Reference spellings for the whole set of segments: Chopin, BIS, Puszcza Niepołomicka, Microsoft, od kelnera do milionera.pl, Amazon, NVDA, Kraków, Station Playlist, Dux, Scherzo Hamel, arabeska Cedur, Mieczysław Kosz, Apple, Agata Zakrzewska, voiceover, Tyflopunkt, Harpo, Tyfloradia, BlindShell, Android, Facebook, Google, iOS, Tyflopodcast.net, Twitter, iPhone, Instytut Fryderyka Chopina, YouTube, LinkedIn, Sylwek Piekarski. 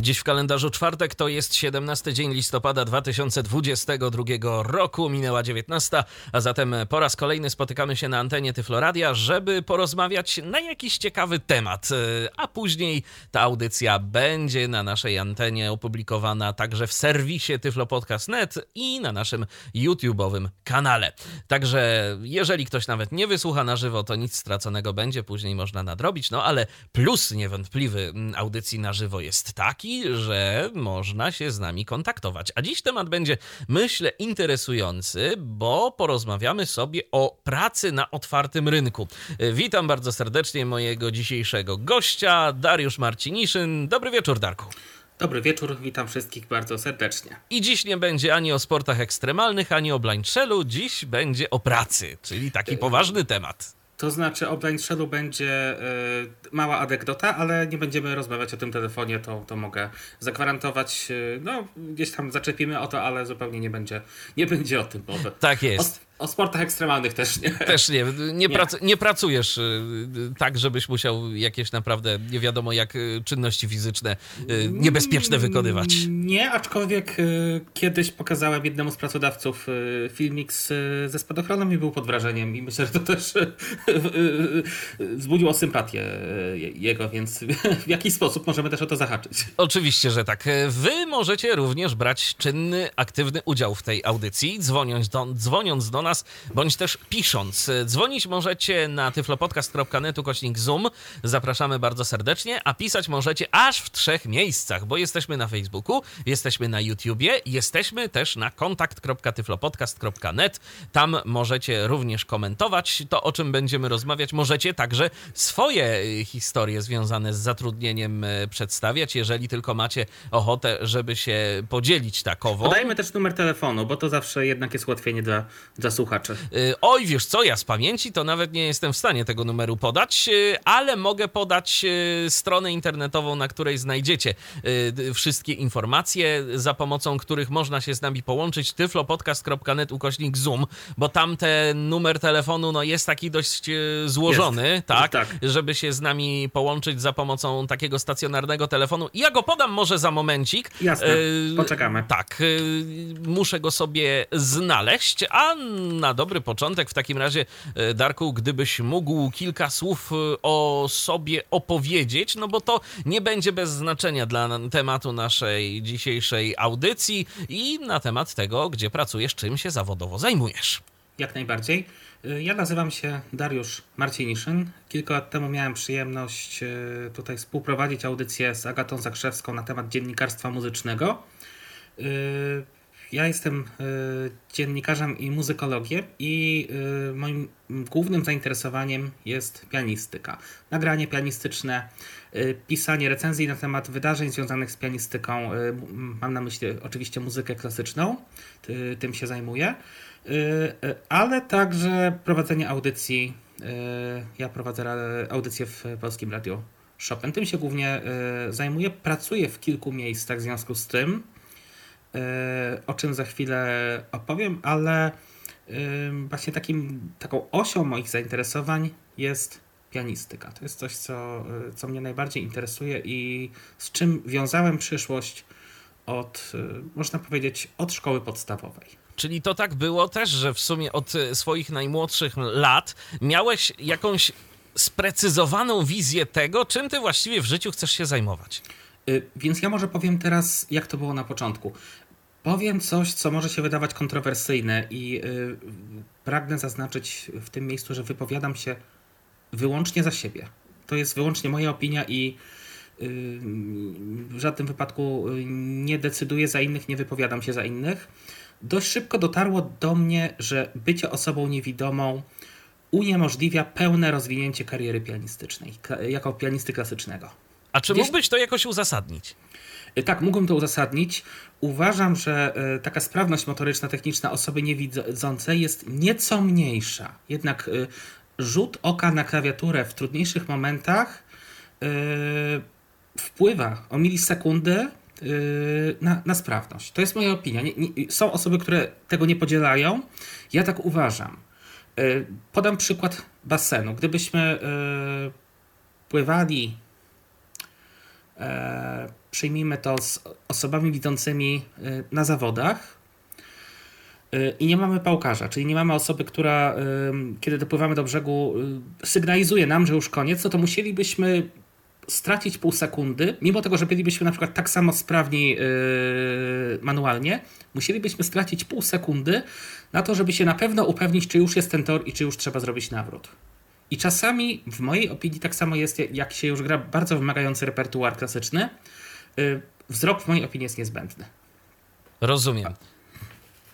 Dziś w kalendarzu czwartek, to jest 17 dzień listopada 2022 roku, minęła 19, a zatem po raz kolejny spotykamy się na antenie Tyfloradia, żeby porozmawiać na jakiś ciekawy temat, a później ta audycja będzie na naszej antenie opublikowana także w serwisie Tyflopodcast.net i na naszym YouTube'owym kanale. Także jeżeli ktoś nawet nie wysłucha na żywo, to nic straconego będzie, później można nadrobić, no ale plus niewątpliwy audycji na żywo jest taki, że można się z nami kontaktować. A dziś temat będzie, myślę, interesujący, bo porozmawiamy sobie o pracy na otwartym rynku. Witam bardzo serdecznie mojego dzisiejszego gościa, Dariusz Marciniszyn. Dobry wieczór, Darku. Dobry wieczór, witam wszystkich bardzo serdecznie. I dziś nie będzie ani o sportach ekstremalnych, ani o BlindShellu. Dziś będzie o pracy, czyli taki poważny temat. To znaczy o BlindShellu będzie mała anegdota, ale nie będziemy rozmawiać o tym telefonie, to mogę zagwarantować. No, gdzieś tam zaczepimy o to, ale zupełnie nie będzie o tym mowy. Tak jest. O sportach ekstremalnych też nie. Też nie. Nie pracujesz tak, żebyś musiał jakieś naprawdę nie wiadomo jak czynności fizyczne niebezpieczne wykonywać. Nie, aczkolwiek kiedyś pokazałem jednemu z pracodawców filmik ze spadochronem i był pod wrażeniem i myślę, że to też wzbudziło sympatię jego, więc w jakiś sposób możemy też o to zahaczyć. Oczywiście, że tak. Wy możecie również brać czynny, aktywny udział w tej audycji, dzwoniąc do nas, bądź też pisząc. Dzwonić możecie na tyflopodcast.net/Zoom. Zapraszamy bardzo serdecznie, a pisać możecie aż w 3 miejscach, bo jesteśmy na Facebooku, jesteśmy na YouTubie, jesteśmy też na kontakt.tyflopodcast.net. Tam możecie również komentować to, o czym będziemy rozmawiać. Możecie także swoje historie związane z zatrudnieniem przedstawiać, jeżeli tylko macie ochotę, żeby się podzielić takową. Podajmy też numer telefonu, bo to zawsze jednak jest ułatwienie dla słuchaczy. Oj, wiesz co, ja z pamięci to nawet nie jestem w stanie tego numeru podać, ale mogę podać stronę internetową, na której znajdziecie wszystkie informacje, za pomocą których można się z nami połączyć, tyflopodcast.net/Zoom, bo tam ten numer telefonu jest taki dość złożony, jest. Tak, żeby się z nami połączyć za pomocą takiego stacjonarnego telefonu. Ja go podam może za momencik. Jasne, poczekamy. Tak, muszę go sobie znaleźć, a na dobry początek w takim razie, Darku, gdybyś mógł kilka słów o sobie opowiedzieć, no bo to nie będzie bez znaczenia dla tematu naszej dzisiejszej audycji i na temat tego, gdzie pracujesz, czym się zawodowo zajmujesz. Jak najbardziej. Ja nazywam się Dariusz Marciniszyn. Kilka lat temu miałem przyjemność tutaj współprowadzić audycję z Agatą Zakrzewską na temat dziennikarstwa muzycznego. Ja jestem dziennikarzem i muzykologiem i moim głównym zainteresowaniem jest pianistyka. Nagranie pianistyczne, pisanie recenzji na temat wydarzeń związanych z pianistyką. Mam na myśli oczywiście muzykę klasyczną, tym się zajmuję, ale także prowadzenie audycji. Ja prowadzę audycję w Polskim Radio Chopin. Tym się głównie zajmuję. Pracuję w kilku miejscach w związku z tym, o czym za chwilę opowiem, ale właśnie taką osią moich zainteresowań jest pianistyka. To jest coś, co mnie najbardziej interesuje i z czym wiązałem przyszłość można powiedzieć, od szkoły podstawowej. Czyli to tak było też, że w sumie od swoich najmłodszych lat miałeś jakąś sprecyzowaną wizję tego, czym ty właściwie w życiu chcesz się zajmować. Więc ja może powiem teraz, jak to było na początku. Powiem coś, co może się wydawać kontrowersyjne i pragnę zaznaczyć w tym miejscu, że wypowiadam się wyłącznie za siebie. To jest wyłącznie moja opinia i w żadnym wypadku nie decyduję za innych, nie wypowiadam się za innych. Dość szybko dotarło do mnie, że bycie osobą niewidomą uniemożliwia pełne rozwinięcie kariery pianistycznej, jako pianisty klasycznego. A czy mógłbyś to jakoś uzasadnić? Tak, mógłbym to uzasadnić. Uważam, że taka sprawność motoryczna, techniczna osoby niewidzącej jest nieco mniejsza. Jednak rzut oka na klawiaturę w trudniejszych momentach wpływa o milisekundy na sprawność. To jest moja opinia. Są osoby, które tego nie podzielają. Ja tak uważam. Podam przykład basenu. Gdybyśmy pływali, przyjmijmy to, z osobami widzącymi na zawodach i nie mamy pałkarza, czyli nie mamy osoby, która kiedy dopływamy do brzegu sygnalizuje nam, że już koniec, no to musielibyśmy stracić pół sekundy, mimo tego, że bylibyśmy na przykład tak samo sprawni manualnie, musielibyśmy stracić pół sekundy na to, żeby się na pewno upewnić, czy już jest ten tor i czy już trzeba zrobić nawrót. I czasami, w mojej opinii, tak samo jest, jak się już gra bardzo wymagający repertuar klasyczny, wzrok w mojej opinii jest niezbędny. Rozumiem.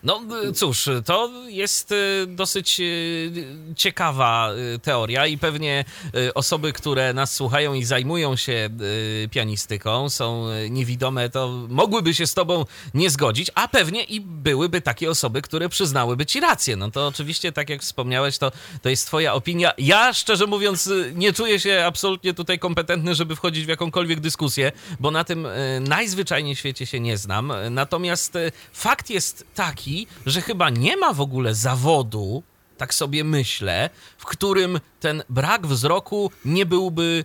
No cóż, to jest dosyć ciekawa teoria i pewnie osoby, które nas słuchają i zajmują się pianistyką, są niewidome, to mogłyby się z tobą nie zgodzić, a pewnie i byłyby takie osoby, które przyznałyby ci rację. No to oczywiście, tak jak wspomniałeś, to jest twoja opinia. Ja, szczerze mówiąc, nie czuję się absolutnie tutaj kompetentny, żeby wchodzić w jakąkolwiek dyskusję, bo na tym najzwyczajniej w świecie się nie znam. Natomiast fakt jest taki, że chyba nie ma w ogóle zawodu, tak sobie myślę, w którym ten brak wzroku nie byłby,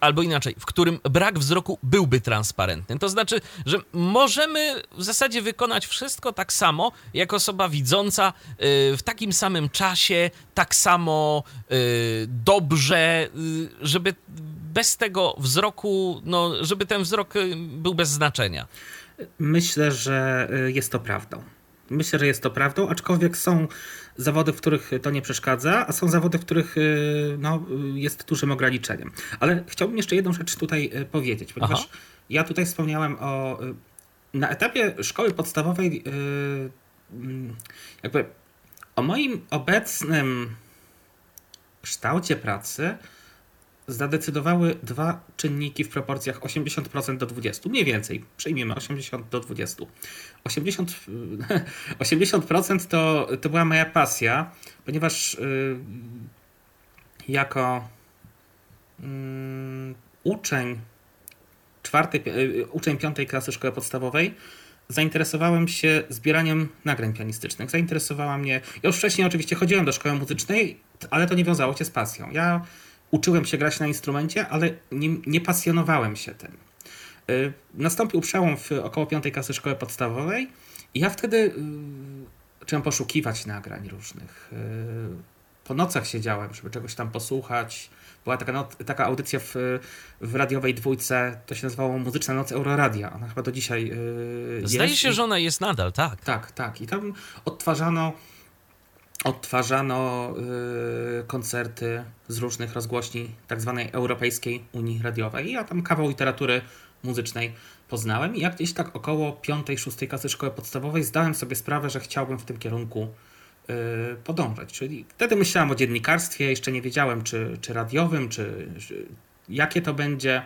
albo inaczej, w którym brak wzroku byłby transparentny. To znaczy, że możemy w zasadzie wykonać wszystko tak samo, jak osoba widząca, w takim samym czasie, tak samo dobrze, żeby bez tego wzroku, no, żeby ten wzrok był bez znaczenia. Myślę, że jest to prawdą. Aczkolwiek są zawody, w których to nie przeszkadza, a są zawody, w których no, jest dużym ograniczeniem. Ale chciałbym jeszcze jedną rzecz tutaj powiedzieć, ponieważ ja tutaj wspomniałem o... Na etapie szkoły podstawowej jakby o moim obecnym kształcie pracy zadecydowały dwa czynniki w proporcjach 80% do 20%. Mniej więcej, przyjmiemy 80 do 20. 80% to była moja pasja, ponieważ jako uczeń piątej klasy szkoły podstawowej zainteresowałem się zbieraniem nagrań pianistycznych. Zainteresowała mnie... Ja już wcześniej oczywiście chodziłem do szkoły muzycznej, ale to nie wiązało się z pasją. Ja uczyłem się grać na instrumencie, ale nie pasjonowałem się tym. Nastąpił przełom w około 5. klasy szkoły podstawowej i ja wtedy zacząłem poszukiwać nagrań różnych. Po nocach siedziałem, żeby czegoś tam posłuchać. Była taka audycja w radiowej dwójce, to się nazywało Muzyczna Noc Euroradia. Ona chyba do dzisiaj jest. Zdaje się, że ona jest nadal, tak. Tak. I tam odtwarzano koncerty z różnych rozgłośni tzw. Europejskiej Unii Radiowej. Ja tam kawał literatury muzycznej poznałem i jak gdzieś tak około 5-6 klasy szkoły podstawowej zdałem sobie sprawę, że chciałbym w tym kierunku podążać. Czyli wtedy myślałem o dziennikarstwie, jeszcze nie wiedziałem czy radiowym, czy jakie to będzie,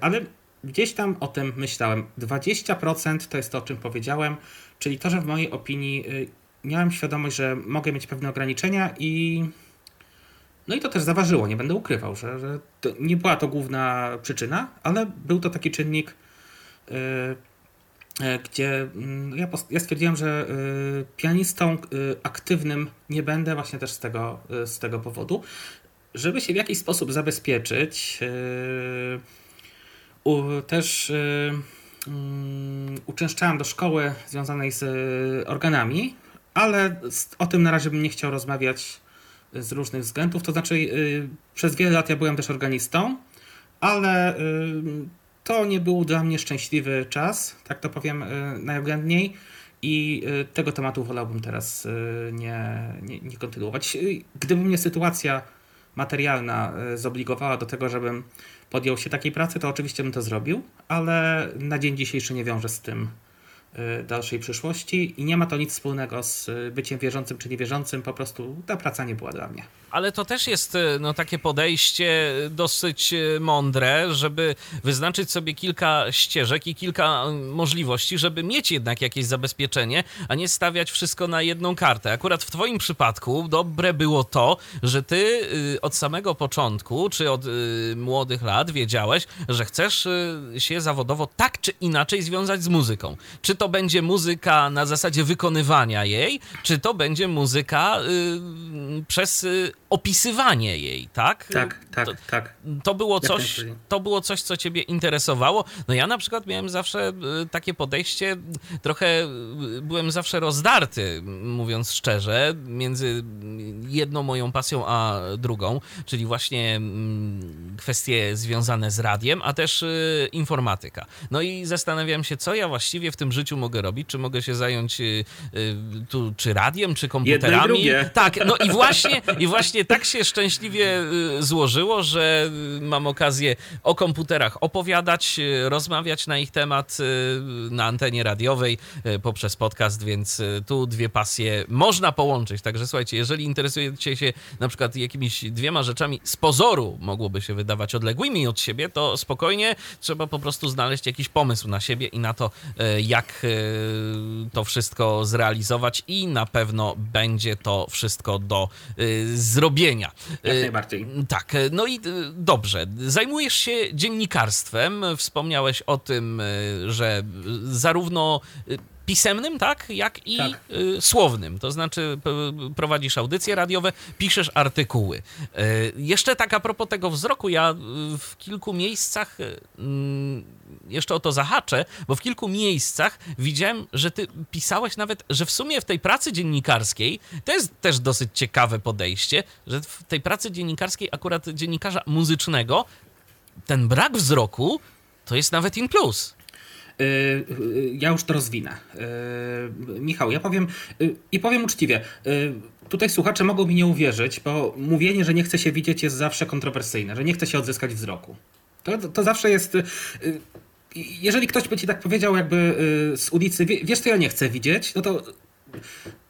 ale gdzieś tam o tym myślałem. 20% to jest to, o czym powiedziałem, czyli to, że w mojej opinii miałem świadomość, że mogę mieć pewne ograniczenia i no i to też zaważyło, nie będę ukrywał, że to nie była to główna przyczyna, ale był to taki czynnik, gdzie ja stwierdziłem, że pianistą aktywnym nie będę właśnie też z tego powodu, żeby się w jakiś sposób zabezpieczyć, też uczęszczałem do szkoły związanej z organami, ale o tym na razie bym nie chciał rozmawiać z różnych względów. To znaczy przez wiele lat ja byłem też organistą, ale to nie był dla mnie szczęśliwy czas, tak to powiem najoględniej. I tego tematu wolałbym teraz nie kontynuować. Gdyby mnie sytuacja materialna zobligowała do tego, żebym podjął się takiej pracy, to oczywiście bym to zrobił, ale na dzień dzisiejszy nie wiąże z tym dalszej przyszłości i nie ma to nic wspólnego z byciem wierzącym czy niewierzącym, po prostu ta praca nie była dla mnie. Ale to też jest takie podejście dosyć mądre, żeby wyznaczyć sobie kilka ścieżek i kilka możliwości, żeby mieć jednak jakieś zabezpieczenie, a nie stawiać wszystko na jedną kartę. Akurat w twoim przypadku dobre było to, że ty od samego początku, czy od młodych lat wiedziałeś, że chcesz się zawodowo tak czy inaczej związać z muzyką. Czy to będzie muzyka na zasadzie wykonywania jej, czy to będzie muzyka przez opisywanie jej, tak? Tak. To było coś, co ciebie interesowało. No ja na przykład miałem zawsze takie podejście, trochę byłem zawsze rozdarty, mówiąc szczerze, między jedną moją pasją a drugą, czyli właśnie kwestie związane z radiem, a też informatyka. No i zastanawiałem się, co ja właściwie w tym życiu mogę robić, czy mogę się zająć czy radiem, czy komputerami. Jedno i drugie. Tak, no i właśnie tak się szczęśliwie złożyło, że mam okazję o komputerach opowiadać, rozmawiać na ich temat na antenie radiowej poprzez podcast, więc tu dwie pasje można połączyć. Także słuchajcie, jeżeli interesujecie się na przykład jakimiś dwiema rzeczami z pozoru mogłoby się wydawać odległymi od siebie, to spokojnie trzeba po prostu znaleźć jakiś pomysł na siebie i na to, jak to wszystko zrealizować i na pewno będzie to wszystko do zrobienia. Jak najbardziej. Tak, no i dobrze. Zajmujesz się dziennikarstwem. Wspomniałeś o tym, że zarówno pisemnym, tak? Jak i tak. Słownym. To znaczy prowadzisz audycje radiowe, piszesz artykuły. Jeszcze tak a propos tego wzroku, ja w kilku miejscach jeszcze o to zahaczę, bo w kilku miejscach widziałem, że ty pisałeś nawet, że w sumie w tej pracy dziennikarskiej, to jest też dosyć ciekawe podejście, że w tej pracy dziennikarskiej akurat dziennikarza muzycznego ten brak wzroku to jest nawet in plus. Ja już to rozwinę. Michał, ja powiem i powiem uczciwie. Tutaj słuchacze mogą mi nie uwierzyć, bo mówienie, że nie chce się widzieć jest zawsze kontrowersyjne, że nie chce się odzyskać wzroku. To zawsze jest... Jeżeli ktoś by ci tak powiedział jakby z ulicy, wiesz co ja nie chcę widzieć, no to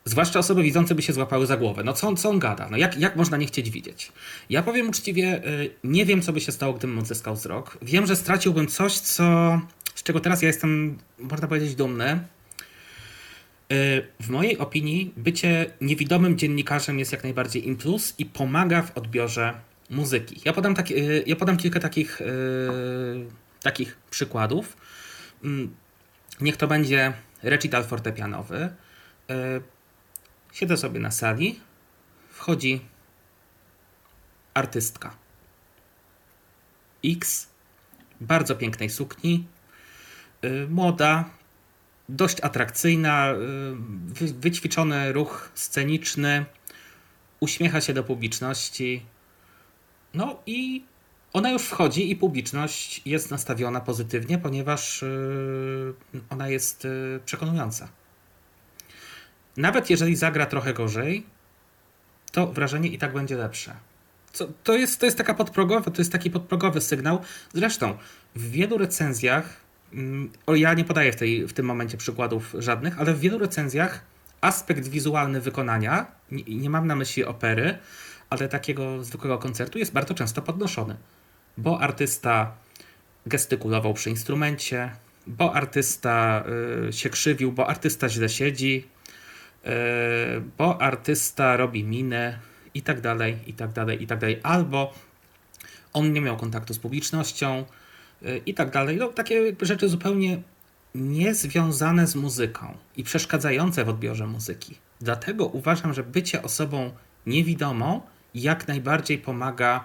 zwłaszcza osoby widzące by się złapały za głowę. No co on gada? No jak można nie chcieć widzieć? Ja powiem uczciwie, nie wiem co by się stało, gdybym odzyskał wzrok. Wiem, że straciłbym coś, z czego teraz ja jestem, można powiedzieć, dumny. W mojej opinii bycie niewidomym dziennikarzem jest jak najbardziej in plus i pomaga w odbiorze muzyki. Ja podam kilka takich przykładów. Niech to będzie recital fortepianowy. Siedzę sobie na sali, wchodzi artystka X, bardzo pięknej sukni, młoda, dość atrakcyjna, wyćwiczony ruch sceniczny, uśmiecha się do publiczności. No i ona już wchodzi i publiczność jest nastawiona pozytywnie, ponieważ ona jest przekonująca. Nawet jeżeli zagra trochę gorzej, to wrażenie i tak będzie lepsze. To jest taki podprogowy sygnał. Zresztą w wielu recenzjach, ja nie podaję w tym momencie przykładów żadnych, ale w wielu recenzjach aspekt wizualny wykonania, nie mam na myśli opery, ale takiego zwykłego koncertu jest bardzo często podnoszony, bo artysta gestykulował przy instrumencie, bo artysta się krzywił, bo artysta źle siedzi, bo artysta robi minę i tak dalej, i tak dalej, i tak dalej. Albo on nie miał kontaktu z publicznością i tak dalej. No, takie rzeczy zupełnie niezwiązane z muzyką i przeszkadzające w odbiorze muzyki. Dlatego uważam, że bycie osobą niewidomą jak najbardziej pomaga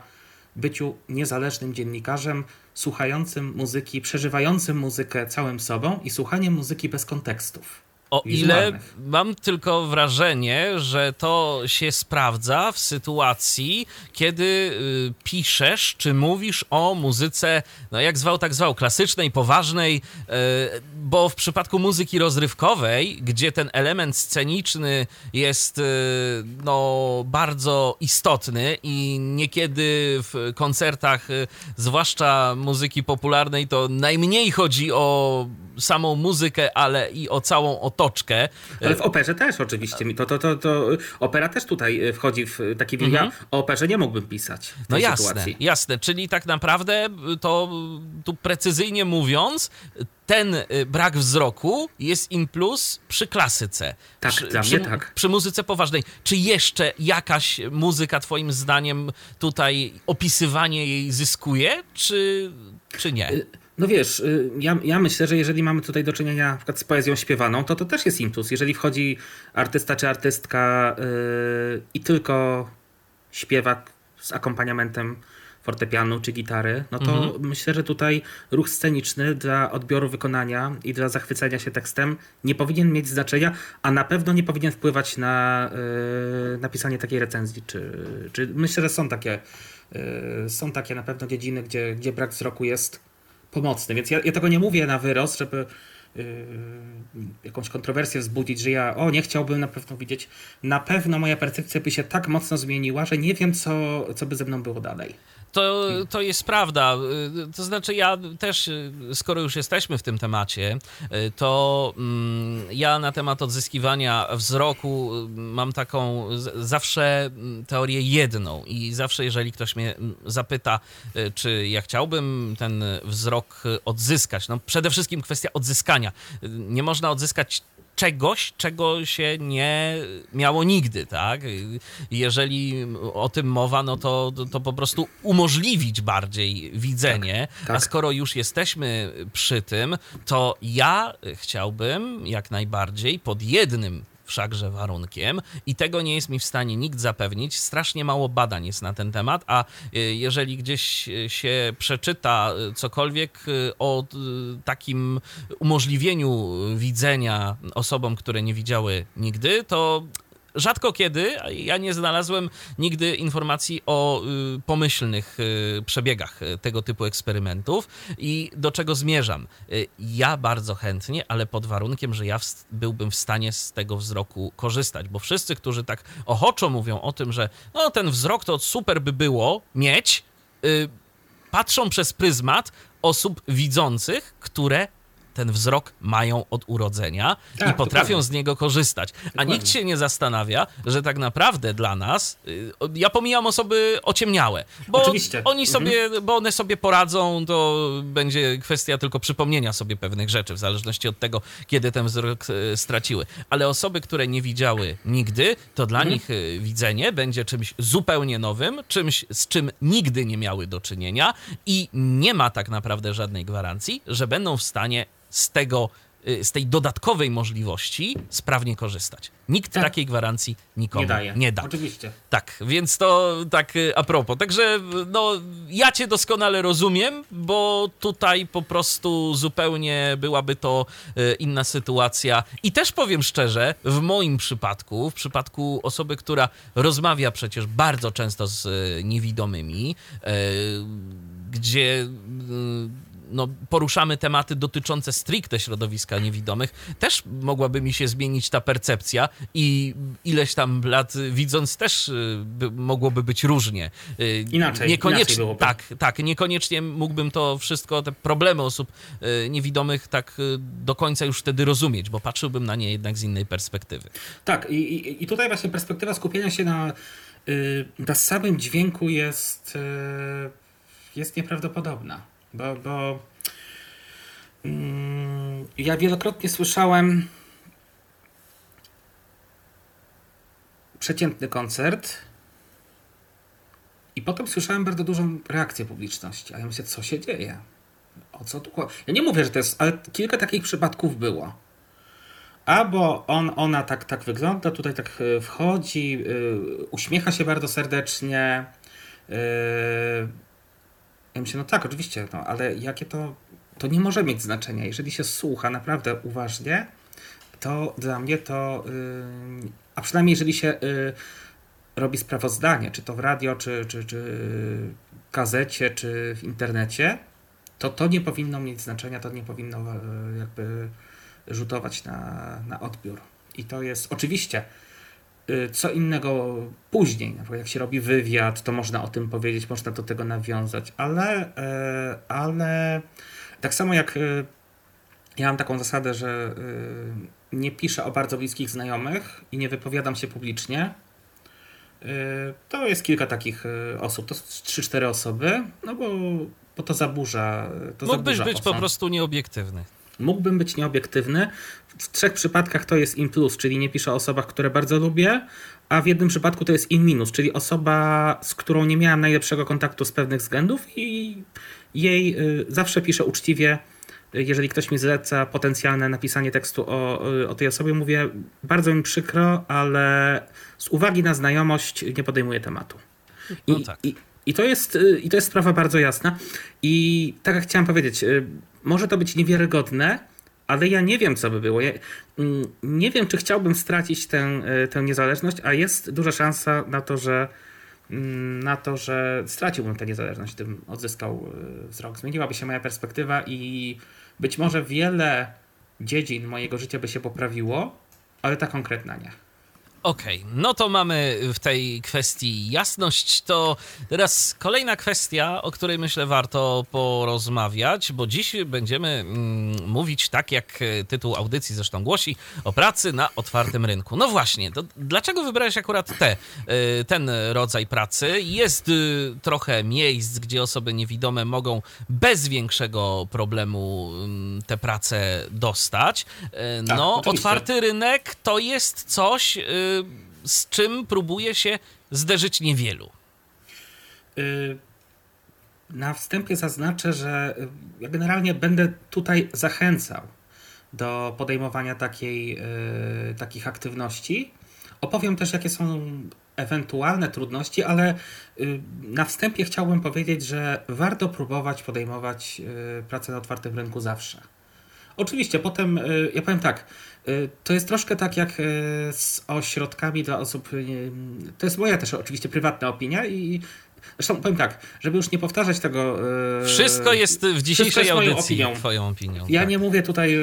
byciu niezależnym dziennikarzem, słuchającym muzyki, przeżywającym muzykę całym sobą i słuchaniem muzyki bez kontekstów. O ile mam tylko wrażenie, że to się sprawdza w sytuacji, kiedy piszesz czy mówisz o muzyce, no jak zwał, tak zwał, klasycznej, poważnej, bo w przypadku muzyki rozrywkowej, gdzie ten element sceniczny jest no, bardzo istotny i niekiedy w koncertach, zwłaszcza muzyki popularnej, to najmniej chodzi o samą muzykę, ale i o całą otoczkę. Ale w operze też oczywiście. To opera też tutaj wchodzi w taki wilga. O operze nie mógłbym pisać w tej sytuacji. Jasne. Czyli tak naprawdę to tu precyzyjnie mówiąc, ten brak wzroku jest in plus przy klasyce. Tak, dla mnie tak. Przy muzyce poważnej. Czy jeszcze jakaś muzyka twoim zdaniem tutaj opisywanie jej zyskuje, czy nie? No wiesz, ja myślę, że jeżeli mamy tutaj do czynienia na przykład z poezją śpiewaną, to też jest impuls. Jeżeli wchodzi artysta czy artystka i tylko śpiewa z akompaniamentem fortepianu czy gitary, no to myślę, że tutaj ruch sceniczny dla odbioru wykonania i dla zachwycenia się tekstem nie powinien mieć znaczenia, a na pewno nie powinien wpływać na napisanie takiej recenzji. Czy myślę, że są takie na pewno dziedziny, gdzie brak wzroku jest pomocny. Więc ja tego nie mówię na wyrost, żeby jakąś kontrowersję wzbudzić, że nie chciałbym na pewno widzieć. Na pewno moja percepcja by się tak mocno zmieniła, że nie wiem, co by ze mną było dalej. To jest prawda. To znaczy ja też, skoro już jesteśmy w tym temacie, to ja na temat odzyskiwania wzroku mam taką zawsze teorię jedną i zawsze jeżeli ktoś mnie zapyta, czy ja chciałbym ten wzrok odzyskać, no przede wszystkim kwestia odzyskania. Nie można odzyskać czegoś, czego się nie miało nigdy, tak? Jeżeli o tym mowa, no to po prostu umożliwić bardziej widzenie, tak. A skoro już jesteśmy przy tym, to ja chciałbym jak najbardziej pod jednym wszakże warunkiem i tego nie jest mi w stanie nikt zapewnić. Strasznie mało badań jest na ten temat, a jeżeli gdzieś się przeczyta cokolwiek o takim umożliwieniu widzenia osobom, które nie widziały nigdy, to rzadko kiedy, ja nie znalazłem nigdy informacji o pomyślnych przebiegach tego typu eksperymentów i do czego zmierzam. Ja bardzo chętnie, ale pod warunkiem, że ja byłbym w stanie z tego wzroku korzystać, bo wszyscy, którzy tak ochoczo mówią o tym, że no, ten wzrok to super by było mieć, patrzą przez pryzmat osób widzących, które ten wzrok mają od urodzenia i potrafią z niego korzystać. A nikt się nie zastanawia, że tak naprawdę dla nas, ja pomijam osoby ociemniałe, bo oni sobie, bo one sobie poradzą, to będzie kwestia tylko przypomnienia sobie pewnych rzeczy, w zależności od tego, kiedy ten wzrok straciły. Ale osoby, które nie widziały nigdy, to dla nich widzenie będzie czymś zupełnie nowym, czymś, z czym nigdy nie miały do czynienia i nie ma tak naprawdę żadnej gwarancji, że będą w stanie z tej dodatkowej możliwości sprawnie korzystać. Nikt takiej gwarancji nikomu nie da. Oczywiście. Tak, więc to tak a propos. Także no, ja cię doskonale rozumiem, bo tutaj po prostu zupełnie byłaby to inna sytuacja. I też powiem szczerze, w moim przypadku, w przypadku osoby, która rozmawia przecież bardzo często z niewidomymi, gdzie no, poruszamy tematy dotyczące stricte środowiska niewidomych, też mogłaby mi się zmienić ta percepcja i ileś tam lat widząc też mogłoby być różnie. Inaczej byłoby. Tak, niekoniecznie mógłbym to wszystko, te problemy osób niewidomych tak do końca już wtedy rozumieć, bo patrzyłbym na nie jednak z innej perspektywy. Tak, i tutaj właśnie perspektywa skupienia się na samym dźwięku jest nieprawdopodobna. Bo ja wielokrotnie słyszałem przeciętny koncert i potem słyszałem bardzo dużą reakcję publiczności. A ja myślę, co się dzieje? O co tu chodzi? Ja nie mówię, że to jest, ale kilka takich przypadków było. Albo ona tak wygląda, tutaj tak wchodzi, uśmiecha się bardzo serdecznie, ja myślę, no tak, oczywiście, no, ale jakie to nie może mieć znaczenia. Jeżeli się słucha naprawdę uważnie, to dla mnie to, a przynajmniej jeżeli się robi sprawozdanie, czy to w radio, czy gazecie, czy w internecie, to nie powinno mieć znaczenia, to nie powinno jakby rzutować na odbiór. I to jest oczywiście co innego później, na przykład jak się robi wywiad, to można o tym powiedzieć, można do tego nawiązać, ale tak samo jak ja mam taką zasadę, że nie piszę o bardzo bliskich znajomych i nie wypowiadam się publicznie, to jest kilka takich osób, to 3-4 osoby, no bo to zaburza. Mógłbyś być po prostu nieobiektywny. Mógłbym być nieobiektywny. W 3 przypadkach to jest in plus, czyli nie piszę o osobach, które bardzo lubię, a w jednym przypadku to jest in minus, czyli osoba, z którą nie miałem najlepszego kontaktu z pewnych względów i jej zawsze piszę uczciwie. Jeżeli ktoś mi zleca potencjalne napisanie tekstu o tej osobie, mówię, bardzo mi przykro, ale z uwagi na znajomość nie podejmuję tematu. No tak. I to jest sprawa bardzo jasna. I tak jak chciałem powiedzieć, może to być niewiarygodne, ale ja nie wiem, co by było. Ja nie wiem, czy chciałbym stracić tę niezależność, a jest duża szansa na to, że straciłbym tę niezależność, gdybym odzyskał wzrok. Zmieniłaby się moja perspektywa i być może wiele dziedzin mojego życia by się poprawiło, ale ta konkretna nie. Okej, no to mamy w tej kwestii jasność. To teraz kolejna kwestia, o której myślę warto porozmawiać, bo dziś będziemy mówić, tak jak tytuł audycji zresztą głosi, o pracy na otwartym rynku. No właśnie, to dlaczego wybrałeś akurat ten rodzaj pracy? Jest trochę miejsc, gdzie osoby niewidome mogą bez większego problemu tę pracę dostać. No, tak, otwarty rynek to jest coś, z czym próbuje się zderzyć niewielu. Na wstępie zaznaczę, że ja generalnie będę tutaj zachęcał do podejmowania takich aktywności. Opowiem też, jakie są ewentualne trudności, ale na wstępie chciałbym powiedzieć, że warto próbować podejmować pracę na otwartym rynku zawsze. Oczywiście, potem, ja powiem tak, to jest troszkę tak jak z ośrodkami dla osób, to jest moja też oczywiście prywatna opinia i zresztą powiem tak, żeby już nie powtarzać tego... Wszystko jest w dzisiejszej audycji twoją opinią. Ja tak. Nie mówię tutaj,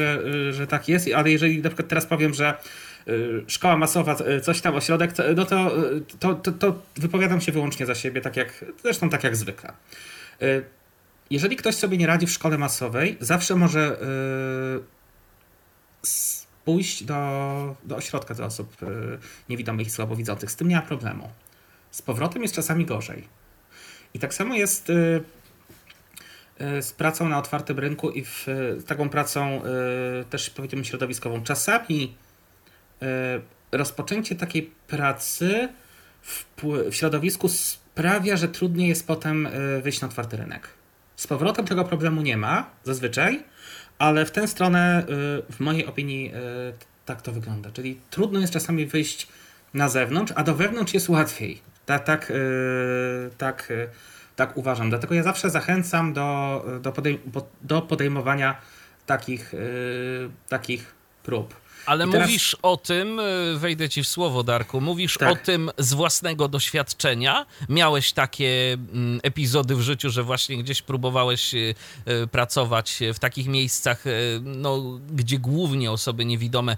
że tak jest, ale jeżeli na przykład teraz powiem, że szkoła masowa, coś tam, ośrodek, no to wypowiadam się wyłącznie za siebie, tak jak zwykle. Jeżeli ktoś sobie nie radzi w szkole masowej, zawsze może pójść do ośrodka dla osób niewidomych i słabowidzących. Z tym nie ma problemu. Z powrotem jest czasami gorzej. I tak samo jest z pracą na otwartym rynku i z taką pracą też, powiedzmy, środowiskową. Czasami rozpoczęcie takiej pracy w środowisku sprawia, że trudniej jest potem wyjść na otwarty rynek. Z powrotem tego problemu nie ma, zazwyczaj, ale w tę stronę, w mojej opinii, tak to wygląda. Czyli trudno jest czasami wyjść na zewnątrz, a do wewnątrz jest łatwiej. Tak uważam. Dlatego ja zawsze zachęcam do podejmowania takich prób. Ale teraz... mówisz o tym, wejdę ci w słowo, Darku, mówisz tak. O tym z własnego doświadczenia. Miałeś takie epizody w życiu, że właśnie gdzieś próbowałeś pracować w takich miejscach, no, gdzie głównie osoby niewidome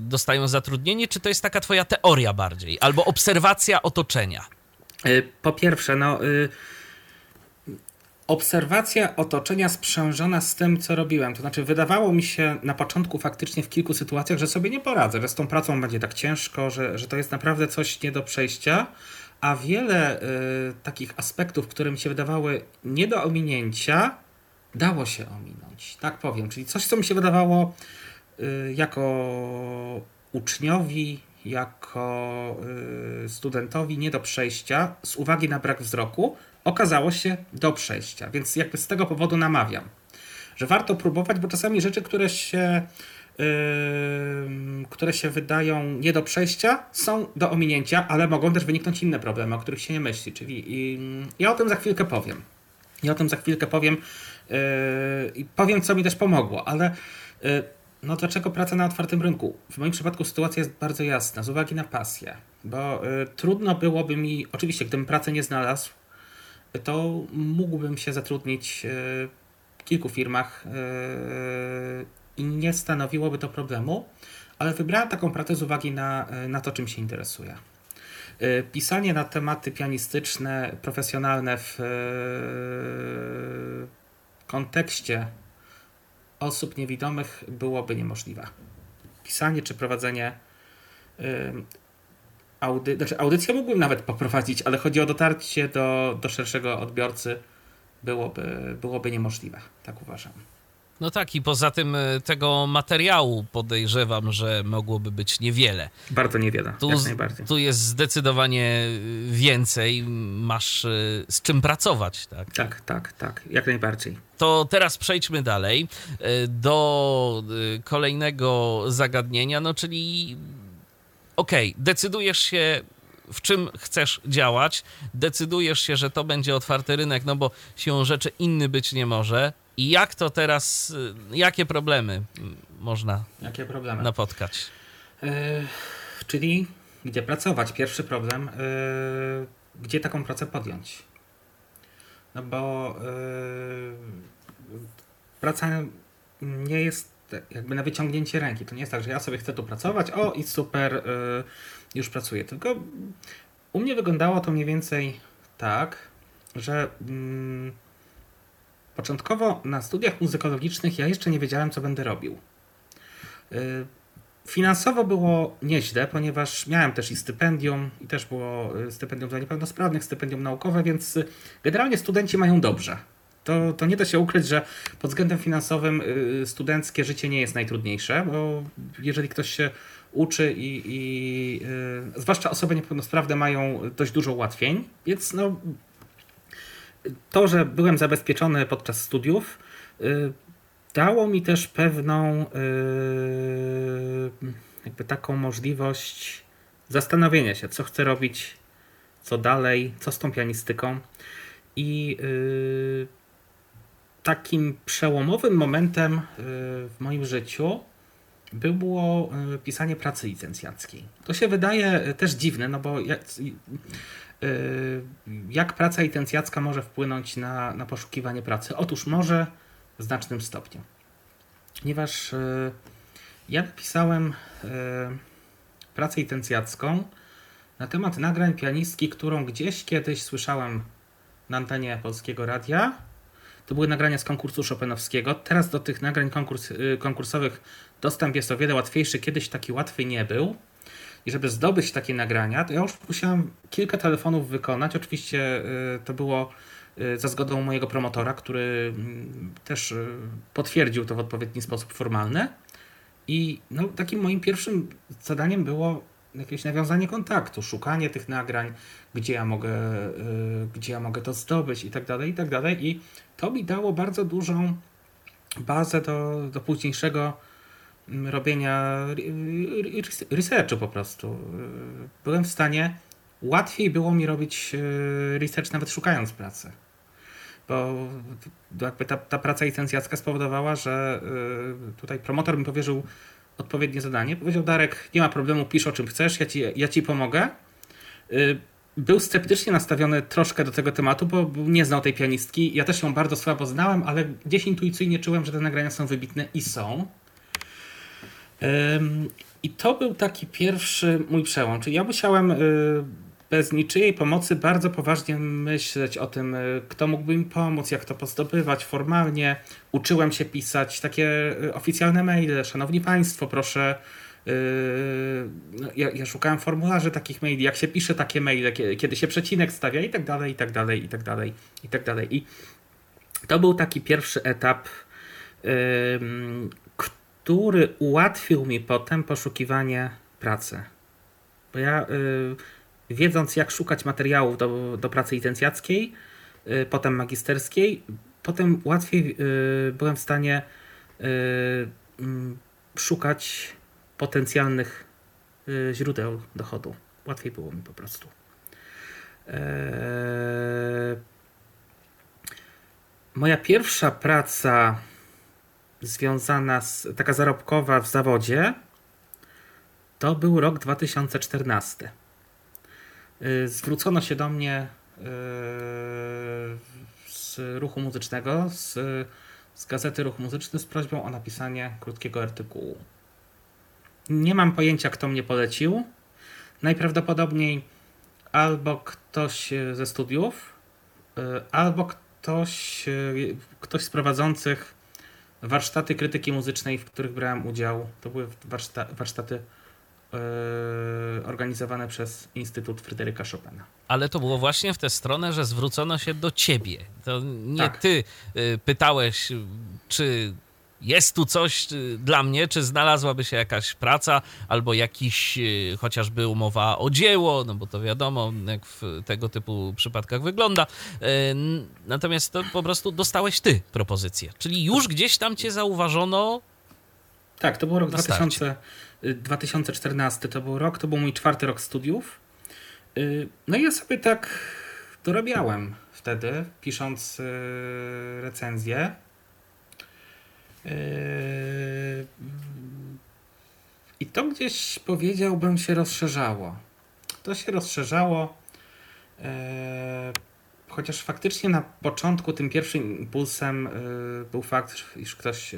dostają zatrudnienie? Czy to jest taka twoja teoria bardziej? Albo obserwacja otoczenia? Po pierwsze, obserwacja otoczenia sprzężona z tym, co robiłem. To znaczy, wydawało mi się na początku faktycznie w kilku sytuacjach, że sobie nie poradzę, że z tą pracą będzie tak ciężko, że to jest naprawdę coś nie do przejścia, a wiele takich aspektów, które mi się wydawały nie do ominięcia, dało się ominąć, tak powiem. Czyli coś, co mi się wydawało jako uczniowi, jako studentowi nie do przejścia z uwagi na brak wzroku, okazało się do przejścia, więc jakby z tego powodu namawiam, że warto próbować, bo czasami rzeczy, które się wydają nie do przejścia, są do ominięcia, ale mogą też wyniknąć inne problemy, o których się nie myśli, czyli ja o tym za chwilkę powiem. Ja o tym za chwilkę powiem i powiem, co mi też pomogło, ale No dlaczego praca na otwartym rynku? W moim przypadku sytuacja jest bardzo jasna, z uwagi na pasję, bo trudno byłoby mi, oczywiście gdybym pracę nie znalazł, to mógłbym się zatrudnić w kilku firmach i nie stanowiłoby to problemu, ale wybrałem taką pracę z uwagi na to, czym się interesuję. Pisanie na tematy pianistyczne, profesjonalne w kontekście osób niewidomych byłoby niemożliwe. Pisanie czy prowadzenie audycję mógłbym nawet poprowadzić, ale chodzi o dotarcie do szerszego odbiorcy byłoby niemożliwe, tak uważam. No tak, i poza tym tego materiału podejrzewam, że mogłoby być niewiele. Bardzo niewiele, jak najbardziej. Tu jest zdecydowanie więcej, masz z czym pracować, tak? Tak, jak najbardziej. To teraz przejdźmy dalej do kolejnego zagadnienia, no czyli decydujesz się, w czym chcesz działać, decydujesz się, że to będzie otwarty rynek, no bo siłą rzeczy inny być nie może. I jak to teraz, jakie problemy można napotkać? Czyli gdzie pracować? Pierwszy problem, gdzie taką pracę podjąć? No bo praca nie jest jakby na wyciągnięcie ręki. To nie jest tak, że ja sobie chcę tu pracować, o i super, już pracuję. Tylko u mnie wyglądało to mniej więcej tak, że początkowo na studiach muzykologicznych ja jeszcze nie wiedziałem, co będę robił. Finansowo było nieźle, ponieważ miałem też i stypendium, i też było stypendium dla niepełnosprawnych, stypendium naukowe, więc generalnie studenci mają dobrze. To nie da się ukryć, że pod względem finansowym studenckie życie nie jest najtrudniejsze, bo jeżeli ktoś się uczy i zwłaszcza osoby niepełnosprawne mają dość dużo ułatwień, więc no... To, że byłem zabezpieczony podczas studiów, dało mi też pewną jakby taką możliwość zastanowienia się, co chcę robić, co dalej, co z tą pianistyką. I takim przełomowym momentem w moim życiu było pisanie pracy licencjackiej. To się wydaje też dziwne, no bo jak praca licencjacka może wpłynąć na poszukiwanie pracy? Otóż może w znacznym stopniu. Ponieważ ja napisałem pracę licencjacką na temat nagrań pianistki, którą gdzieś kiedyś słyszałem na antenie Polskiego Radia. To były nagrania z konkursu chopinowskiego. Teraz do tych nagrań konkursowych dostęp jest o wiele łatwiejszy. Kiedyś taki łatwy nie był. I żeby zdobyć takie nagrania, to ja już musiałem kilka telefonów wykonać. Oczywiście to było za zgodą mojego promotora, który też potwierdził to w odpowiedni sposób formalny. I no, takim moim pierwszym zadaniem było jakieś nawiązanie kontaktu, szukanie tych nagrań, gdzie ja mogę to zdobyć i tak dalej. I to mi dało bardzo dużą bazę do późniejszego robienia researchu po prostu. Byłem w stanie, łatwiej było mi robić research nawet szukając pracy, bo jakby ta praca licencjacka spowodowała, że tutaj promotor mi powierzył odpowiednie zadanie. Powiedział: Darek, nie ma problemu, pisz o czym chcesz, ja ci pomogę. Był sceptycznie nastawiony troszkę do tego tematu, bo nie znał tej pianistki. Ja też ją bardzo słabo znałem, ale gdzieś intuicyjnie czułem, że te nagrania są wybitne i są. I to był taki pierwszy mój przełom, czyli ja musiałem bez niczyjej pomocy bardzo poważnie myśleć o tym, kto mógłby mi pomóc, jak to pozdobywać formalnie. Uczyłem się pisać takie oficjalne maile: szanowni państwo, proszę, ja szukałem formularzy takich maili, jak się pisze takie maile, kiedy się przecinek stawia i tak dalej. I to był taki pierwszy etap, który ułatwił mi potem poszukiwanie pracy. Bo ja wiedząc, jak szukać materiałów do pracy licencjackiej, potem magisterskiej, potem łatwiej byłem w stanie szukać potencjalnych źródeł dochodu. Łatwiej było mi po prostu. Moja pierwsza praca związana z, taka zarobkowa w zawodzie, to był rok 2014. Zwrócono się do mnie z Ruchu Muzycznego, z gazety Ruch Muzyczny, z prośbą o napisanie krótkiego artykułu. Nie mam pojęcia, kto mnie polecił. Najprawdopodobniej albo ktoś ze studiów, albo ktoś z prowadzących warsztaty krytyki muzycznej, w których brałem udział. To były warsztaty organizowane przez Instytut Fryderyka Chopina. Ale to było właśnie w tę stronę, że zwrócono się do ciebie. To nie tak. Ty pytałeś, czy jest tu coś dla mnie, czy znalazłaby się jakaś praca albo jakiś chociażby umowa o dzieło, no bo to wiadomo, jak w tego typu przypadkach wygląda. Natomiast to po prostu dostałeś ty propozycję, czyli już gdzieś tam cię zauważono. Tak, to był rok 2014, to był mój czwarty rok studiów. No i ja sobie tak dorabiałem wtedy, pisząc recenzję. I to gdzieś, powiedziałbym, się rozszerzało. To się rozszerzało, chociaż faktycznie na początku tym pierwszym impulsem był fakt, iż ktoś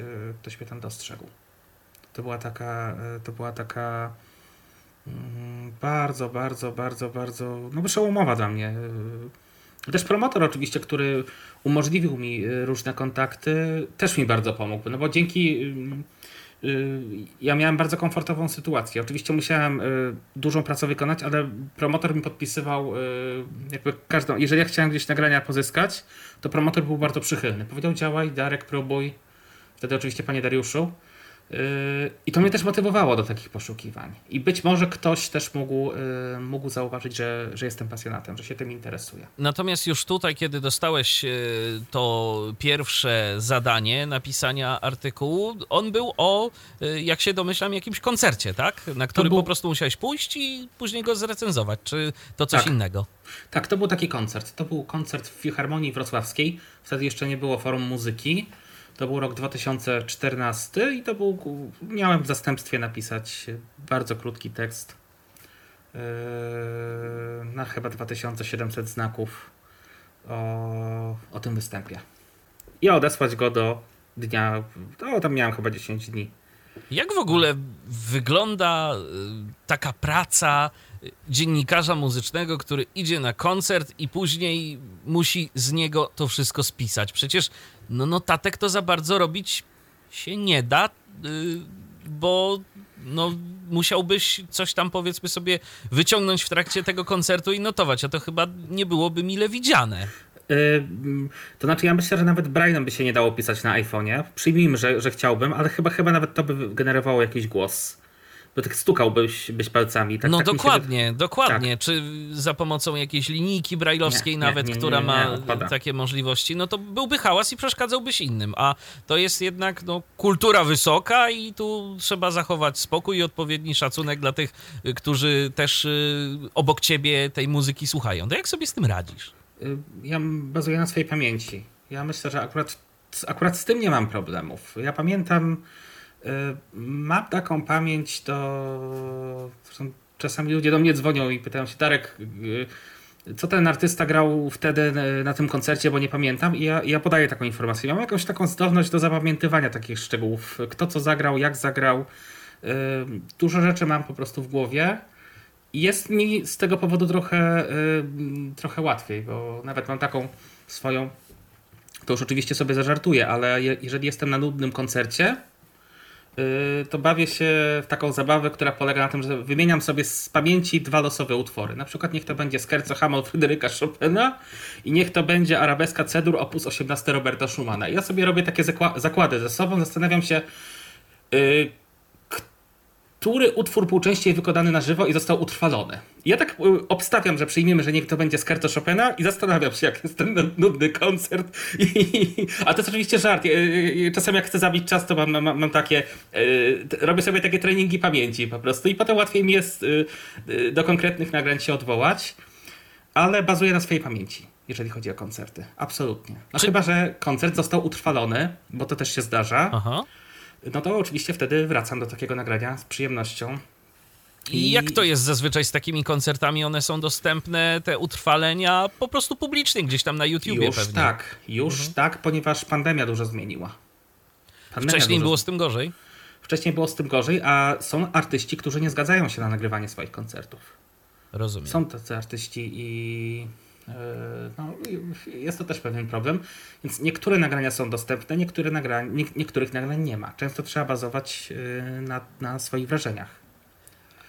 mnie tam dostrzegł. To była taka bardzo, bardzo, bardzo, bardzo przełomowa dla mnie. Też promotor oczywiście, który umożliwił mi różne kontakty, też mi bardzo pomógł, bo dzięki... Ja miałem bardzo komfortową sytuację. Oczywiście musiałem dużą pracę wykonać, ale promotor mi podpisywał jakby każdą... Jeżeli ja chciałem gdzieś nagrania pozyskać, to promotor był bardzo przychylny. Powiedział: działaj, Darek, próbuj. Wtedy oczywiście: panie Dariuszu. I to mnie też motywowało do takich poszukiwań. I być może ktoś też mógł zauważyć, że jestem pasjonatem, że się tym interesuję. Natomiast już tutaj, kiedy dostałeś to pierwsze zadanie napisania artykułu, on był o, jak się domyślam, jakimś koncercie, tak? Na który po prostu musiałeś pójść i później go zrecenzować. Czy to coś innego? Tak, to był taki koncert. To był koncert w Filharmonii Wrocławskiej. Wtedy jeszcze nie było Forum Muzyki. To był rok 2014 i miałem w zastępstwie napisać bardzo krótki tekst na chyba 2700 znaków o tym występie. I odesłać go do dnia, tam miałem chyba 10 dni. Jak w ogóle wygląda taka praca dziennikarza muzycznego, który idzie na koncert i później musi z niego to wszystko spisać? Przecież notatek to za bardzo robić się nie da, bo musiałbyś coś tam, powiedzmy sobie, wyciągnąć w trakcie tego koncertu i notować, a to chyba nie byłoby mile widziane. To znaczy, ja myślę, że nawet Braille'em by się nie dało pisać na iPhone'ie. Przyjmijmy, że chciałbym, ale chyba nawet to by generowało jakiś głos. Bo tak stukałbyś palcami. Tak, dokładnie. Tak. Czy za pomocą jakiejś linijki brajlowskiej która ma takie możliwości, to byłby hałas i przeszkadzałbyś innym. A to jest jednak kultura wysoka i tu trzeba zachować spokój i odpowiedni szacunek dla tych, którzy też obok ciebie tej muzyki słuchają. To jak sobie z tym radzisz? Ja bazuję na swojej pamięci. Ja myślę, że akurat z tym nie mam problemów. Ja pamiętam, mam taką pamięć, to czasami ludzie do mnie dzwonią i pytają się: Darek, co ten artysta grał wtedy na tym koncercie, bo nie pamiętam. I ja podaję taką informację. Mam jakąś taką zdolność do zapamiętywania takich szczegółów. Kto co zagrał, jak zagrał. Dużo rzeczy mam po prostu w głowie. Jest mi z tego powodu trochę łatwiej, bo nawet mam taką swoją, to już oczywiście sobie zażartuję, ale jeżeli jestem na nudnym koncercie, to bawię się w taką zabawę, która polega na tym, że wymieniam sobie z pamięci dwa losowe utwory. Na przykład niech to będzie Scherzo Hamel Fryderyka Chopina i niech to będzie arabeska Cedur op. 18 Roberta Schumana. Ja sobie robię takie zakłady ze sobą, zastanawiam się, który utwór był częściej wykonany na żywo i został utrwalony. Ja tak obstawiam, że przyjmiemy, że niech to będzie Scherzo Chopina i zastanawiam się, jak jest ten nudny koncert. A to jest oczywiście żart. Czasem jak chcę zabić czas, to mam takie... Robię sobie takie treningi pamięci po prostu i potem łatwiej mi jest do konkretnych nagrań się odwołać, ale bazuję na swojej pamięci. jeżeli chodzi o koncerty. Absolutnie. No chyba, że koncert został utrwalony, bo to też się zdarza. Aha. No to oczywiście wtedy wracam do takiego nagrania z przyjemnością. I jak to jest zazwyczaj z takimi koncertami? One są dostępne, te utrwalenia, po prostu publicznie gdzieś tam na YouTubie już pewnie. Tak, ponieważ pandemia dużo zmieniła. Wcześniej było z tym gorzej. Wcześniej było z tym gorzej, a są artyści, którzy nie zgadzają się na nagrywanie swoich koncertów. Rozumiem. Są tacy artyści i no, jest to też pewien problem. Więc niektóre nagrania są dostępne, niektórych nagrań nie ma. Często trzeba bazować na swoich wrażeniach.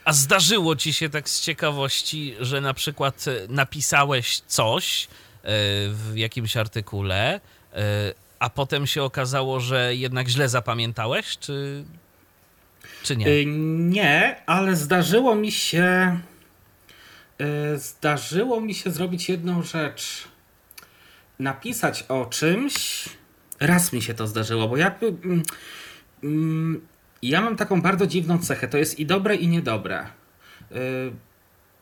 A zdarzyło ci się tak z ciekawości, że na przykład napisałeś coś w jakimś artykule, a potem się okazało, że jednak źle zapamiętałeś, czy nie? Nie, ale zdarzyło mi się zrobić jedną rzecz. Napisać o czymś. Raz mi się to zdarzyło, bo ja mam taką bardzo dziwną cechę. To jest i dobre, i niedobre.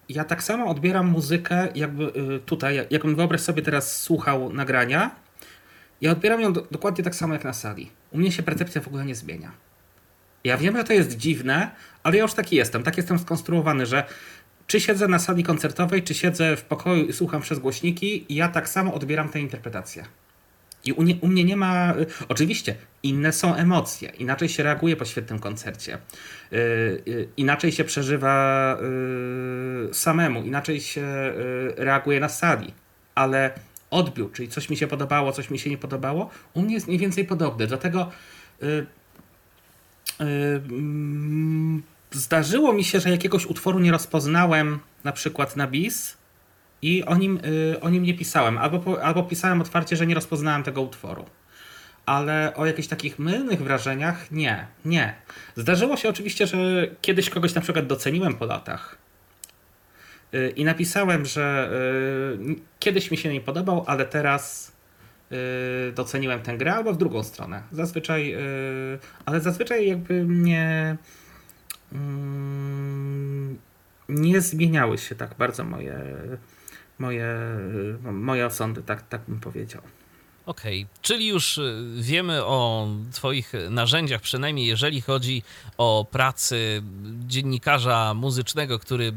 Ja tak samo odbieram muzykę, jakby tutaj, jakbym wyobraź sobie teraz słuchał nagrania. Ja odbieram ją dokładnie tak samo jak na sali. U mnie się percepcja w ogóle nie zmienia. Ja wiem, że to jest dziwne, ale ja już taki jestem. Tak jestem skonstruowany, że czy siedzę na sali koncertowej, czy siedzę w pokoju i słucham przez głośniki, i ja tak samo odbieram tę interpretację. I u mnie nie ma... Oczywiście inne są emocje. Inaczej się reaguje po świetnym koncercie. Inaczej się przeżywa samemu. Inaczej się reaguje na sali. Ale odbiór, czyli coś mi się podobało, coś mi się nie podobało, u mnie jest mniej więcej podobne. Dlatego zdarzyło mi się, że jakiegoś utworu nie rozpoznałem na przykład na BIS i o nim nie pisałem. Albo pisałem otwarcie, że nie rozpoznałem tego utworu. Ale o jakichś takich mylnych wrażeniach nie. Zdarzyło się oczywiście, że kiedyś kogoś na przykład doceniłem po latach. I napisałem, że kiedyś mi się nie podobał, ale teraz doceniłem tę grę, albo w drugą stronę. Zazwyczaj jakby nie zmieniały się tak bardzo moje osądy, tak bym powiedział. Okej, czyli już wiemy o twoich narzędziach, przynajmniej jeżeli chodzi o pracę dziennikarza muzycznego, który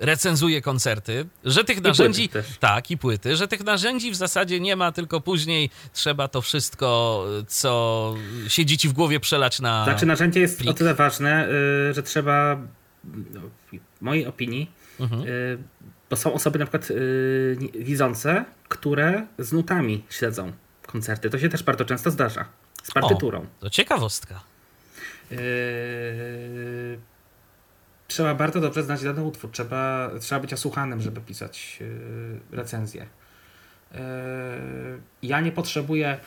recenzuje koncerty, że tych narzędzi... Tak, i płyty, że tych narzędzi w zasadzie nie ma, tylko później trzeba to wszystko, co siedzi ci w głowie, przelać na... Znaczy narzędzie jest plik. O tyle ważne, że trzeba, w mojej opinii, bo są osoby na przykład widzące, które z nutami śledzą koncerty. To się też bardzo często zdarza. Z partyturą. To ciekawostka. Trzeba bardzo dobrze znać dany utwór, trzeba być osłuchanym, żeby pisać recenzję. Ja nie potrzebuję...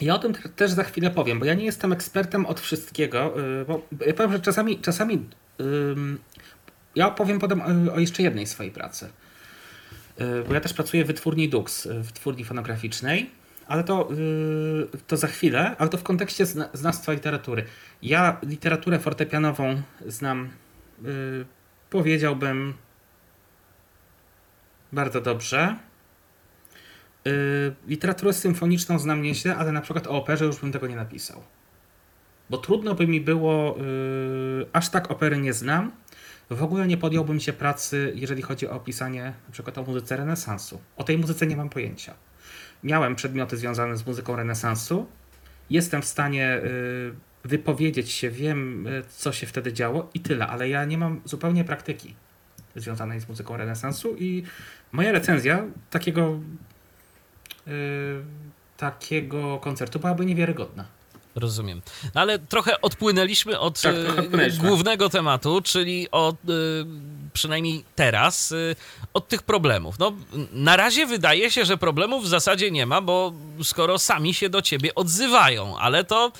Ja o tym też za chwilę powiem, bo ja nie jestem ekspertem od wszystkiego. Bo ja powiem, że czasami ja powiem potem o jeszcze jednej swojej pracy. Bo ja też pracuję w wytwórni Dux, w wytwórni fonograficznej. Ale to za chwilę, ale to w kontekście znawstwa literatury. Ja literaturę fortepianową znam, powiedziałbym, bardzo dobrze. Literaturę symfoniczną znam nieźle, ale na przykład o operze już bym tego nie napisał. Bo trudno by mi było, aż tak opery nie znam. W ogóle nie podjąłbym się pracy, jeżeli chodzi o opisanie na przykład o muzyce renesansu. O tej muzyce nie mam pojęcia. Miałem przedmioty związane z muzyką renesansu. Jestem w stanie wypowiedzieć się, wiem, co się wtedy działo i tyle, ale ja nie mam zupełnie praktyki związanej z muzyką renesansu i moja recenzja takiego koncertu byłaby niewiarygodna. Rozumiem. Ale trochę odpłynęliśmy od głównego tematu, czyli od, przynajmniej teraz, od tych problemów. No, na razie wydaje się, że problemów w zasadzie nie ma, bo skoro sami się do ciebie odzywają, ale to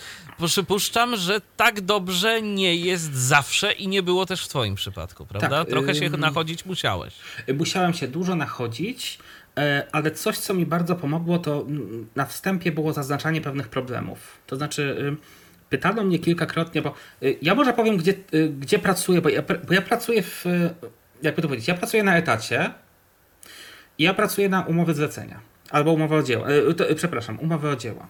przypuszczam, że tak dobrze nie jest zawsze i nie było też w twoim przypadku, prawda? Tak, trochę się nachodzić musiałeś. Musiałem się dużo nachodzić, ale coś, co mi bardzo pomogło, to na wstępie było zaznaczanie pewnych problemów. To znaczy pytano mnie kilkakrotnie, bo ja może powiem, gdzie pracuję, bo ja pracuję na etacie Ja pracuję na umowie zlecenia albo umowę o dzieło. Przepraszam, umowę o dzieło.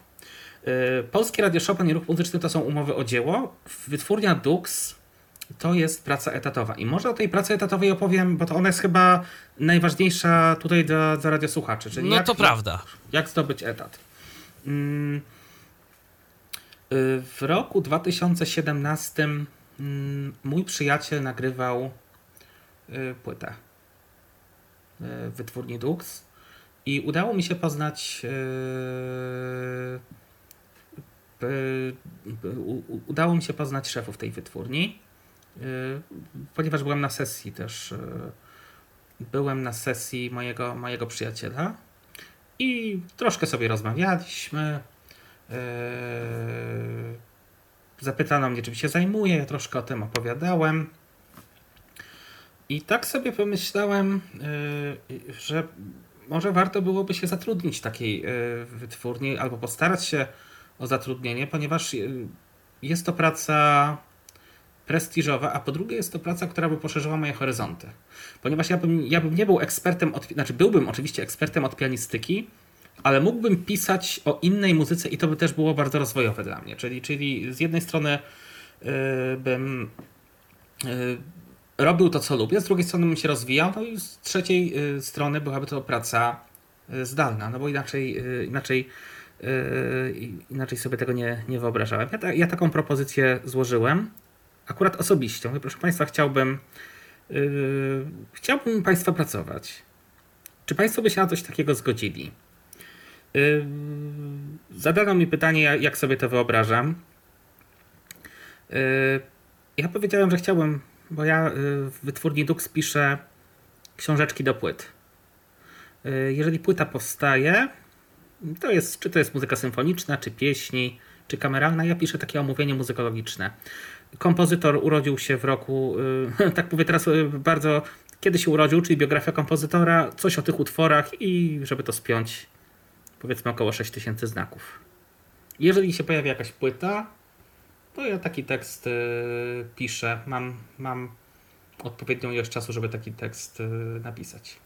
Polskie Radio Chopin i Ruch Muzyczny to są umowy o dzieło. Wytwórnia Dux to jest praca etatowa. I może o tej pracy etatowej opowiem, bo to ona jest chyba najważniejsza tutaj dla radiosłuchaczy. Czyli no to prawda. Jak zdobyć etat. W roku 2017 mój przyjaciel nagrywał płytę wytwórni Dux i udało mi się poznać szefów tej wytwórni, ponieważ byłem na sesji też. Byłem na sesji mojego przyjaciela i troszkę sobie rozmawialiśmy. Zapytano mnie, czym się zajmuję, ja troszkę o tym opowiadałem. I tak sobie pomyślałem, że może warto byłoby się zatrudnić takiej wytwórni albo postarać się o zatrudnienie, ponieważ jest to praca prestiżowa, a po drugie jest to praca, która by poszerzyła moje horyzonty. Ponieważ ja bym nie był ekspertem, byłbym oczywiście ekspertem od pianistyki, ale mógłbym pisać o innej muzyce i to by też było bardzo rozwojowe dla mnie. Czyli z jednej strony bym robił to, co lubię, z drugiej strony bym się rozwijał, no i z trzeciej strony byłaby to praca zdalna, no bo inaczej sobie tego nie wyobrażałem. Ja taką propozycję złożyłem, akurat osobiście. Mówię, proszę Państwa, chciałbym Państwa pracować. Czy Państwo by się na coś takiego zgodzili? Zadano mi pytanie, jak sobie to wyobrażam. Ja powiedziałem, że chciałbym, bo ja w wytwórni Dux piszę książeczki do płyt. Jeżeli płyta powstaje, czy to jest muzyka symfoniczna, czy pieśni, czy kameralna, ja piszę takie omówienie muzykologiczne. Kompozytor urodził się w roku, tak mówię teraz bardzo, kiedy się urodził, czyli biografia kompozytora, coś o tych utworach i żeby to spiąć, powiedzmy około 6000 znaków. Jeżeli się pojawia jakaś płyta, to ja taki tekst piszę. Mam odpowiednią ilość czasu, żeby taki tekst napisać.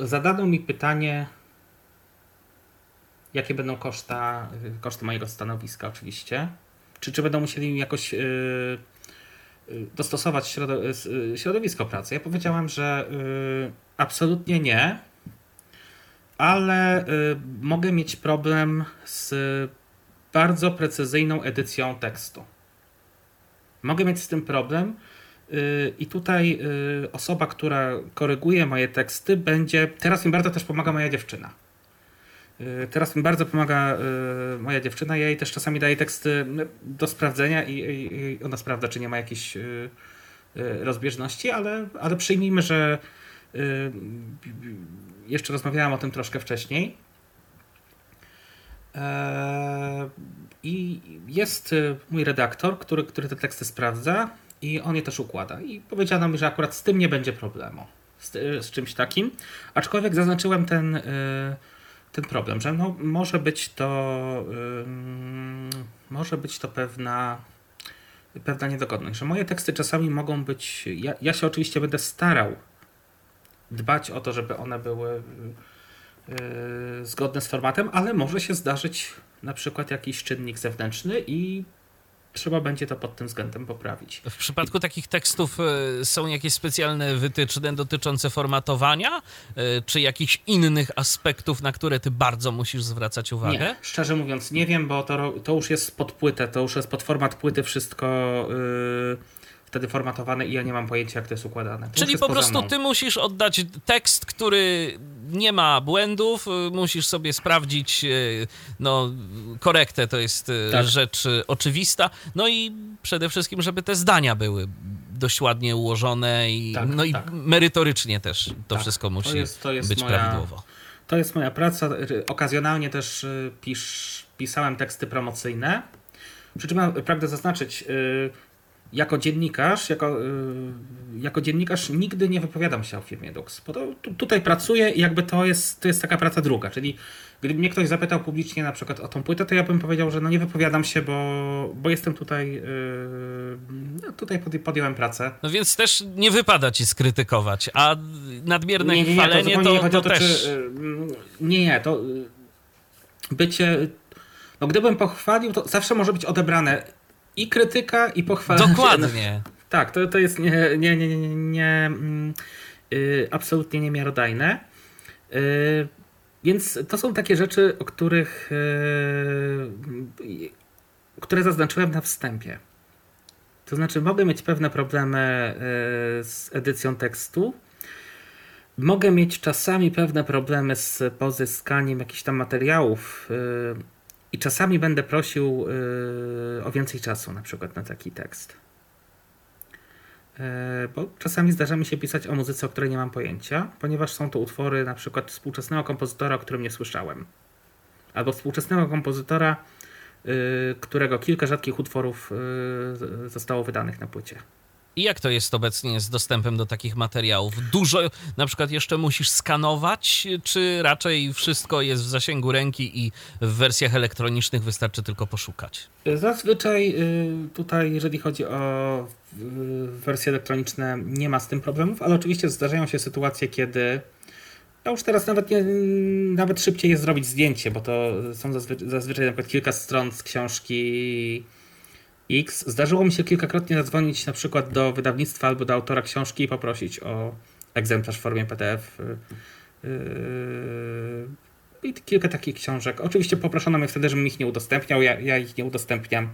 Zadano mi pytanie, jakie będą koszty mojego stanowiska oczywiście. Czy będą musieli jakoś dostosować środowisko pracy. Ja powiedziałem, że absolutnie nie, ale mogę mieć problem z bardzo precyzyjną edycją tekstu. Mogę mieć z tym problem i tutaj osoba, która koryguje moje teksty będzie... Teraz mi bardzo też pomaga moja dziewczyna. Ja jej też czasami daję teksty do sprawdzenia i ona sprawdza, czy nie ma jakichś rozbieżności, ale przyjmijmy, że jeszcze rozmawiałem o tym troszkę wcześniej. I jest mój redaktor, który te teksty sprawdza i on je też układa. I powiedziano mi, że akurat z tym nie będzie problemu, z czymś takim. Aczkolwiek zaznaczyłem ten problem, że no, może być to pewna niedogodność, że moje teksty czasami mogą być... Ja się oczywiście będę starał dbać o to, żeby one były zgodne z formatem, ale może się zdarzyć na przykład jakiś czynnik zewnętrzny i trzeba będzie to pod tym względem poprawić. W przypadku takich tekstów są jakieś specjalne wytyczne dotyczące formatowania, czy jakichś innych aspektów, na które ty bardzo musisz zwracać uwagę? Nie, szczerze mówiąc nie wiem, bo to już jest pod płytę, to już jest pod format płyty wszystko... wtedy formatowane i ja nie mam pojęcia, jak to jest układane. Czyli po prostu ty musisz oddać tekst, który nie ma błędów, musisz sobie sprawdzić korektę, to jest tak. Rzecz oczywista, no i przede wszystkim, żeby te zdania były dość ładnie ułożone i, tak, no i tak. Merytorycznie też to tak. Wszystko musi to jest być prawidłowo. To jest moja praca. Okazjonalnie też pisałem teksty promocyjne, przy czym, prawdę zaznaczyć, Jako dziennikarz nigdy nie wypowiadam się o firmie Dux, bo tutaj pracuję i jakby to jest taka praca druga, czyli gdyby mnie ktoś zapytał publicznie na przykład o tą płytę, to ja bym powiedział, że no nie wypowiadam się, bo jestem tutaj podjąłem pracę. No więc też nie wypada ci skrytykować, a nadmierne chwalenie to też... To bycie... No gdybym pochwalił, to zawsze może być odebrane i krytyka, i pochwalenie. Dokładnie. Tak, to jest absolutnie niemiarodajne. Więc to są takie rzeczy, o których, które zaznaczyłem na wstępie. To znaczy mogę mieć pewne problemy z edycją tekstu, mogę mieć czasami pewne problemy z pozyskaniem jakichś tam materiałów i czasami będę prosił o więcej czasu na przykład na taki tekst. Bo czasami zdarza mi się pisać o muzyce, o której nie mam pojęcia, ponieważ są to utwory na przykład współczesnego kompozytora, o którym nie słyszałem. Albo współczesnego kompozytora, którego kilka rzadkich utworów zostało wydanych na płycie. I jak to jest obecnie z dostępem do takich materiałów? Dużo na przykład jeszcze musisz skanować, czy raczej wszystko jest w zasięgu ręki i w wersjach elektronicznych wystarczy tylko poszukać? Zazwyczaj tutaj, jeżeli chodzi o wersje elektroniczne, nie ma z tym problemów, ale oczywiście zdarzają się sytuacje, kiedy ja już teraz nawet szybciej jest zrobić zdjęcie, bo to są zazwyczaj na przykład kilka stron z książki X. Zdarzyło mi się kilkakrotnie zadzwonić na przykład do wydawnictwa albo do autora książki i poprosić o egzemplarz w formie PDF. I kilka takich książek. Oczywiście poproszono mnie wtedy, żebym ich nie udostępniał. Ja ich nie udostępniam.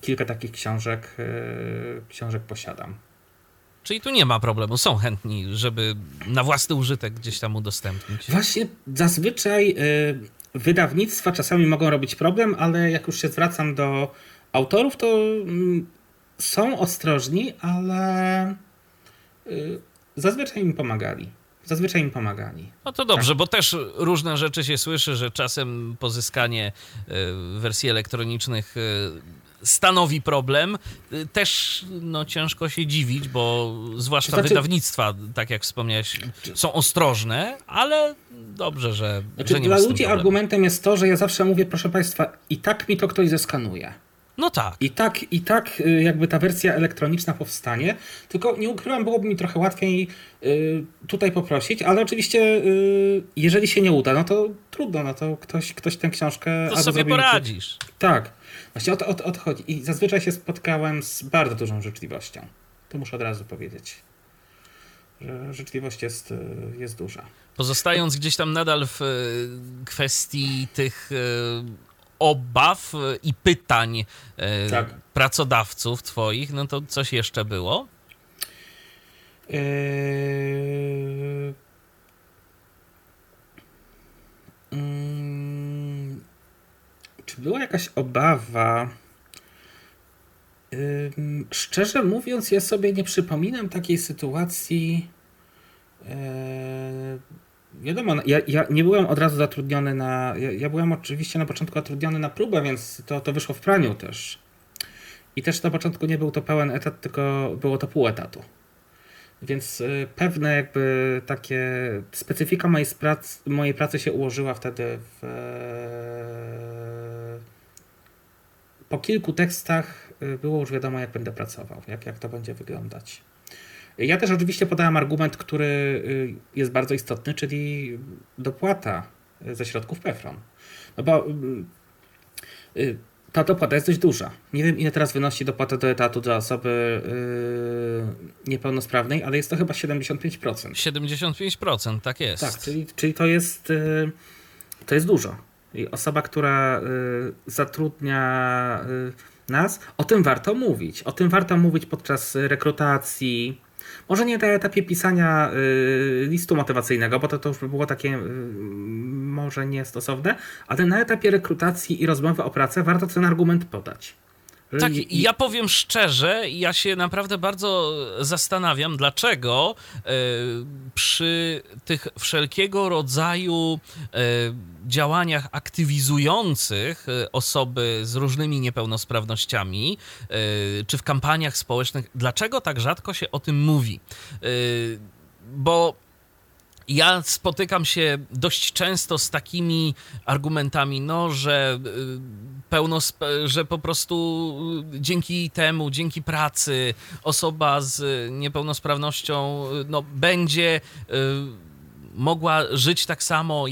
Kilka takich książek posiadam. Czyli tu nie ma problemu. Są chętni, żeby na własny użytek gdzieś tam udostępnić. Właśnie zazwyczaj wydawnictwa czasami mogą robić problem, ale jak już się zwracam do autorów, to są ostrożni, ale zazwyczaj im pomagali. No to dobrze, tak. Bo też różne rzeczy się słyszy, że czasem pozyskanie wersji elektronicznych stanowi problem. Też ciężko się dziwić, bo zwłaszcza wydawnictwa, tak jak wspomniałeś, są ostrożne, ale dobrze, że nie ma z tym dla ludzi problemu. Argumentem jest to, że ja zawsze mówię, proszę Państwa, i tak mi to ktoś zeskanuje. No tak. I tak jakby ta wersja elektroniczna powstanie, tylko nie ukrywam, byłoby mi trochę łatwiej tutaj poprosić, ale oczywiście jeżeli się nie uda, no to trudno, no to ktoś tę książkę... To sobie poradzisz. Tak. Właśnie o to chodzi. I zazwyczaj się spotkałem z bardzo dużą życzliwością. To muszę od razu powiedzieć. Że życzliwość jest duża. Pozostając gdzieś tam nadal w kwestii tych... obaw i pytań pracodawców twoich, no to coś jeszcze było? Czy była jakaś obawa? Szczerze mówiąc, ja sobie nie przypominam takiej sytuacji. Wiadomo, ja nie byłem od razu zatrudniony na... Ja byłem oczywiście na początku zatrudniony na próbę, więc to wyszło w praniu też. I też na początku nie był to pełen etat, tylko było to pół etatu. Więc pewne jakby takie... Specyfika mojej pracy się ułożyła wtedy Po kilku tekstach było już wiadomo, jak będę pracował, jak to będzie wyglądać. Ja też oczywiście podałem argument, który jest bardzo istotny, czyli dopłata ze środków PFRON. No bo ta dopłata jest dość duża. Nie wiem, ile teraz wynosi dopłata do etatu dla osoby niepełnosprawnej, ale jest to chyba 75%. 75%, tak jest. Tak, czyli to jest dużo. I osoba, która zatrudnia nas, o tym warto mówić. O tym warto mówić podczas rekrutacji. Może nie na etapie pisania listu motywacyjnego, bo to już by było takie może niestosowne, ale na etapie rekrutacji i rozmowy o pracę warto ten argument podać. Tak, ja powiem szczerze, ja się naprawdę bardzo zastanawiam, dlaczego przy tych wszelkiego rodzaju działaniach aktywizujących osoby z różnymi niepełnosprawnościami, czy w kampaniach społecznych, dlaczego tak rzadko się o tym mówi? Bo ja spotykam się dość często z takimi argumentami, no, że po prostu dzięki temu, dzięki pracy osoba z niepełnosprawnością no, będzie mogła żyć tak samo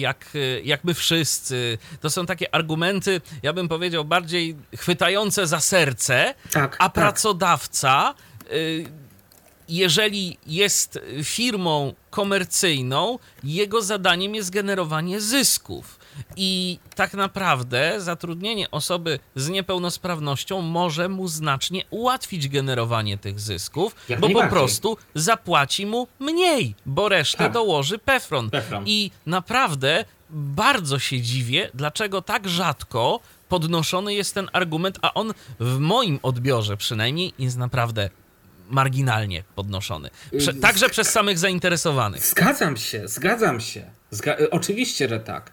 jak my wszyscy. To są takie argumenty, ja bym powiedział, bardziej chwytające za serce, tak. Pracodawca, jeżeli jest firmą komercyjną, jego zadaniem jest generowanie zysków. I tak naprawdę zatrudnienie osoby z niepełnosprawnością może mu znacznie ułatwić generowanie tych zysków, bo po prostu zapłaci mu mniej, bo resztę dołoży PFRON. I naprawdę bardzo się dziwię, dlaczego tak rzadko podnoszony jest ten argument, a on w moim odbiorze przynajmniej jest naprawdę marginalnie podnoszony. Także przez samych zainteresowanych. Zgadzam się. Oczywiście, że tak.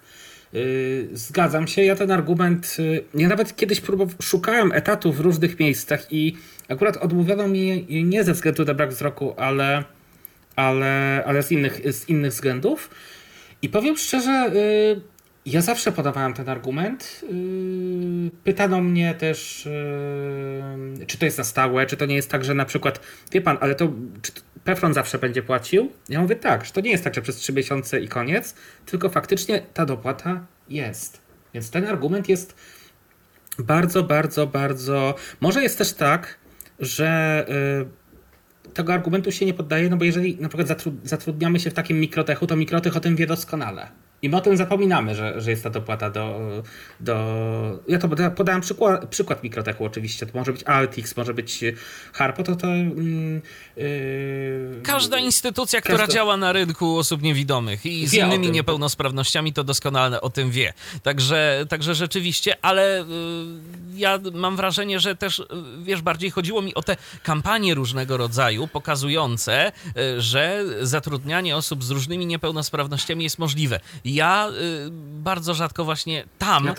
Zgadzam się, ja ten argument, ja nawet kiedyś szukałem etatu w różnych miejscach i akurat odmówiono mi nie ze względu na brak wzroku, ale z innych względów. I powiem szczerze, ja zawsze podawałem ten argument. Pytano mnie też, czy to jest na stałe, czy to nie jest tak, że na przykład, wie pan, ale to czy PFRON zawsze będzie płacił? Ja mówię tak, że to nie jest tak, że przez 3 miesiące i koniec, tylko faktycznie ta dopłata jest. Więc ten argument jest bardzo, bardzo, bardzo... Może jest też tak, że tego argumentu się nie poddaje, no bo jeżeli na przykład zatrudniamy się w takim mikrotechu, to mikrotech o tym wie doskonale. I my o tym zapominamy, że jest ta dopłata do... Ja to podałem przykład mikrotechu oczywiście. To może być Altix, może być Harpo, to... Każda instytucja, która działa na rynku osób niewidomych i z innymi niepełnosprawnościami, to doskonale o tym wie. Także rzeczywiście, ale ja mam wrażenie, że też, wiesz, bardziej chodziło mi o te kampanie różnego rodzaju pokazujące, że zatrudnianie osób z różnymi niepełnosprawnościami jest możliwe. Ja bardzo rzadko właśnie tam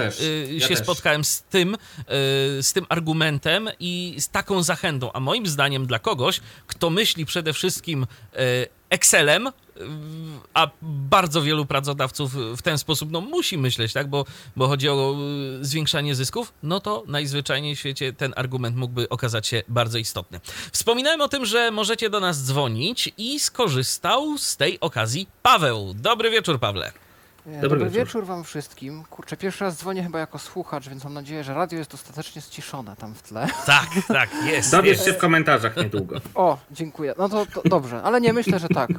się spotkałem z tym argumentem i z taką zachętą. A moim zdaniem dla kogoś, kto myśli przede wszystkim Excelem, a bardzo wielu pracodawców w ten sposób no, musi myśleć, tak, bo chodzi o zwiększanie zysków, no to najzwyczajniej w świecie ten argument mógłby okazać się bardzo istotny. Wspominałem o tym, że możecie do nas dzwonić i skorzystał z tej okazji Paweł. Dobry wieczór, Pawle. Dobry wieczór wam wszystkim. Kurczę, pierwszy raz dzwonię chyba jako słuchacz, więc mam nadzieję, że radio jest dostatecznie ściszone tam w tle. Tak, jest. Dowiesz się w komentarzach niedługo. O, dziękuję. No to dobrze, ale nie myślę, że tak.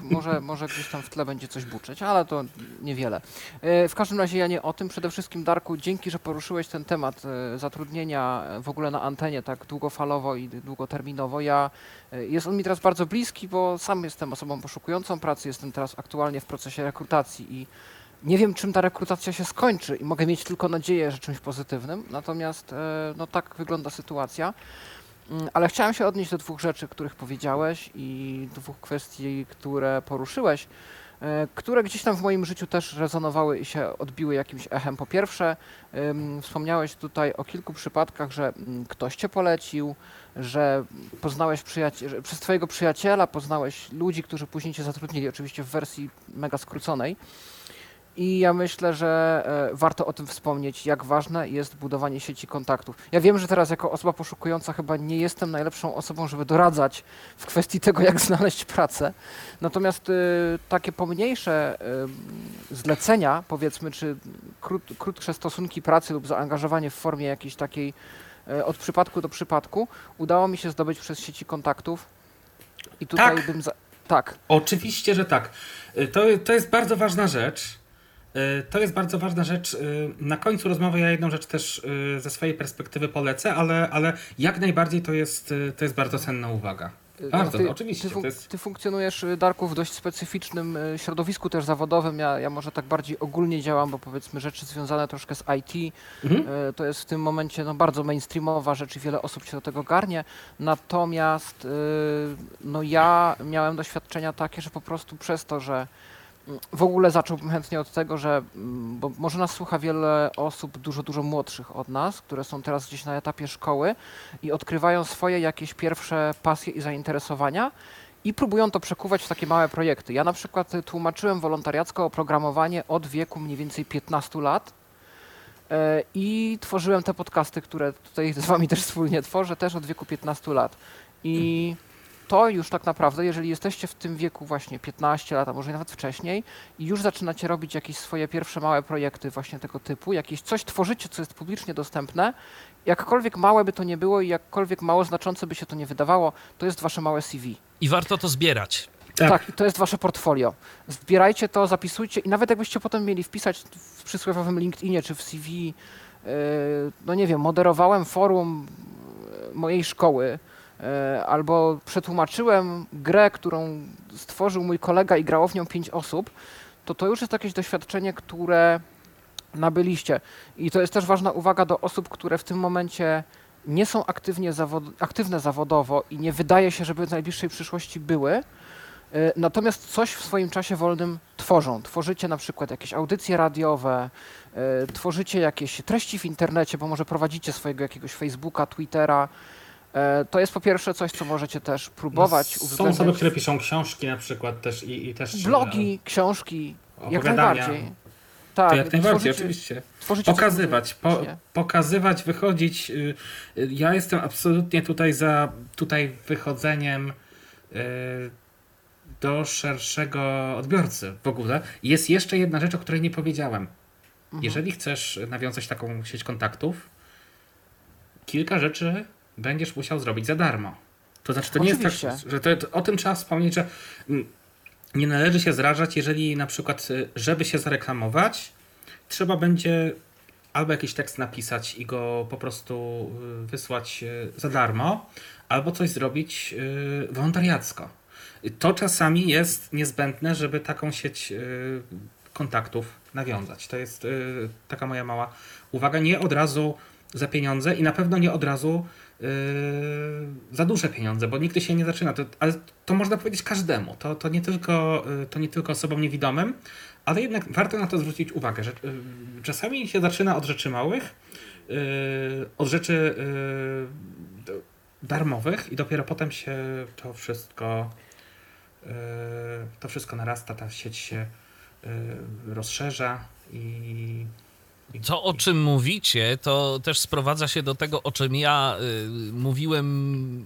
Może gdzieś tam w tle będzie coś buczeć, ale to niewiele. W każdym razie ja nie o tym. Przede wszystkim, Darku, dzięki, że poruszyłeś ten temat zatrudnienia w ogóle na antenie tak długofalowo i długoterminowo. Jest on mi teraz bardzo bliski, bo sam jestem osobą poszukującą pracy, jestem teraz aktualnie w procesie rekrutacji i nie wiem, czym ta rekrutacja się skończy i mogę mieć tylko nadzieję, że czymś pozytywnym, natomiast no tak wygląda sytuacja. Ale chciałem się odnieść do 2 rzeczy, których powiedziałeś i 2 kwestii, które poruszyłeś, które gdzieś tam w moim życiu też rezonowały i się odbiły jakimś echem. Po pierwsze, wspomniałeś tutaj o kilku przypadkach, że ktoś cię polecił, że przez twojego przyjaciela poznałeś ludzi, którzy później cię zatrudnili, oczywiście w wersji mega skróconej. I ja myślę, że warto o tym wspomnieć, jak ważne jest budowanie sieci kontaktów. Ja wiem, że teraz jako osoba poszukująca chyba nie jestem najlepszą osobą, żeby doradzać w kwestii tego, jak znaleźć pracę. Natomiast takie pomniejsze zlecenia, powiedzmy, czy krótsze stosunki pracy lub zaangażowanie w formie jakiejś takiej od przypadku do przypadku udało mi się zdobyć przez sieci kontaktów. I tutaj tak. Oczywiście, że tak. To jest bardzo ważna rzecz. Na końcu rozmowy ja jedną rzecz też ze swojej perspektywy polecę, ale jak najbardziej to jest bardzo cenna uwaga. Arton, oczywiście. Ty funkcjonujesz, Darku, w dość specyficznym środowisku też zawodowym. Ja może tak bardziej ogólnie działam, bo powiedzmy rzeczy związane troszkę z IT. To jest w tym momencie bardzo mainstreamowa rzecz i wiele osób się do tego garnie. Natomiast ja miałem doświadczenia takie, że po prostu przez to, że w ogóle zacząłbym chętnie od tego, że bo może nas słucha wiele osób dużo młodszych od nas, które są teraz gdzieś na etapie szkoły i odkrywają swoje jakieś pierwsze pasje i zainteresowania i próbują to przekuwać w takie małe projekty. Ja na przykład tłumaczyłem wolontariacko oprogramowanie od wieku mniej więcej 15 lat i tworzyłem te podcasty, które tutaj z wami też wspólnie tworzę, też od wieku 15 lat. I to już tak naprawdę, jeżeli jesteście w tym wieku właśnie 15 lat, a może nawet wcześniej i już zaczynacie robić jakieś swoje pierwsze małe projekty właśnie tego typu, jakieś coś tworzycie, co jest publicznie dostępne, jakkolwiek małe by to nie było i jakkolwiek mało znaczące by się to nie wydawało, to jest wasze małe CV. I warto to zbierać. Tak, to jest wasze portfolio. Zbierajcie to, zapisujcie i nawet jakbyście potem mieli wpisać w przysłowiowym LinkedInie czy w CV, no nie wiem, moderowałem forum mojej szkoły, albo przetłumaczyłem grę, którą stworzył mój kolega i grało w nią 5 osób, to już jest jakieś doświadczenie, które nabyliście. I to jest też ważna uwaga do osób, które w tym momencie nie są aktywne zawodowo i nie wydaje się, żeby w najbliższej przyszłości były, natomiast coś w swoim czasie wolnym tworzą. Tworzycie na przykład jakieś audycje radiowe, tworzycie jakieś treści w internecie, bo może prowadzicie swojego jakiegoś Facebooka, Twittera. To jest po pierwsze coś, co możecie też próbować. Są osoby, które piszą książki na przykład też i też... Blogi, książki, jak najbardziej. Tak, to jak najbardziej, oczywiście. Pokazywać, pokazywać, wychodzić. Ja jestem absolutnie tutaj za wychodzeniem do szerszego odbiorcy w ogóle. Jest jeszcze jedna rzecz, o której nie powiedziałem. Jeżeli chcesz nawiązać taką sieć kontaktów, kilka rzeczy będziesz musiał zrobić za darmo. To znaczy, to oczywiście. Nie jest tak, że o tym trzeba wspomnieć, że nie należy się zrażać, jeżeli na przykład, żeby się zareklamować, trzeba będzie albo jakiś tekst napisać i go po prostu wysłać za darmo, albo coś zrobić wolontariacko. To czasami jest niezbędne, żeby taką sieć kontaktów nawiązać. To jest taka moja mała uwaga. Nie od razu za pieniądze i na pewno nie od razu za duże pieniądze, bo nigdy się nie zaczyna. Ale to można powiedzieć każdemu. To nie tylko osobom niewidomym, ale jednak warto na to zwrócić uwagę, że czasami się zaczyna od rzeczy małych, od rzeczy darmowych i dopiero potem się to wszystko narasta, ta sieć się rozszerza i... To, o czym mówicie, to też sprowadza się do tego, o czym ja mówiłem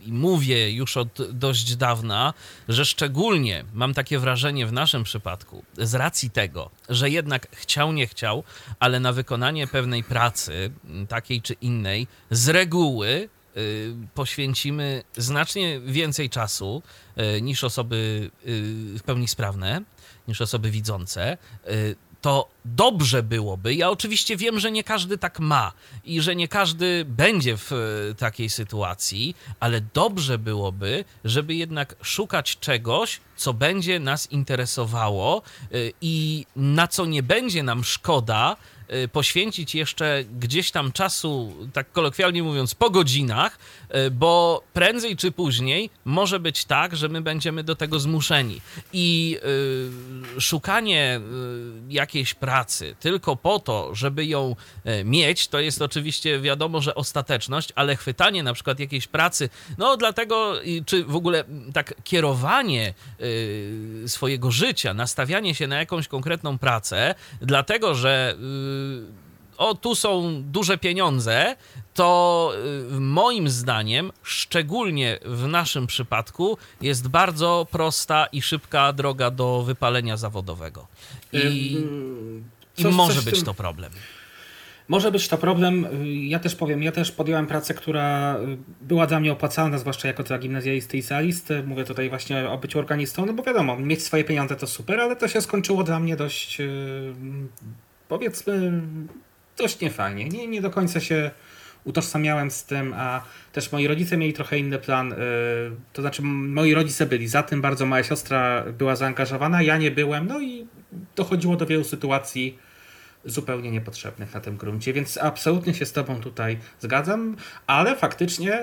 i mówię już od dość dawna, że szczególnie mam takie wrażenie w naszym przypadku, z racji tego, że jednak chciał, nie chciał, ale na wykonanie pewnej pracy, takiej czy innej, z reguły poświęcimy znacznie więcej czasu niż osoby w pełni sprawne, niż osoby widzące. To dobrze byłoby. Ja oczywiście wiem, że nie każdy tak ma i że nie każdy będzie w takiej sytuacji, ale dobrze byłoby, żeby jednak szukać czegoś, co będzie nas interesowało i na co nie będzie nam szkoda poświęcić jeszcze gdzieś tam czasu, tak kolokwialnie mówiąc, po godzinach, bo prędzej czy później może być tak, że my będziemy do tego zmuszeni. I szukanie jakiejś pracy tylko po to, żeby ją mieć, to jest oczywiście wiadomo, że ostateczność, ale chwytanie na przykład jakiejś pracy, no dlatego, czy w ogóle tak kierowanie swojego życia, nastawianie się na jakąś konkretną pracę, dlatego, że tu są duże pieniądze, to moim zdaniem, szczególnie w naszym przypadku, jest bardzo prosta i szybka droga do wypalenia zawodowego. To problem. Może być to problem. Ja też powiem, ja też podjąłem pracę, która była dla mnie opłacalna, zwłaszcza jako dla gimnazjalisty i licealisty. Mówię tutaj właśnie o byciu organistą, no bo wiadomo, mieć swoje pieniądze to super, ale to się skończyło dla mnie dość... powiedzmy, dość niefajnie. Nie do końca się utożsamiałem z tym, a też moi rodzice mieli trochę inny plan, to znaczy moi rodzice byli za tym, bardzo moja siostra była zaangażowana, ja nie byłem, no i dochodziło do wielu sytuacji zupełnie niepotrzebnych na tym gruncie, więc absolutnie się z tobą tutaj zgadzam, ale faktycznie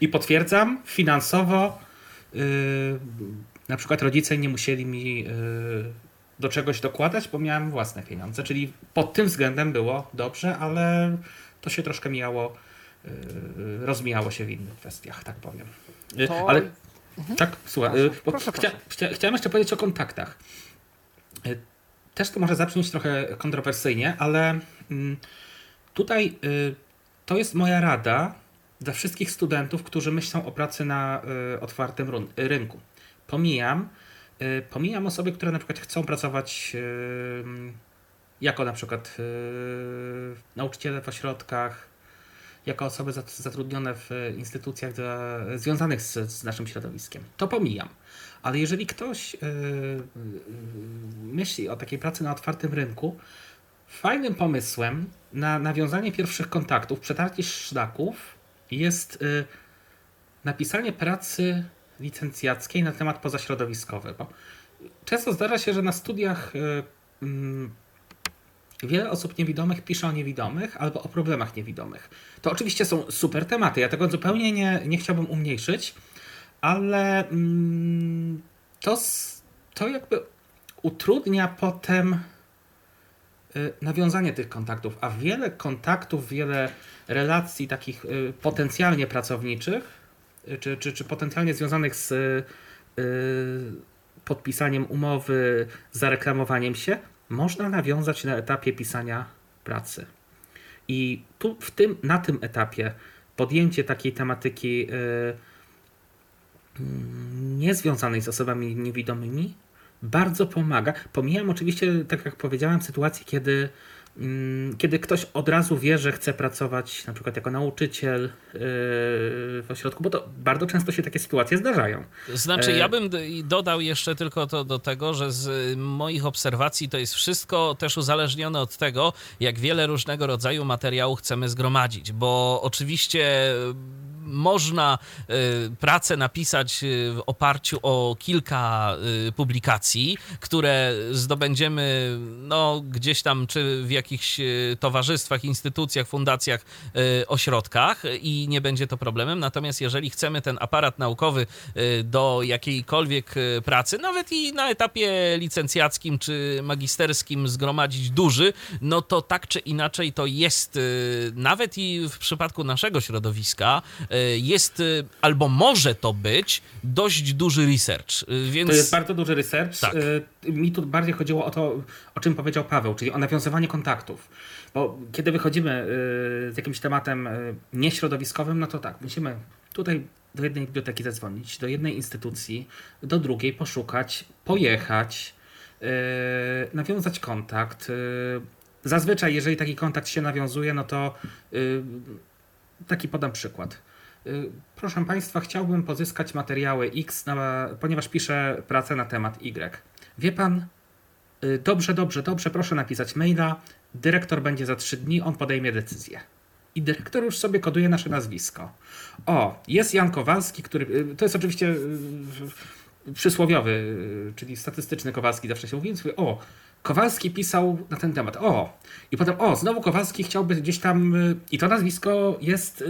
i potwierdzam, finansowo na przykład rodzice nie musieli mi do czegoś dokładać, bo miałem własne pieniądze, czyli pod tym względem było dobrze, ale to się troszkę mijało, rozmijało się w innych kwestiach, tak powiem. To... Ale tak, słuchaj, chciałem jeszcze powiedzieć o kontaktach. Też to może zabrzmieć trochę kontrowersyjnie, ale tutaj to jest moja rada dla wszystkich studentów, którzy myślą o pracy na otwartym rynku. Pomijam osoby, które na przykład chcą pracować jako na przykład nauczyciele w ośrodkach, jako osoby zatrudnione w instytucjach związanych z naszym środowiskiem. To pomijam. Ale jeżeli ktoś myśli o takiej pracy na otwartym rynku, fajnym pomysłem na nawiązanie pierwszych kontaktów, przetarcie szlaków jest napisanie pracy licencjackiej na temat pozaśrodowiskowy. Bo często zdarza się, że na studiach wiele osób niewidomych pisze o niewidomych albo o problemach niewidomych. To oczywiście są super tematy, ja tego zupełnie nie chciałbym umniejszyć, ale to jakby utrudnia potem nawiązanie tych kontaktów, a wiele kontaktów, wiele relacji takich potencjalnie pracowniczych czy potencjalnie związanych z podpisaniem umowy, zareklamowaniem się, można nawiązać na etapie pisania pracy. I tu na tym etapie podjęcie takiej tematyki niezwiązanej z osobami niewidomymi bardzo pomaga. Pomijam oczywiście, tak jak powiedziałem, sytuację, kiedy ktoś od razu wie, że chce pracować na przykład jako nauczyciel w ośrodku, bo to bardzo często się takie sytuacje zdarzają. Znaczy ja bym dodał jeszcze tylko to do tego, że z moich obserwacji to jest wszystko też uzależnione od tego, jak wiele różnego rodzaju materiału chcemy zgromadzić, bo oczywiście można pracę napisać w oparciu o kilka publikacji, które zdobędziemy gdzieś tam, czy w jakichś towarzystwach, instytucjach, fundacjach, ośrodkach i nie będzie to problemem. Natomiast jeżeli chcemy ten aparat naukowy do jakiejkolwiek pracy, nawet i na etapie licencjackim czy magisterskim zgromadzić duży, to tak czy inaczej to jest, nawet i w przypadku naszego środowiska, jest, albo może to być, dość duży research. Więc... To jest bardzo duży research. Tak. Mi tu bardziej chodziło o to, o czym powiedział Paweł, czyli o nawiązywanie kontaktów. Bo kiedy wychodzimy z jakimś tematem nieśrodowiskowym, to tak, musimy tutaj do jednej biblioteki zadzwonić, do jednej instytucji, do drugiej poszukać, pojechać, nawiązać kontakt. Zazwyczaj, jeżeli taki kontakt się nawiązuje, to taki podam przykład. Proszę Państwa, chciałbym pozyskać materiały X, ponieważ piszę pracę na temat Y. Wie Pan, dobrze, proszę napisać maila, dyrektor będzie za 3 dni, on podejmie decyzję. I dyrektor już sobie koduje nasze nazwisko. Jest Jan Kowalski, który... To jest oczywiście przysłowiowy, czyli statystyczny Kowalski zawsze się mówi, więc mówię, Kowalski pisał na ten temat. I potem, znowu Kowalski chciałby gdzieś tam... I to nazwisko jest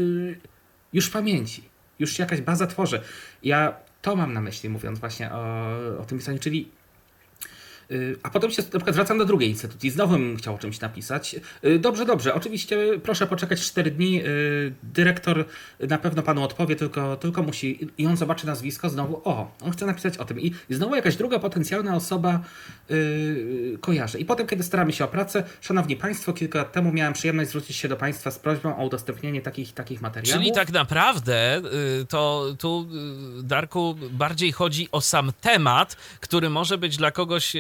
już w pamięci. Już się jakaś baza tworzy. Ja to mam na myśli, mówiąc właśnie o tym pisaniu, czyli... A potem się na przykład zwracam do drugiej instytucji. Znowu bym chciał o czymś napisać. Dobrze. Oczywiście proszę poczekać 4 dni. Dyrektor na pewno panu odpowie, tylko musi... I on zobaczy nazwisko. Znowu, on chce napisać o tym. I znowu jakaś druga potencjalna osoba kojarzy. I potem, kiedy staramy się o pracę, szanowni państwo, kilka lat temu miałem przyjemność zwrócić się do państwa z prośbą o udostępnienie takich materiałów. Czyli tak naprawdę to tu, Darku, bardziej chodzi o sam temat, który może być dla kogoś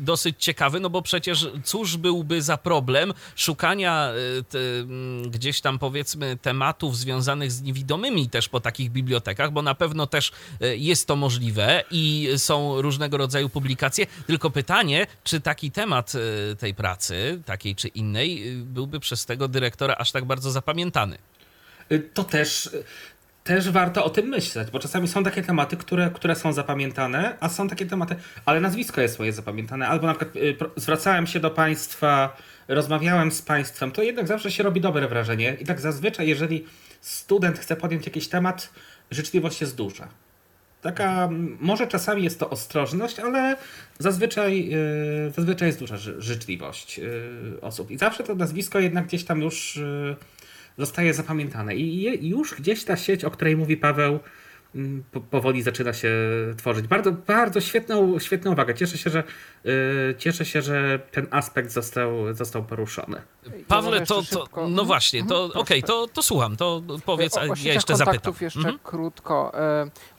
dosyć ciekawy, bo przecież cóż byłby za problem szukania gdzieś tam, powiedzmy, tematów związanych z niewidomymi też po takich bibliotekach, bo na pewno też jest to możliwe i są różnego rodzaju publikacje, tylko pytanie, czy taki temat tej pracy, takiej czy innej, byłby przez tego dyrektora aż tak bardzo zapamiętany. to też warto o tym myśleć, bo czasami są takie tematy, które są zapamiętane, a są takie tematy, ale nazwisko jest moje zapamiętane, albo na przykład zwracałem się do państwa, rozmawiałem z państwem, to jednak zawsze się robi dobre wrażenie i tak zazwyczaj, jeżeli student chce podjąć jakiś temat, życzliwość się zdusza. Taka, może czasami jest to ostrożność, ale zazwyczaj jest duża życzliwość osób. I zawsze to nazwisko jednak gdzieś tam już zostaje zapamiętane. I już gdzieś ta sieć, o której mówi Paweł, powoli zaczyna się tworzyć. Bardzo, bardzo świetną uwagę. Cieszę się, że ten aspekt został poruszony. Pawle, to no właśnie, to okej, to słucham, to powiedz, a ja jeszcze zapytam. Jeszcze krótko.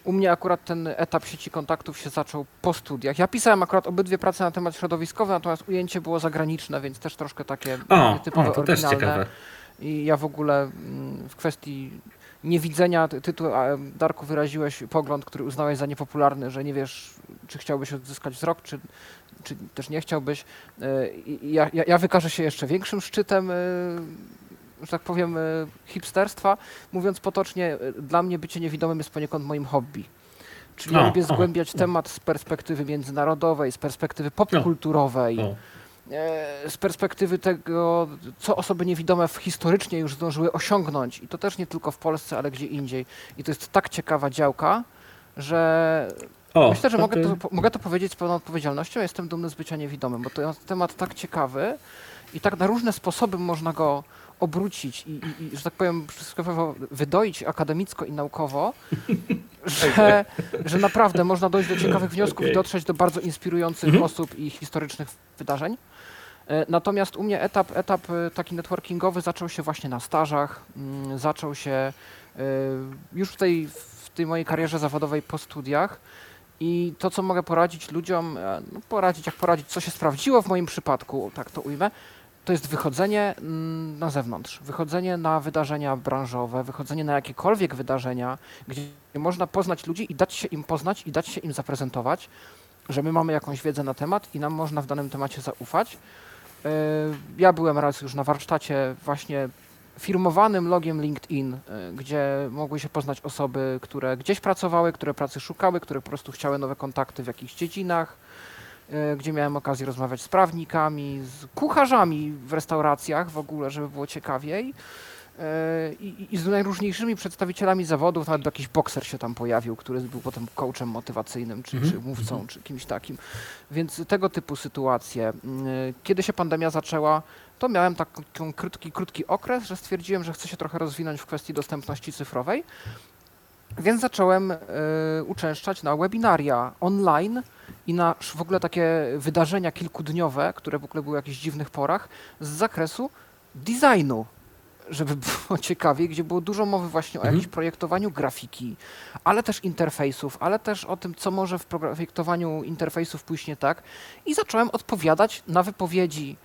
U mnie akurat ten etap sieci kontaktów się zaczął po studiach. Ja pisałem akurat obydwie prace na temat środowiskowy, natomiast ujęcie było zagraniczne, więc też troszkę takie typowe, to oryginalne. Też ciekawe. I ja w ogóle w kwestii niewidzenia tytułu, Darku, wyraziłeś pogląd, który uznałeś za niepopularny, że nie wiesz, czy chciałbyś odzyskać wzrok, czy też nie chciałbyś. Ja wykażę się jeszcze większym szczytem, że tak powiem, hipsterstwa. Mówiąc potocznie, dla mnie bycie niewidomym jest poniekąd moim hobby. Czyli ja lubię zgłębiać temat z perspektywy międzynarodowej, z perspektywy popkulturowej. Z perspektywy tego, co osoby niewidome historycznie już zdążyły osiągnąć. I to też nie tylko w Polsce, ale gdzie indziej. I to jest tak ciekawa działka, że myślę, że mogę to powiedzieć z pełną odpowiedzialnością. Jestem dumny z bycia niewidomym, bo to jest temat tak ciekawy i tak na różne sposoby można go obrócić i że tak powiem, wydoić akademicko i naukowo, że naprawdę można dojść do ciekawych wniosków i dotrzeć do bardzo inspirujących osób i historycznych wydarzeń. Natomiast u mnie etap taki networkingowy zaczął się właśnie na stażach, zaczął się już w tej mojej karierze zawodowej po studiach. I to, co mogę poradzić ludziom, co się sprawdziło w moim przypadku, tak to ujmę, to jest wychodzenie na zewnątrz, wychodzenie na wydarzenia branżowe, wychodzenie na jakiekolwiek wydarzenia, gdzie można poznać ludzi i dać się im poznać i dać się im zaprezentować, że my mamy jakąś wiedzę na temat i nam można w danym temacie zaufać. Ja byłem raz już na warsztacie właśnie firmowanym logiem LinkedIn, gdzie mogły się poznać osoby, które gdzieś pracowały, które pracy szukały, które po prostu chciały nowe kontakty w jakichś dziedzinach, gdzie miałem okazję rozmawiać z prawnikami, z kucharzami w restauracjach w ogóle, żeby było ciekawiej i z najróżniejszymi przedstawicielami zawodów, nawet jakiś bokser się tam pojawił, który był potem coachem motywacyjnym, czy mówcą, czy kimś takim, więc tego typu sytuacje. Kiedy się pandemia zaczęła, to miałem taki krótki okres, że stwierdziłem, że chcę się trochę rozwinąć w kwestii dostępności cyfrowej, więc zacząłem uczęszczać na webinaria online i na w ogóle takie wydarzenia kilkudniowe, które w ogóle były w jakichś dziwnych porach, z zakresu designu, żeby było ciekawiej, gdzie było dużo mowy właśnie o jakimś projektowaniu grafiki, ale też interfejsów, ale też o tym, co może w projektowaniu interfejsów pójść nie tak. I zacząłem odpowiadać na wypowiedzi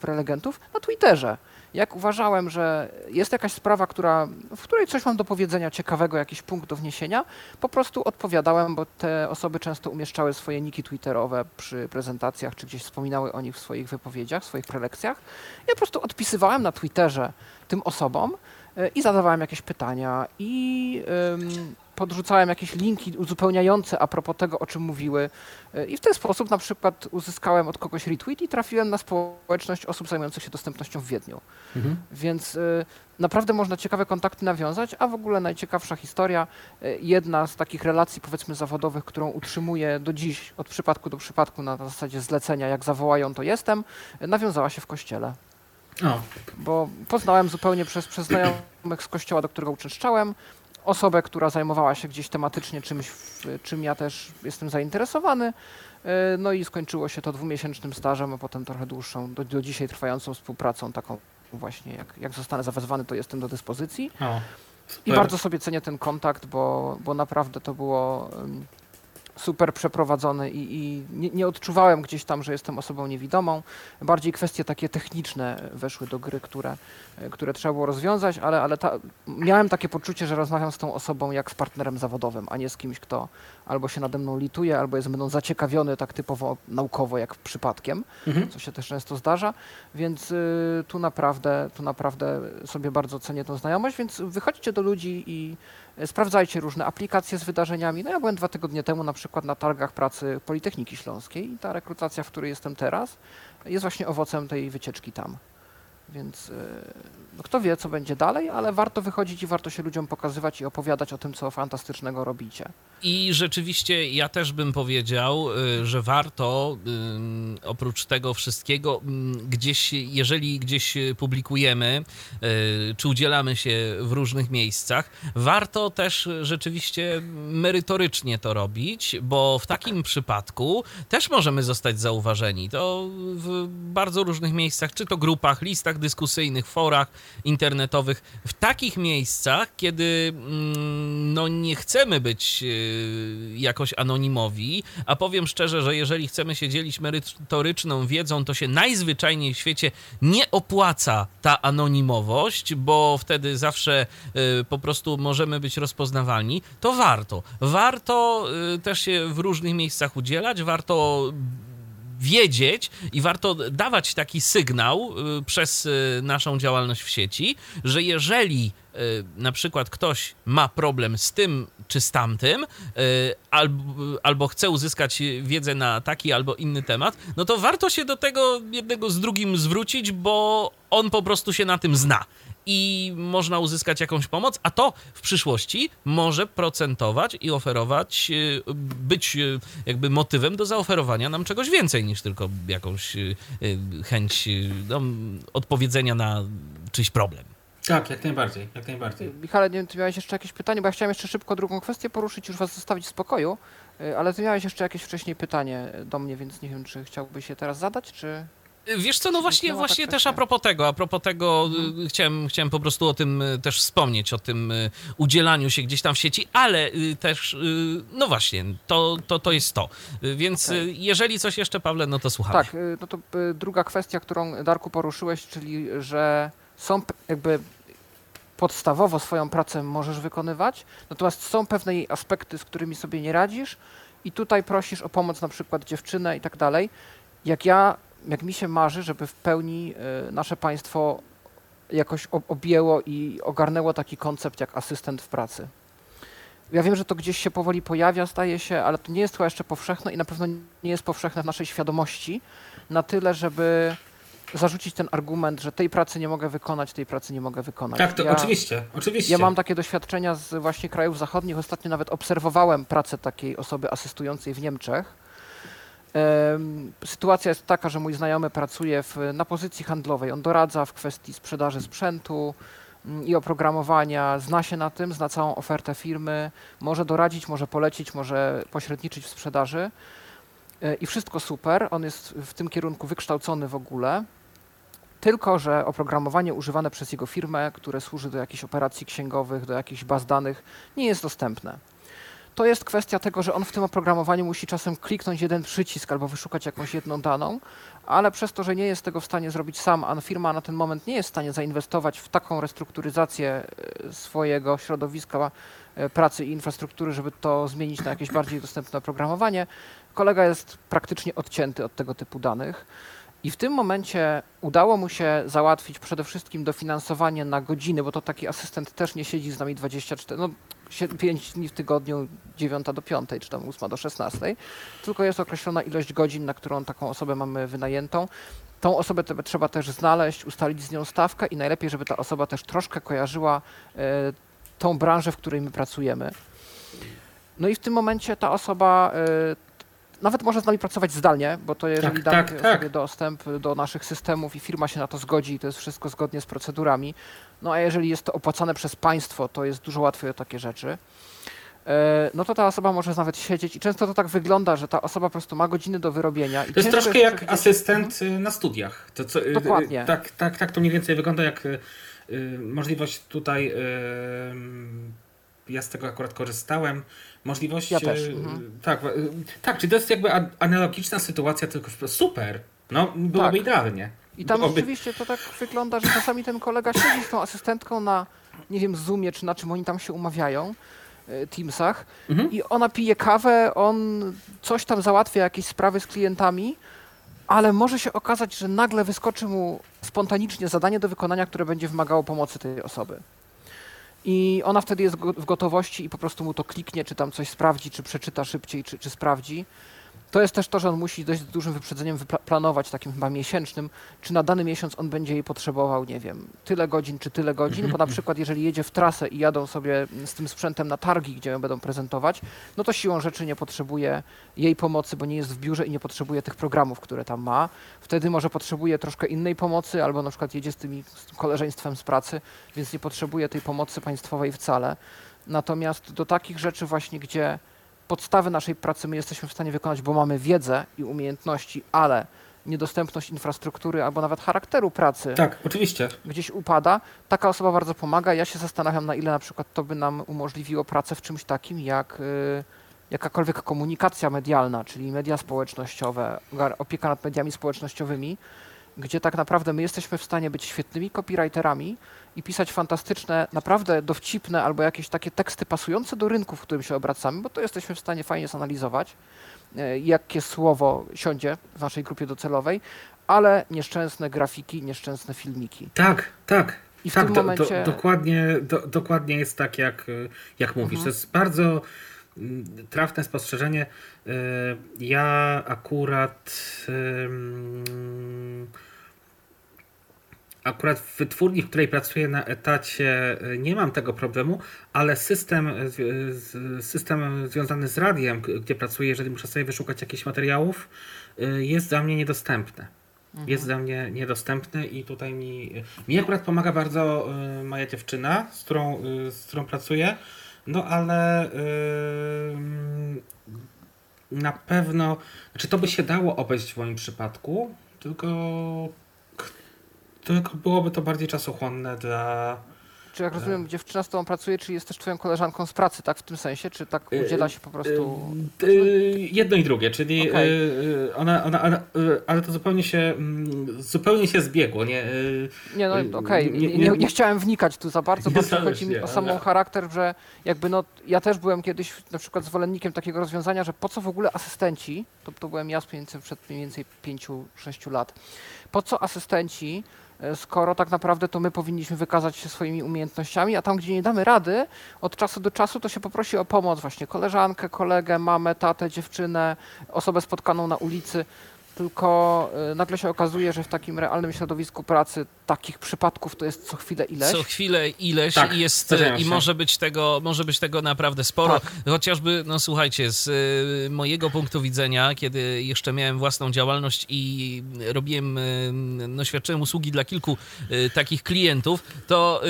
prelegentów na Twitterze. Jak uważałem, że jest jakaś sprawa, w której coś mam do powiedzenia ciekawego, jakiś punkt do wniesienia, po prostu odpowiadałem, bo te osoby często umieszczały swoje niki twitterowe przy prezentacjach, czy gdzieś wspominały o nich w swoich wypowiedziach, w swoich prelekcjach. Ja po prostu odpisywałem na Twitterze tym osobom i zadawałem jakieś pytania i podrzucałem jakieś linki uzupełniające a propos tego, o czym mówiły. I w ten sposób na przykład uzyskałem od kogoś retweet i trafiłem na społeczność osób zajmujących się dostępnością w Wiedniu. Więc naprawdę można ciekawe kontakty nawiązać, a w ogóle najciekawsza historia, jedna z takich relacji powiedzmy zawodowych, którą utrzymuję do dziś od przypadku do przypadku na zasadzie zlecenia, jak zawołają, to jestem, nawiązała się w kościele. Bo poznałem zupełnie przez znajomych z kościoła, do którego uczęszczałem, osobę, która zajmowała się gdzieś tematycznie czymś, czym ja też jestem zainteresowany. No i skończyło się to 2-miesięcznym stażem, a potem trochę dłuższą, do dzisiaj trwającą współpracą, taką właśnie jak zostanę zawezwany, to jestem do dyspozycji. I bardzo sobie cenię ten kontakt, bo naprawdę to było super przeprowadzony i nie odczuwałem gdzieś tam, że jestem osobą niewidomą. Bardziej kwestie takie techniczne weszły do gry, które trzeba było rozwiązać, ale miałem takie poczucie, że rozmawiam z tą osobą jak z partnerem zawodowym, a nie z kimś, kto albo się nade mną lituje, albo jest mną zaciekawiony tak typowo naukowo jak przypadkiem, co się też często zdarza, więc tu naprawdę sobie bardzo cenię tą znajomość, więc wychodźcie do ludzi i sprawdzajcie różne aplikacje z wydarzeniami. No ja byłem 2 tygodnie temu na przykład na targach pracy Politechniki Śląskiej i ta rekrutacja, w której jestem teraz, jest właśnie owocem tej wycieczki tam. Więc no kto wie, co będzie dalej, ale warto wychodzić i warto się ludziom pokazywać i opowiadać o tym, co fantastycznego robicie. I rzeczywiście ja też bym powiedział, że warto oprócz tego wszystkiego gdzieś, jeżeli gdzieś publikujemy, czy udzielamy się w różnych miejscach, warto też rzeczywiście merytorycznie to robić, bo w takim przypadku też możemy zostać zauważeni. To w bardzo różnych miejscach, czy to grupach, listach dyskusyjnych, forach internetowych, w takich miejscach, kiedy no, nie chcemy być jakoś anonimowi, a powiem szczerze, że jeżeli chcemy się dzielić merytoryczną wiedzą, to się najzwyczajniej w świecie nie opłaca ta anonimowość, bo wtedy zawsze po prostu możemy być rozpoznawalni, to warto. Warto też się w różnych miejscach udzielać, warto wiedzieć i warto dawać taki sygnał przez naszą działalność w sieci, że jeżeli na przykład ktoś ma problem z tym czy z tamtym, albo chce uzyskać wiedzę na taki albo inny temat, no to warto się do tego jednego z drugim zwrócić, bo on po prostu się na tym zna i można uzyskać jakąś pomoc, a to w przyszłości może procentować i oferować, być jakby motywem do zaoferowania nam czegoś więcej niż tylko jakąś chęć odpowiedzenia na czyjś problem. Tak, jak najbardziej. Michale, nie wiem, ty miałeś jeszcze jakieś pytanie, bo ja chciałem jeszcze szybko drugą kwestię poruszyć, już was zostawić w spokoju, ale ty miałeś jeszcze jakieś wcześniej pytanie do mnie, więc nie wiem, czy chciałbyś je teraz zadać, czy... Wiesz co, no właśnie też a propos tego chciałem po prostu o tym też wspomnieć, o tym udzielaniu się gdzieś tam w sieci, ale też, no właśnie, to jest to. Więc jeżeli coś jeszcze, Pawle, no to słuchamy. Tak, no to druga kwestia, którą, Darku, poruszyłeś, czyli że są jakby... podstawowo swoją pracę możesz wykonywać, natomiast są pewne jej aspekty, z którymi sobie nie radzisz i tutaj prosisz o pomoc na przykład dziewczynę i tak dalej. Jak mi się marzy, żeby w pełni nasze państwo jakoś objęło i ogarnęło taki koncept jak asystent w pracy. Ja wiem, że to gdzieś się powoli pojawia, staje się, ale to nie jest chyba jeszcze powszechne i na pewno nie jest powszechne w naszej świadomości na tyle, żeby zarzucić ten argument, że tej pracy nie mogę wykonać. Tak, to ja, oczywiście. Ja mam takie doświadczenia z właśnie krajów zachodnich. Ostatnio nawet obserwowałem pracę takiej osoby asystującej w Niemczech. Sytuacja jest taka, że mój znajomy pracuje na pozycji handlowej. On doradza w kwestii sprzedaży sprzętu i oprogramowania. Zna się na tym, zna całą ofertę firmy. Może doradzić, może polecić, może pośredniczyć w sprzedaży. I wszystko super. On jest w tym kierunku wykształcony w ogóle. Tylko że oprogramowanie używane przez jego firmę, które służy do jakichś operacji księgowych, do jakichś baz danych, nie jest dostępne. To jest kwestia tego, że on w tym oprogramowaniu musi czasem kliknąć jeden przycisk albo wyszukać jakąś jedną daną, ale przez to, że nie jest tego w stanie zrobić sam, a firma na ten moment nie jest w stanie zainwestować w taką restrukturyzację swojego środowiska pracy i infrastruktury, żeby to zmienić na jakieś bardziej dostępne oprogramowanie, kolega jest praktycznie odcięty od tego typu danych. I w tym momencie udało mu się załatwić przede wszystkim dofinansowanie na godziny, bo to taki asystent też nie siedzi z nami 5 dni w tygodniu, 9 do 5, czy tam 8 do 16, tylko jest określona ilość godzin, na którą taką osobę mamy wynajętą. Tą osobę trzeba też znaleźć, ustalić z nią stawkę i najlepiej, żeby ta osoba też troszkę kojarzyła tą branżę, w której my pracujemy. No i w tym momencie ta osoba... Nawet może z nami pracować zdalnie, bo to jeżeli damy sobie dostęp do naszych systemów i firma się na to zgodzi i to jest wszystko zgodnie z procedurami, no a jeżeli jest to opłacane przez państwo, to jest dużo łatwiej o takie rzeczy, no to ta osoba może nawet siedzieć i często to tak wygląda, że ta osoba po prostu ma godziny do wyrobienia. To jest troszkę jak asystent na studiach. Dokładnie. Tak to mniej więcej wygląda, jak możliwość tutaj ja z tego akurat korzystałem. Możliwość... Ja też. Tak, czyli to jest jakby analogiczna sytuacja, tylko super. No, byłoby idealnie. I tam rzeczywiście to tak wygląda, że czasami ten kolega siedzi z tą asystentką na, nie wiem, Zoomie, czy na czym oni tam się umawiają, Teamsach, i ona pije kawę, on coś tam załatwia, jakieś sprawy z klientami, ale może się okazać, że nagle wyskoczy mu spontanicznie zadanie do wykonania, które będzie wymagało pomocy tej osoby. I ona wtedy jest w gotowości i po prostu mu to kliknie, czy tam coś sprawdzi, czy przeczyta szybciej, czy sprawdzi. To jest też to, że on musi dość dużym wyprzedzeniem planować, takim chyba miesięcznym, czy na dany miesiąc on będzie jej potrzebował, nie wiem, tyle godzin, bo na przykład jeżeli jedzie w trasę i jadą sobie z tym sprzętem na targi, gdzie ją będą prezentować, no to siłą rzeczy nie potrzebuje jej pomocy, bo nie jest w biurze i nie potrzebuje tych programów, które tam ma. Wtedy może potrzebuje troszkę innej pomocy, albo na przykład jedzie z tym koleżeństwem z pracy, więc nie potrzebuje tej pomocy państwowej wcale. Natomiast do takich rzeczy właśnie, gdzie podstawy naszej pracy my jesteśmy w stanie wykonać, bo mamy wiedzę i umiejętności, ale niedostępność infrastruktury albo nawet charakteru pracy gdzieś upada. Taka osoba bardzo pomaga. Ja się zastanawiam, na ile na przykład to by nam umożliwiło pracę w czymś takim jak jakakolwiek komunikacja medialna, czyli media społecznościowe, opieka nad mediami społecznościowymi, gdzie tak naprawdę my jesteśmy w stanie być świetnymi copywriterami i pisać fantastyczne, naprawdę dowcipne albo jakieś takie teksty pasujące do rynku, w którym się obracamy, bo to jesteśmy w stanie fajnie zanalizować, jakie słowo siądzie w naszej grupie docelowej, ale nieszczęsne grafiki, nieszczęsne filmiki. Tak. I w tym momencie... dokładnie jest tak, jak mówisz. To jest bardzo trafne spostrzeżenie. Ja akurat... Akurat w wytwórni, w której pracuję na etacie, nie mam tego problemu, ale system związany z radiem, gdzie pracuję, jeżeli muszę sobie wyszukać jakichś materiałów, jest dla mnie niedostępny. Jest dla mnie niedostępny i tutaj mi akurat pomaga bardzo moja dziewczyna, z którą pracuję, no ale na pewno, znaczy to by się dało obejść w moim przypadku, tylko byłoby to bardziej czasochłonne dla... Czy jak rozumiem, dziewczyna z tobą pracuje, czy jest też twoją koleżanką z pracy, tak w tym sensie? Czy tak udziela się po prostu... Jedno i drugie, czyli ona, ale to zupełnie się zbiegło. Nie chciałem wnikać tu za bardzo, bo chodzi mi o samą charakter, że jakby ja też byłem kiedyś na przykład zwolennikiem takiego rozwiązania, że po co w ogóle asystenci, to byłem ja przed mniej więcej 5-6 lat, po co asystenci, skoro tak naprawdę to my powinniśmy wykazać się swoimi umiejętnościami, a tam, gdzie nie damy rady, od czasu do czasu to się poprosi o pomoc właśnie koleżankę, kolegę, mamę, tatę, dziewczynę, osobę spotkaną na ulicy, tylko nagle się okazuje, że w takim realnym środowisku pracy takich przypadków to jest co chwilę ileś. Tak, i może być tego naprawdę sporo. Tak. Chociażby, słuchajcie, z mojego punktu widzenia, kiedy jeszcze miałem własną działalność i robiłem, świadczyłem usługi dla kilku takich klientów, to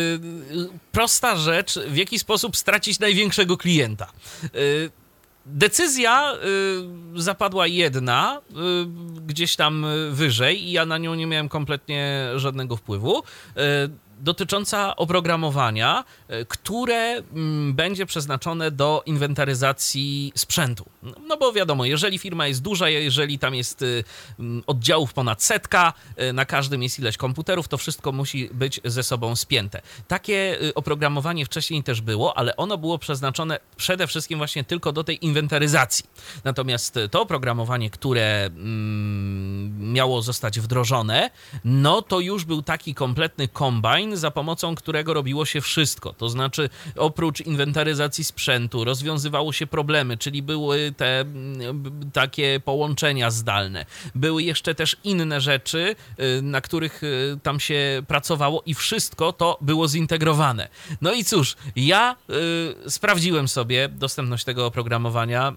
prosta rzecz, w jaki sposób stracić największego klienta. Decyzja zapadła jedna, gdzieś tam wyżej i ja na nią nie miałem kompletnie żadnego wpływu, dotycząca oprogramowania, które będzie przeznaczone do inwentaryzacji sprzętu. No bo wiadomo, jeżeli firma jest duża, jeżeli tam jest oddziałów ponad 100, na każdym jest ileś komputerów, to wszystko musi być ze sobą spięte. Takie oprogramowanie wcześniej też było, ale ono było przeznaczone przede wszystkim właśnie tylko do tej inwentaryzacji. Natomiast to oprogramowanie, które miało zostać wdrożone, no to już był taki kompletny kombajn, za pomocą którego robiło się wszystko. To znaczy, oprócz inwentaryzacji sprzętu rozwiązywało się problemy, czyli były te takie połączenia zdalne. Były jeszcze też inne rzeczy, na których tam się pracowało i wszystko to było zintegrowane. No i cóż, ja sprawdziłem sobie dostępność tego oprogramowania.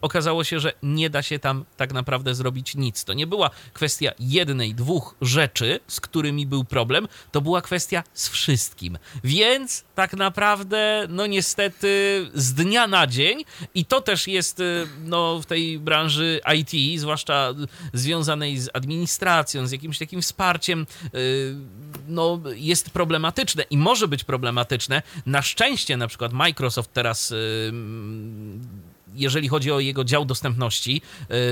Okazało się, że nie da się tam tak naprawdę zrobić nic. To nie była kwestia jednej, dwóch rzeczy, z którymi był problem, to była kwestia z wszystkim. Więc tak naprawdę, niestety z dnia na dzień i to też jest w tej branży IT, zwłaszcza związanej z administracją, z jakimś takim wsparciem, no, jest problematyczne i może być problematyczne. Na szczęście na przykład Microsoft teraz, jeżeli chodzi o jego dział dostępności,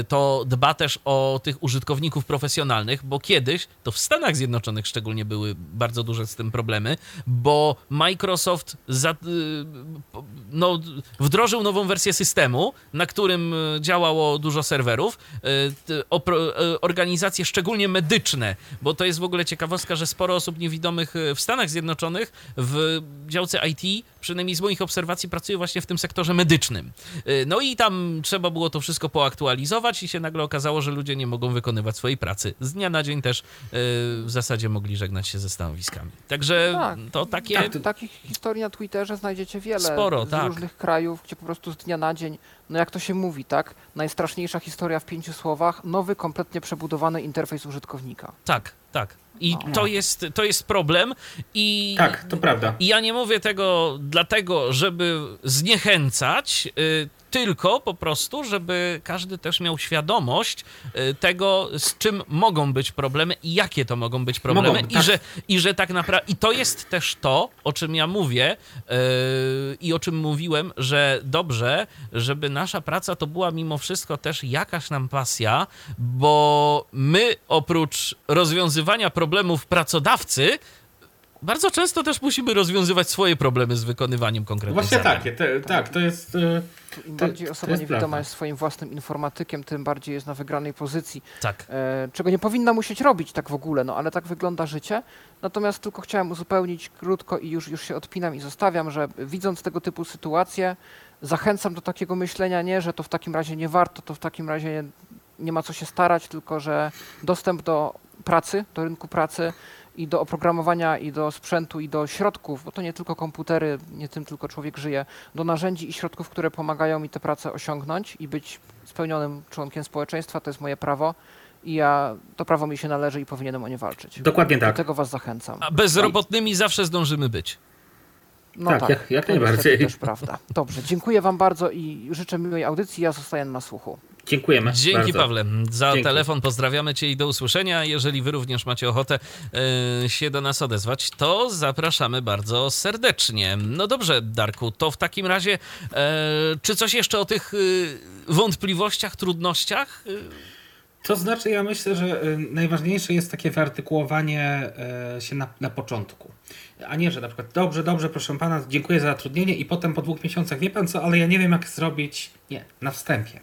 to dba też o tych użytkowników profesjonalnych, bo kiedyś, to w Stanach Zjednoczonych szczególnie były bardzo duże z tym problemy, bo Microsoft wdrożył nową wersję systemu, na którym działało dużo serwerów. Organizacje szczególnie medyczne, bo to jest w ogóle ciekawostka, że sporo osób niewidomych w Stanach Zjednoczonych w działce IT, przynajmniej z moich obserwacji, pracuje właśnie w tym sektorze medycznym. No i tam trzeba było to wszystko poaktualizować i się nagle okazało, że ludzie nie mogą wykonywać swojej pracy. Z dnia na dzień też w zasadzie mogli żegnać się ze stanowiskami. Także tak, to takie... Tak, takich historii na Twitterze znajdziecie wiele. Sporo, z różnych krajów, gdzie po prostu z dnia na dzień, no jak to się mówi, tak? Najstraszniejsza historia w 5 słowach, nowy, kompletnie przebudowany interfejs użytkownika. Tak. I to jest problem. I tak, to prawda. I ja nie mówię tego dlatego, żeby zniechęcać, tylko po prostu, żeby każdy też miał świadomość tego, z czym mogą być problemy i jakie to mogą być problemy. I że tak naprawdę... I to jest też to, o czym ja mówię i o czym mówiłem, że dobrze, żeby nasza praca to była mimo wszystko też jakaś nam pasja, bo my oprócz rozwiązywania problemów pracodawcy bardzo często też musimy rozwiązywać swoje problemy z wykonywaniem konkretnych zadań. Właśnie takie, tak, to jest... Im bardziej osoba niewidoma jest swoim własnym informatykiem, tym bardziej jest na wygranej pozycji, tak. Czego nie powinna musieć robić tak w ogóle, no ale tak wygląda życie. Natomiast tylko chciałem uzupełnić krótko i już się odpinam i zostawiam, że widząc tego typu sytuacje, zachęcam do takiego myślenia, nie, że to w takim razie nie warto, to w takim razie nie ma co się starać, tylko że dostęp do pracy, do rynku pracy i do oprogramowania, i do sprzętu, i do środków, bo to nie tylko komputery, nie tym tylko człowiek żyje, do narzędzi i środków, które pomagają mi tę pracę osiągnąć i być spełnionym członkiem społeczeństwa, to jest moje prawo. I ja, to prawo mi się należy i powinienem o nie walczyć. Dokładnie tak. Do tego was zachęcam. A bezrobotnymi zawsze zdążymy być. No tak, jak najbardziej. To też prawda. Dobrze, dziękuję wam bardzo i życzę miłej audycji. Ja zostaję na słuchu. Dziękujemy. Dzięki bardzo. Pawle za telefon, pozdrawiamy cię i do usłyszenia. Jeżeli wy również macie ochotę się do nas odezwać, to zapraszamy bardzo serdecznie. No dobrze, Darku, to w takim razie czy coś jeszcze o tych wątpliwościach, trudnościach? To znaczy, ja myślę, że najważniejsze jest takie wyartykułowanie się na początku. A nie, że na przykład dobrze, proszę pana, dziękuję za zatrudnienie i potem po 2 miesiącach, wie pan co, ale ja nie wiem jak zrobić. Nie, na wstępie.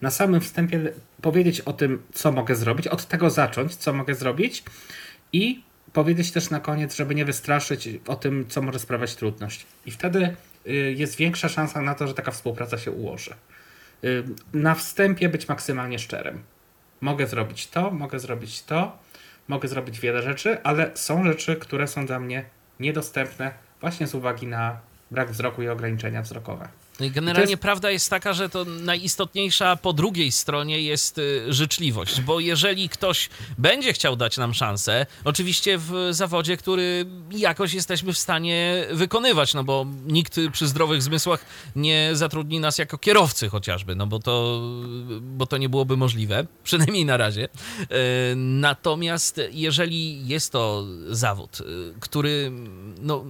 Na samym wstępie powiedzieć o tym, co mogę zrobić, od tego zacząć, co mogę zrobić i powiedzieć też na koniec, żeby nie wystraszyć o tym, co może sprawiać trudność. I wtedy jest większa szansa na to, że taka współpraca się ułoży. Na wstępie być maksymalnie szczerym. Mogę zrobić to, mogę zrobić wiele rzeczy, ale są rzeczy, które są dla mnie niedostępne właśnie z uwagi na brak wzroku i ograniczenia wzrokowe. No i generalnie prawda jest taka, że to najistotniejsza po drugiej stronie jest życzliwość, bo jeżeli ktoś będzie chciał dać nam szansę, oczywiście w zawodzie, który jakoś jesteśmy w stanie wykonywać, no bo nikt przy zdrowych zmysłach nie zatrudni nas jako kierowcy chociażby, no bo to nie byłoby możliwe, przynajmniej na razie. Natomiast jeżeli jest to zawód,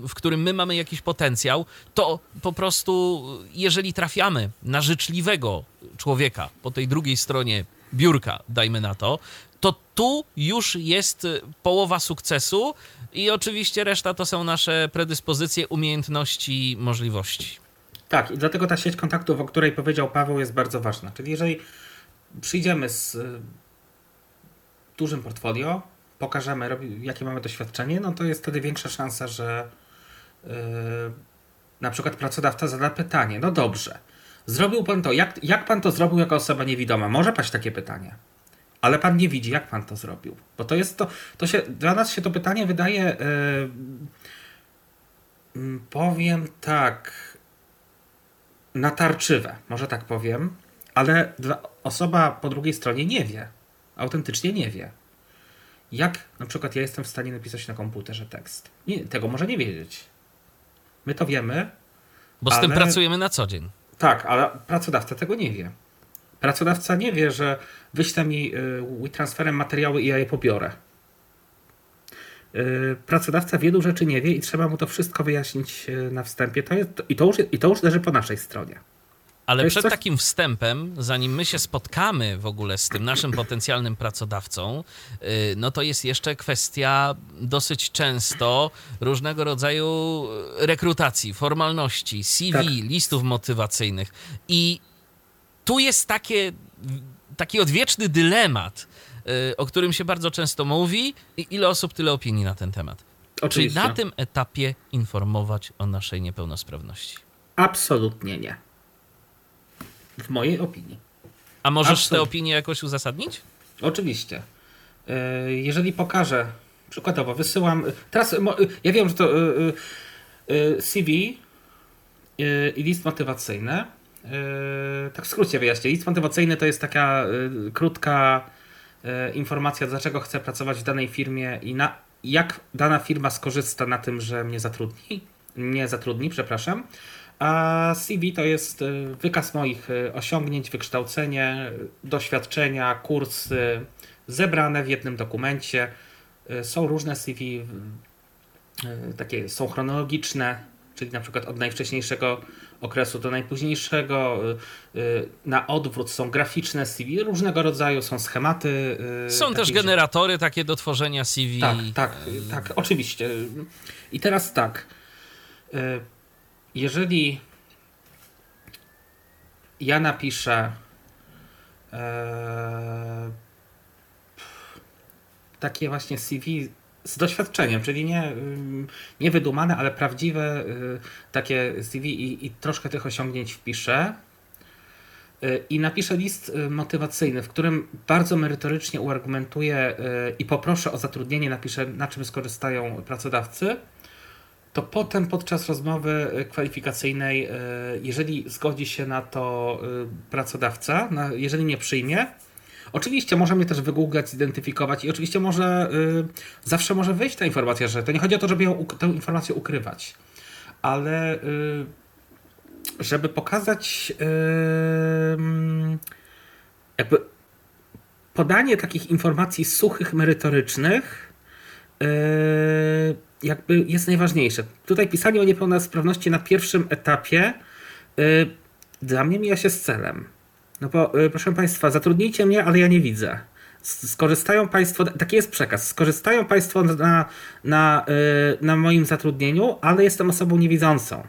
w którym my mamy jakiś potencjał, to po prostu... Jeżeli trafiamy na życzliwego człowieka po tej drugiej stronie biurka, dajmy na to, to tu już jest połowa sukcesu i oczywiście reszta to są nasze predyspozycje, umiejętności, możliwości. Tak, i dlatego ta sieć kontaktów, o której powiedział Paweł, jest bardzo ważna. Czyli jeżeli przyjdziemy z dużym portfolio, pokażemy, jakie mamy doświadczenie, no to jest wtedy większa szansa, że... Na przykład pracodawca zada pytanie, no dobrze, zrobił pan to, jak pan to zrobił jako osoba niewidoma? Może paść takie pytanie, ale pan nie widzi, jak pan to zrobił. Bo to jest dla nas się to pytanie wydaje, powiem tak, natarczywe, może tak powiem, ale osoba po drugiej stronie nie wie, autentycznie nie wie. Jak na przykład ja jestem w stanie napisać na komputerze tekst? Nie, tego może nie wiedzieć. My to wiemy, bo z tym pracujemy na co dzień. Tak, ale pracodawca tego nie wie. Pracodawca nie wie, że wyśle mi transferem materiały i ja je pobiorę. pracodawca wielu rzeczy nie wie i trzeba mu to wszystko wyjaśnić na wstępie. To już leży po naszej stronie. Ale przed takim wstępem, zanim my się spotkamy w ogóle z tym naszym potencjalnym pracodawcą, no to jest jeszcze kwestia dosyć często różnego rodzaju rekrutacji, formalności, CV, tak, listów motywacyjnych. I tu jest taki odwieczny dylemat, o którym się bardzo często mówi i ile osób, tyle opinii na ten temat. Oczywiście. Czyli na tym etapie informować o naszej niepełnosprawności? Absolutnie nie. W mojej opinii. A możesz te opinie jakoś uzasadnić? Oczywiście. Jeżeli pokażę, przykładowo wysyłam, teraz ja wiem, że to CV i list motywacyjny, tak w skrócie wyjaśnię, list motywacyjny to jest taka krótka informacja, dlaczego chcę pracować w danej firmie i jak dana firma skorzysta na tym, że mnie zatrudni. A CV to jest wykaz moich osiągnięć, wykształcenie, doświadczenia, kursy zebrane w jednym dokumencie. Są różne CV, takie są chronologiczne, czyli na przykład od najwcześniejszego okresu do najpóźniejszego. Na odwrót są graficzne CV różnego rodzaju, są schematy. Są też generatory takie do tworzenia CV. Tak, oczywiście. I teraz tak. Jeżeli ja napiszę takie właśnie CV z doświadczeniem, czyli nie wydumane, ale prawdziwe takie CV i troszkę tych osiągnięć wpiszę i napiszę list motywacyjny, w którym bardzo merytorycznie uargumentuję i poproszę o zatrudnienie, napiszę, na czym skorzystają pracodawcy, to potem podczas rozmowy kwalifikacyjnej, jeżeli zgodzi się na to pracodawca, jeżeli nie przyjmie, oczywiście może mnie też wygooglać, zidentyfikować i oczywiście zawsze może wyjść ta informacja, że to nie chodzi o to, żeby tę informację ukrywać, ale żeby pokazać jakby podanie takich informacji suchych, merytorycznych, jakby jest najważniejsze. Tutaj pisanie o niepełnosprawności na pierwszym etapie dla mnie mija się z celem. No bo proszę Państwa, zatrudnijcie mnie, ale ja nie widzę. Skorzystają Państwo, taki jest przekaz, skorzystają Państwo na moim zatrudnieniu, ale jestem osobą niewidzącą.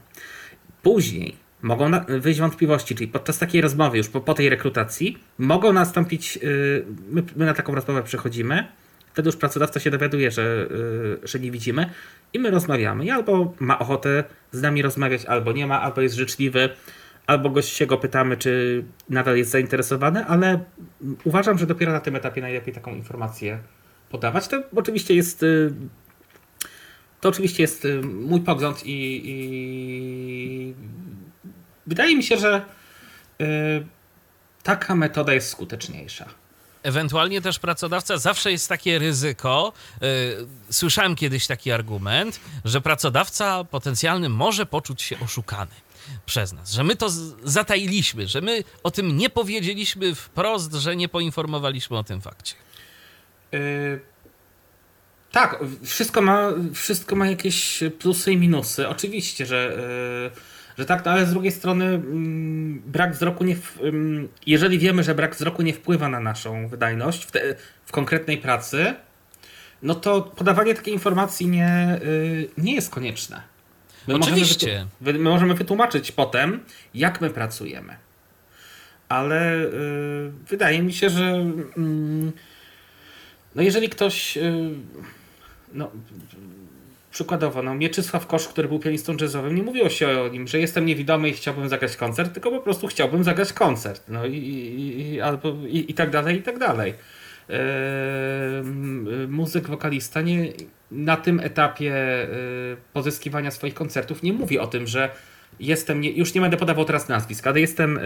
Później mogą wyjść wątpliwości, czyli podczas takiej rozmowy, już po tej rekrutacji, mogą nastąpić, my na taką rozmowę przychodzimy, wtedy już pracodawca się dowiaduje, że nie widzimy i my rozmawiamy. I albo ma ochotę z nami rozmawiać, albo nie ma, albo jest życzliwy, albo go pytamy, czy nadal jest zainteresowany, ale uważam, że dopiero na tym etapie najlepiej taką informację podawać. To oczywiście jest mój pogląd i wydaje mi się, że taka metoda jest skuteczniejsza. Ewentualnie też pracodawca, zawsze jest takie ryzyko, słyszałem kiedyś taki argument, że pracodawca potencjalny może poczuć się oszukany przez nas, że my to zatailiśmy, że my o tym nie powiedzieliśmy wprost, że nie poinformowaliśmy o tym fakcie. Tak, wszystko ma jakieś plusy i minusy. Oczywiście, że tak, no ale z drugiej strony brak wzroku jeżeli wiemy, że brak wzroku nie wpływa na naszą wydajność w konkretnej pracy, no to podawanie takiej informacji nie jest konieczne. Oczywiście. My możemy wytłumaczyć potem, jak my pracujemy. Ale wydaje mi się, że jeżeli ktoś przykładowo, Mieczysław Kosz, który był pianistą jazzowym, nie mówiło się o nim, że jestem niewidomy i chciałbym zagrać koncert, tylko po prostu chciałbym zagrać koncert. I tak dalej, i tak dalej. Muzyk, wokalista na tym etapie pozyskiwania swoich koncertów nie mówi o tym, że jestem, już nie będę podawał teraz nazwisk, ale jestem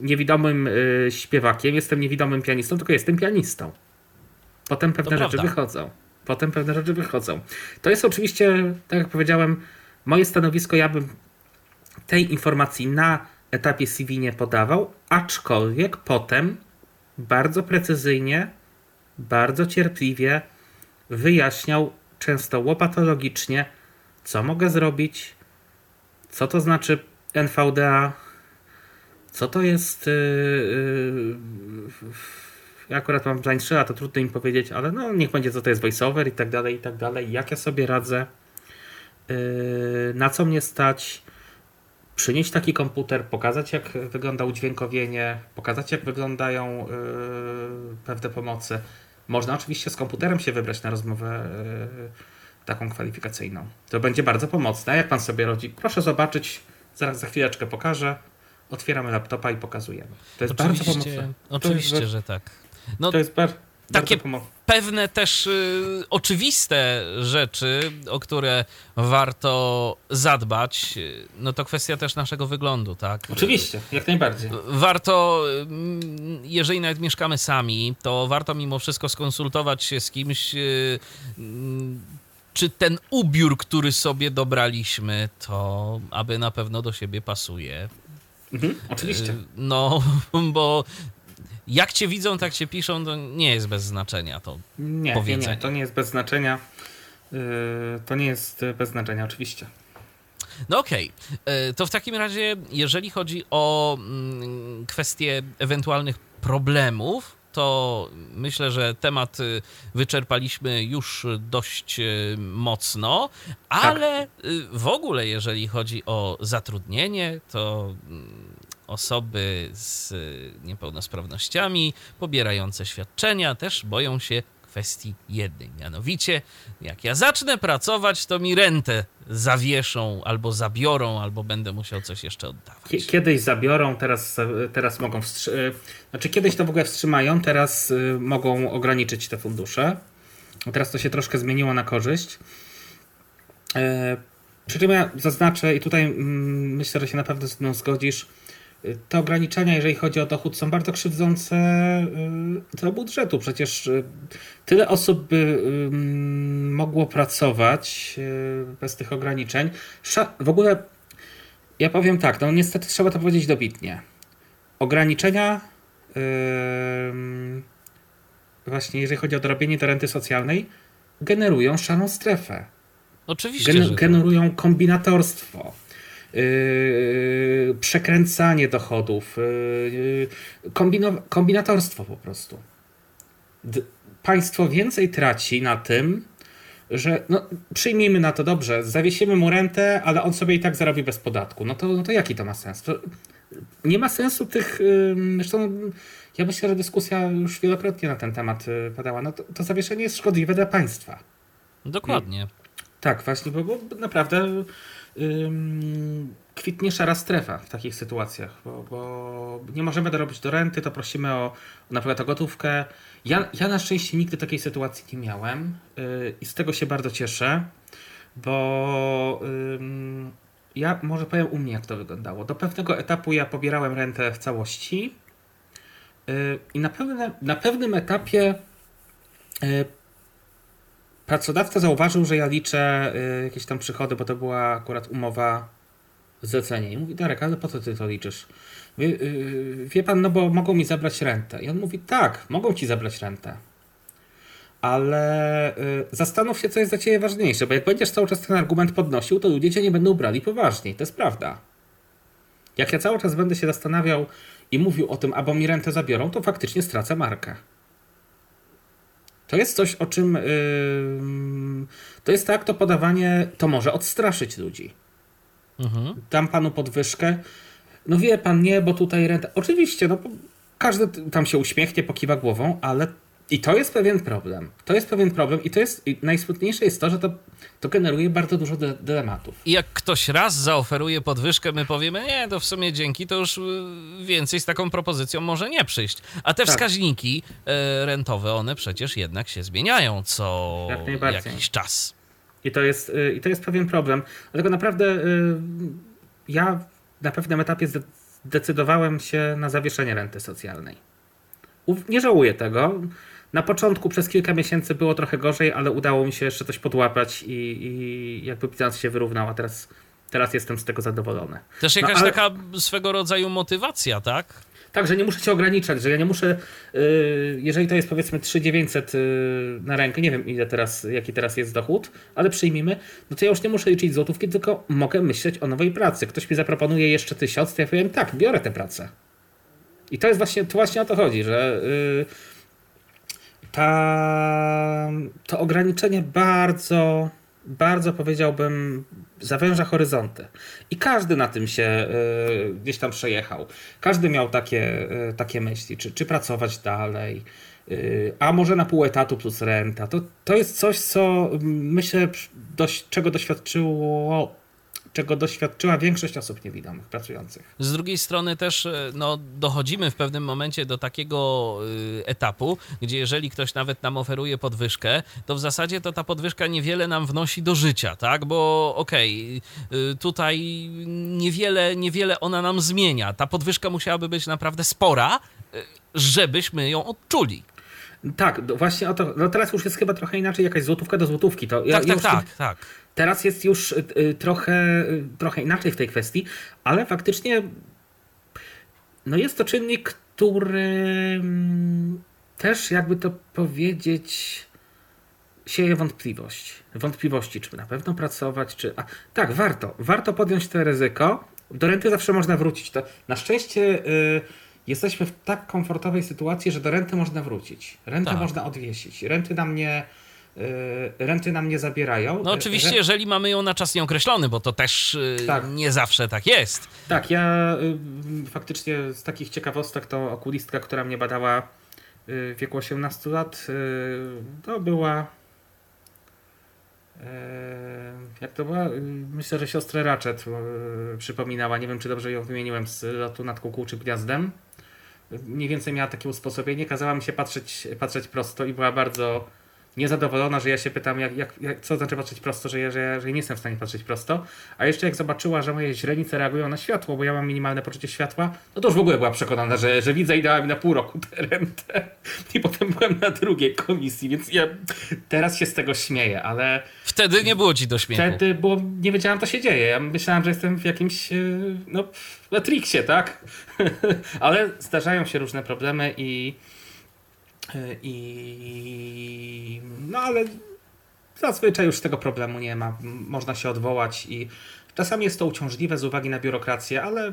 niewidomym śpiewakiem, jestem niewidomym pianistą, tylko jestem pianistą. Potem pewne rzeczy wychodzą. To jest oczywiście, tak jak powiedziałem, moje stanowisko, ja bym tej informacji na etapie CV nie podawał, aczkolwiek potem bardzo precyzyjnie, bardzo cierpliwie wyjaśniał często łopatologicznie, co mogę zrobić, co to znaczy NVDA, co to jest... Ja akurat mam BlindShella, to trudno im powiedzieć, ale no niech będzie, co to jest voiceover i tak dalej, jak ja sobie radzę, na co mnie stać, przynieść taki komputer, pokazać jak wygląda udźwiękowienie, pokazać jak wyglądają pewne pomocy. Można oczywiście z komputerem się wybrać na rozmowę taką kwalifikacyjną. To będzie bardzo pomocne. Jak pan sobie rodzi, proszę zobaczyć, zaraz za chwileczkę pokażę. Otwieramy laptopa i pokazujemy. To jest oczywiście, bardzo pomocne. Oczywiście, że tak. No, to jest takie pewne też oczywiste rzeczy, o które warto zadbać, no to kwestia też naszego wyglądu, tak? Oczywiście, jak najbardziej. Warto, jeżeli nawet mieszkamy sami, to warto mimo wszystko skonsultować się z kimś, czy ten ubiór, który sobie dobraliśmy, to aby na pewno do siebie pasuje. Mhm, oczywiście. No, bo... Jak cię widzą, tak cię piszą, to nie jest bez znaczenia to powiedzenie. Nie, to nie jest bez znaczenia. To nie jest bez znaczenia, oczywiście. No okej. To w takim razie, jeżeli chodzi o kwestie ewentualnych problemów, to myślę, że temat wyczerpaliśmy już dość mocno, ale tak. W ogóle jeżeli chodzi o zatrudnienie, to... Osoby z niepełnosprawnościami pobierające świadczenia też boją się kwestii jednej. Mianowicie, jak ja zacznę pracować, to mi rentę zawieszą albo zabiorą, albo będę musiał coś jeszcze oddawać. Kiedyś zabiorą, teraz mogą wstrzymać. Znaczy kiedyś to w ogóle wstrzymają, teraz mogą ograniczyć te fundusze. Teraz to się troszkę zmieniło na korzyść. Przy czym ja zaznaczę i tutaj myślę, że się na pewno z mną zgodzisz, te ograniczenia, jeżeli chodzi o dochód, są bardzo krzywdzące dla budżetu. Przecież tyle osób by mogło pracować bez tych ograniczeń. W ogóle ja powiem tak, no niestety trzeba to powiedzieć dobitnie. Ograniczenia właśnie jeżeli chodzi o dorobienie do renty socjalnej generują szarą strefę. Oczywiście. Generują kombinatorstwo. Przekręcanie dochodów, kombinatorstwo po prostu. Państwo więcej traci na tym, że no, przyjmijmy na to dobrze, zawiesimy mu rentę, ale on sobie i tak zarobi bez podatku. No to jaki to ma sens? To nie ma sensu tych... Zresztą ja myślę, że dyskusja już wielokrotnie na ten temat padała. No to zawieszenie jest szkodliwe dla państwa. Dokładnie. No, tak, właśnie, bo naprawdę... kwitnie szara strefa w takich sytuacjach, bo nie możemy dorobić do renty, to prosimy o na przykład o gotówkę. Ja na szczęście nigdy takiej sytuacji nie miałem i z tego się bardzo cieszę, bo ja może powiem u mnie, jak to wyglądało. Do pewnego etapu ja pobierałem rentę w całości i na pewnym etapie pracodawca zauważył, że ja liczę jakieś tam przychody, bo to była akurat umowa zlecenia. I mówi: Darek, ale po co ty to liczysz? Mówi, wie pan, no bo mogą mi zabrać rentę. I on mówi: tak, mogą ci zabrać rentę. Ale zastanów się, co jest dla ciebie ważniejsze, bo jak będziesz cały czas ten argument podnosił, to ludzie cię nie będą brali poważniej. To jest prawda. Jak ja cały czas będę się zastanawiał i mówił o tym, albo mi rentę zabiorą, to faktycznie stracę markę. To jest coś, o czym... to jest tak, to podawanie to może odstraszyć ludzi. Mhm. Dam panu podwyżkę. No wie pan, nie, bo tutaj renta... Oczywiście, no każdy tam się uśmiechnie, pokiwa głową, ale... I to jest pewien problem. To jest pewien problem i to jest... I najsmutniejsze jest to, że to generuje bardzo dużo dylematów. I jak ktoś raz zaoferuje podwyżkę, my powiemy, nie, to w sumie dzięki, to już więcej z taką propozycją może nie przyjść. A te wskaźniki rentowe, one przecież jednak się zmieniają co jakiś czas. I to jest pewien problem. Dlatego naprawdę ja na pewnym etapie zdecydowałem się na zawieszenie renty socjalnej. Nie żałuję tego. Na początku przez kilka miesięcy było trochę gorzej, ale udało mi się jeszcze coś podłapać i jakby bilans się wyrównał, a teraz jestem z tego zadowolony. Też jakaś taka swego rodzaju motywacja, tak? Tak, że nie muszę się ograniczać, że ja nie muszę, jeżeli to jest powiedzmy 3900 na rękę, nie wiem ile teraz, jaki teraz jest dochód, ale przyjmijmy, no to ja już nie muszę liczyć złotówki, tylko mogę myśleć o nowej pracy. Ktoś mi zaproponuje jeszcze 1000, to ja powiem tak, biorę tę pracę. I to jest właśnie, to właśnie o to chodzi, że to ograniczenie bardzo, bardzo powiedziałbym zawęża horyzonty. I każdy na tym się gdzieś tam przejechał. Każdy miał takie myśli, czy pracować dalej, a może na pół etatu plus renta. To jest coś, co myślę, czego doświadczyła większość osób niewidomych, pracujących. Z drugiej strony też no, dochodzimy w pewnym momencie do takiego etapu, gdzie jeżeli ktoś nawet nam oferuje podwyżkę, to w zasadzie to ta podwyżka niewiele nam wnosi do życia, tak? Bo okej, tutaj niewiele ona nam zmienia. Ta podwyżka musiałaby być naprawdę spora, żebyśmy ją odczuli. Tak, właśnie o to. No teraz już jest chyba trochę inaczej, jakaś złotówka do złotówki. To tak. Teraz jest już trochę inaczej w tej kwestii, ale faktycznie no jest to czynnik, który też jakby to powiedzieć sieje wątpliwość. Wątpliwości, czy na pewno pracować, czy... Tak, warto podjąć to ryzyko. Do renty zawsze można wrócić. To na szczęście... Jesteśmy w tak komfortowej sytuacji, że do renty można wrócić. Rentę można odwiesić. Renty nam nie zabierają. No oczywiście, jeżeli mamy ją na czas nieokreślony, bo to też nie zawsze tak jest. Tak, ja faktycznie z takich ciekawostek to okulistka, która mnie badała w wieku 18 lat, to była... Jak to była? Myślę, że siostrę Ratchet przypominała. Nie wiem, czy dobrze ją wymieniłem z lotu nad kukułczym gniazdem. Mniej więcej miała takie usposobienie. Kazała mi się patrzeć prosto i była bardzo niezadowolona, że ja się pytam, co znaczy patrzeć prosto, że nie jestem w stanie patrzeć prosto. A jeszcze jak zobaczyła, że moje źrenice reagują na światło, bo ja mam minimalne poczucie światła, no to już w ogóle była przekonana, że widzę i dała mi na pół roku tę rentę. I potem byłem na drugiej komisji, więc ja teraz się z tego śmieję, ale... Wtedy nie było ci do śmiechu. Wtedy, bo nie wiedziałem, co się dzieje. Ja myślałem, że jestem w jakimś, Matrixie, tak? Ale zdarzają się różne problemy i no ale zazwyczaj już tego problemu nie ma. Można się odwołać i czasami jest to uciążliwe z uwagi na biurokrację, ale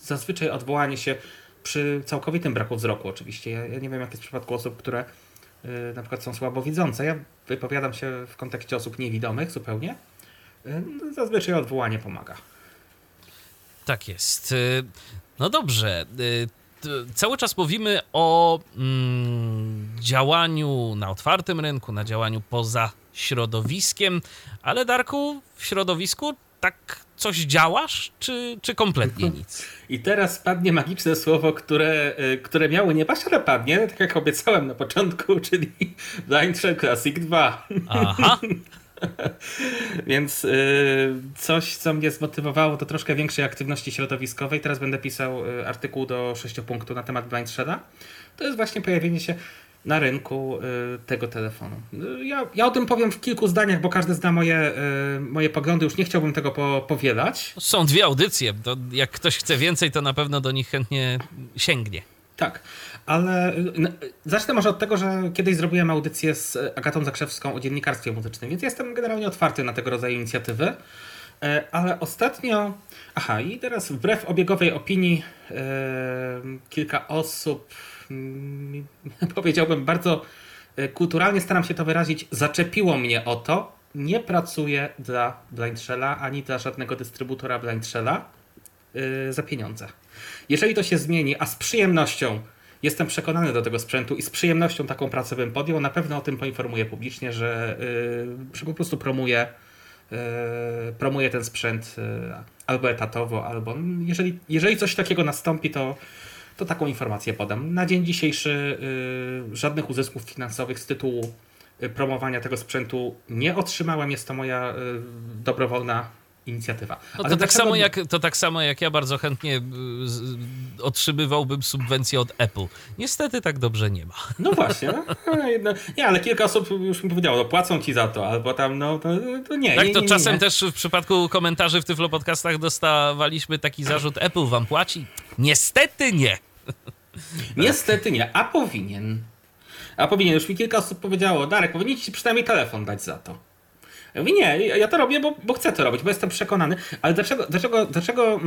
zazwyczaj odwołanie się przy całkowitym braku wzroku oczywiście. Ja nie wiem, jak jest w przypadku osób, które na przykład są słabowidzące. Ja wypowiadam się w kontekście osób niewidomych zupełnie. Zazwyczaj odwołanie pomaga. Tak jest. No dobrze. Cały czas mówimy o działaniu na otwartym rynku, na działaniu poza środowiskiem, ale Darku, w środowisku tak coś działasz, czy kompletnie nic? I teraz padnie magiczne słowo, które miało nie paść, ale padnie, tak jak obiecałem na początku, czyli BlindShell Classic 2. Aha. Więc coś, co mnie zmotywowało do troszkę większej aktywności środowiskowej. Teraz będę pisał artykuł do 6 punktu na temat BlindShella. To jest właśnie pojawienie się na rynku tego telefonu. Ja o tym powiem w kilku zdaniach, bo każdy zna moje poglądy. Już nie chciałbym tego powielać. Są dwie audycje. To jak ktoś chce więcej, to na pewno do nich chętnie sięgnie. Tak, ale zacznę może od tego, że kiedyś zrobiłem audycję z Agatą Zakrzewską o dziennikarstwie muzycznym, więc jestem generalnie otwarty na tego rodzaju inicjatywy, ale ostatnio... Aha, i teraz wbrew obiegowej opinii kilka osób, powiedziałbym bardzo kulturalnie, staram się to wyrazić, zaczepiło mnie o to, nie pracuję dla BlindShella ani dla żadnego dystrybutora BlindShella za pieniądze. Jeżeli to się zmieni, a z przyjemnością jestem przekonany do tego sprzętu i z przyjemnością taką pracę bym podjął, na pewno o tym poinformuję publicznie, że po prostu promuję ten sprzęt albo etatowo, albo jeżeli coś takiego nastąpi, to taką informację podam. Na dzień dzisiejszy żadnych uzysków finansowych z tytułu promowania tego sprzętu nie otrzymałem. Jest to moja dobrowolna inicjatywa. No to, tak samo jak ja bardzo chętnie otrzymywałbym subwencję od Apple. Niestety tak dobrze nie ma. No właśnie. No. Nie, ale kilka osób już mi powiedziało, no płacą ci za to, albo tam, no to nie. Tak, to nie, czasem nie. Też w przypadku komentarzy w Tyflopodcastach dostawaliśmy taki zarzut, Apple wam płaci. Niestety nie. Niestety nie, a powinien. A powinien, już mi kilka osób powiedziało, Darek, powinien ci przynajmniej telefon dać za to. Ja mówię, nie, ja to robię, bo chcę to robić, bo jestem przekonany. Ale dlaczego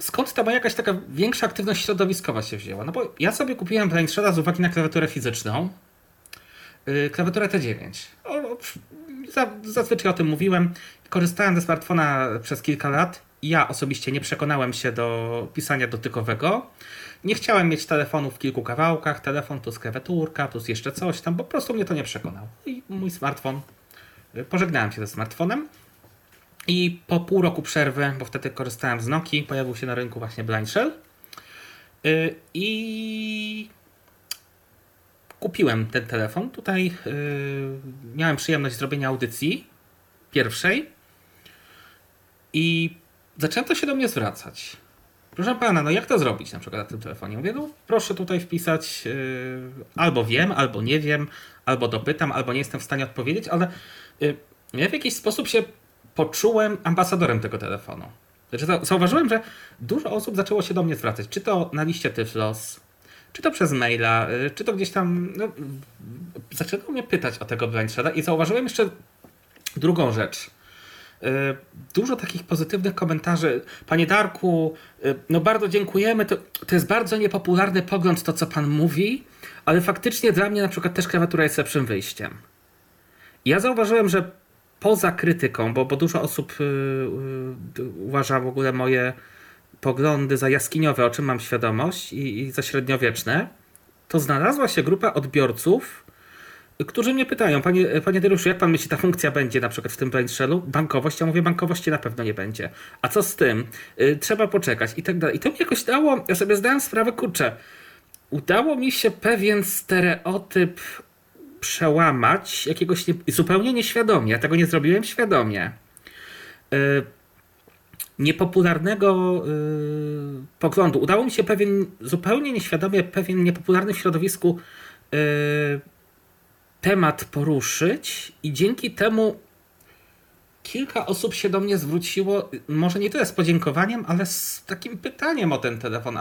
skąd ta moja jakaś taka większa aktywność środowiskowa się wzięła? No bo ja sobie kupiłem BlindShella z uwagi na klawiaturę fizyczną, klawiaturę T9. Zazwyczaj o tym mówiłem. Korzystałem ze smartfona przez kilka lat. Ja osobiście nie przekonałem się do pisania dotykowego. Nie chciałem mieć telefonu w kilku kawałkach. Telefon plus klawiaturka, plus jeszcze coś tam. Bo po prostu mnie to nie przekonało. I mój smartfon, pożegnałem się ze smartfonem. I po pół roku przerwy, bo wtedy korzystałem z Nokii, pojawił się na rynku właśnie BlindShell. I kupiłem ten telefon. Tutaj miałem przyjemność zrobienia audycji pierwszej. I zaczęto to się do mnie zwracać. Proszę pana, no jak to zrobić na przykład na tym telefonie? Mówię, no proszę tutaj wpisać albo wiem, albo nie wiem, albo dopytam, albo nie jestem w stanie odpowiedzieć, ale ja w jakiś sposób się poczułem ambasadorem tego telefonu. Znaczy, zauważyłem, że dużo osób zaczęło się do mnie zwracać, czy to na liście Tyflos, czy to przez maila, czy to gdzieś tam. No, zaczęto mnie pytać o tego BlindShella i zauważyłem jeszcze drugą rzecz. Dużo takich pozytywnych komentarzy. Panie Darku, no bardzo dziękujemy. To jest bardzo niepopularny pogląd, to co pan mówi, ale faktycznie dla mnie na przykład też klawiatura jest lepszym wyjściem. Ja zauważyłem, że poza krytyką, bo dużo osób uważa w ogóle moje poglądy za jaskiniowe, o czym mam świadomość, i za średniowieczne, to znalazła się grupa odbiorców, którzy mnie pytają, panie Dariuszu, jak pan myśli, ta funkcja będzie na przykład w tym BlindShellu? Bankowość? Ja mówię, bankowości na pewno nie będzie. A co z tym? Trzeba poczekać i tak dalej. I to mi jakoś dało, ja sobie zdałem sprawę, kurczę, udało mi się pewien stereotyp przełamać, jakiegoś zupełnie nieświadomie, ja tego nie zrobiłem świadomie, niepopularnego poglądu. Udało mi się zupełnie nieświadomie pewien niepopularny w środowisku temat poruszyć i dzięki temu kilka osób się do mnie zwróciło, może nie tyle z podziękowaniem, ale z takim pytaniem o ten telefon.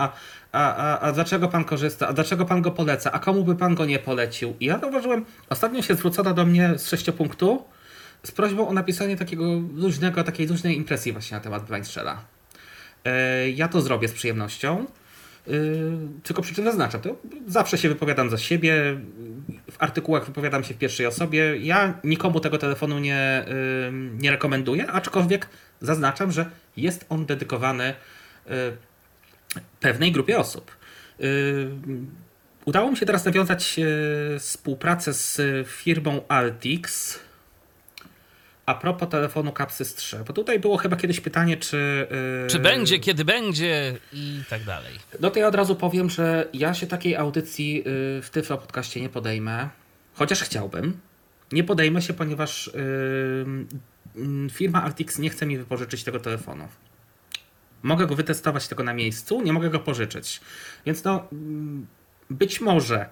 A dlaczego pan korzysta? A dlaczego pan go poleca? A komu by pan go nie polecił? I ja zauważyłem, ostatnio się zwrócono do mnie z 6 punktu z prośbą o napisanie takiej luźnej impresji właśnie na temat BlindShella. Ja to zrobię z przyjemnością. Tylko przy czym zaznaczam, to zawsze się wypowiadam za siebie, w artykułach wypowiadam się w pierwszej osobie, ja nikomu tego telefonu nie rekomenduję, aczkolwiek zaznaczam, że jest on dedykowany pewnej grupie osób. Udało mi się teraz nawiązać współpracę z firmą Altix a propos telefonu Kapsys 3, bo tutaj było chyba kiedyś pytanie, czy będzie, kiedy będzie i tak dalej. No to ja od razu powiem, że ja się takiej audycji w Tyflo Podcaście nie podejmę, chociaż chciałbym. Nie podejmę się, ponieważ firma Altix nie chce mi wypożyczyć tego telefonu. Mogę go wytestować tylko na miejscu, nie mogę go pożyczyć. Więc no, być może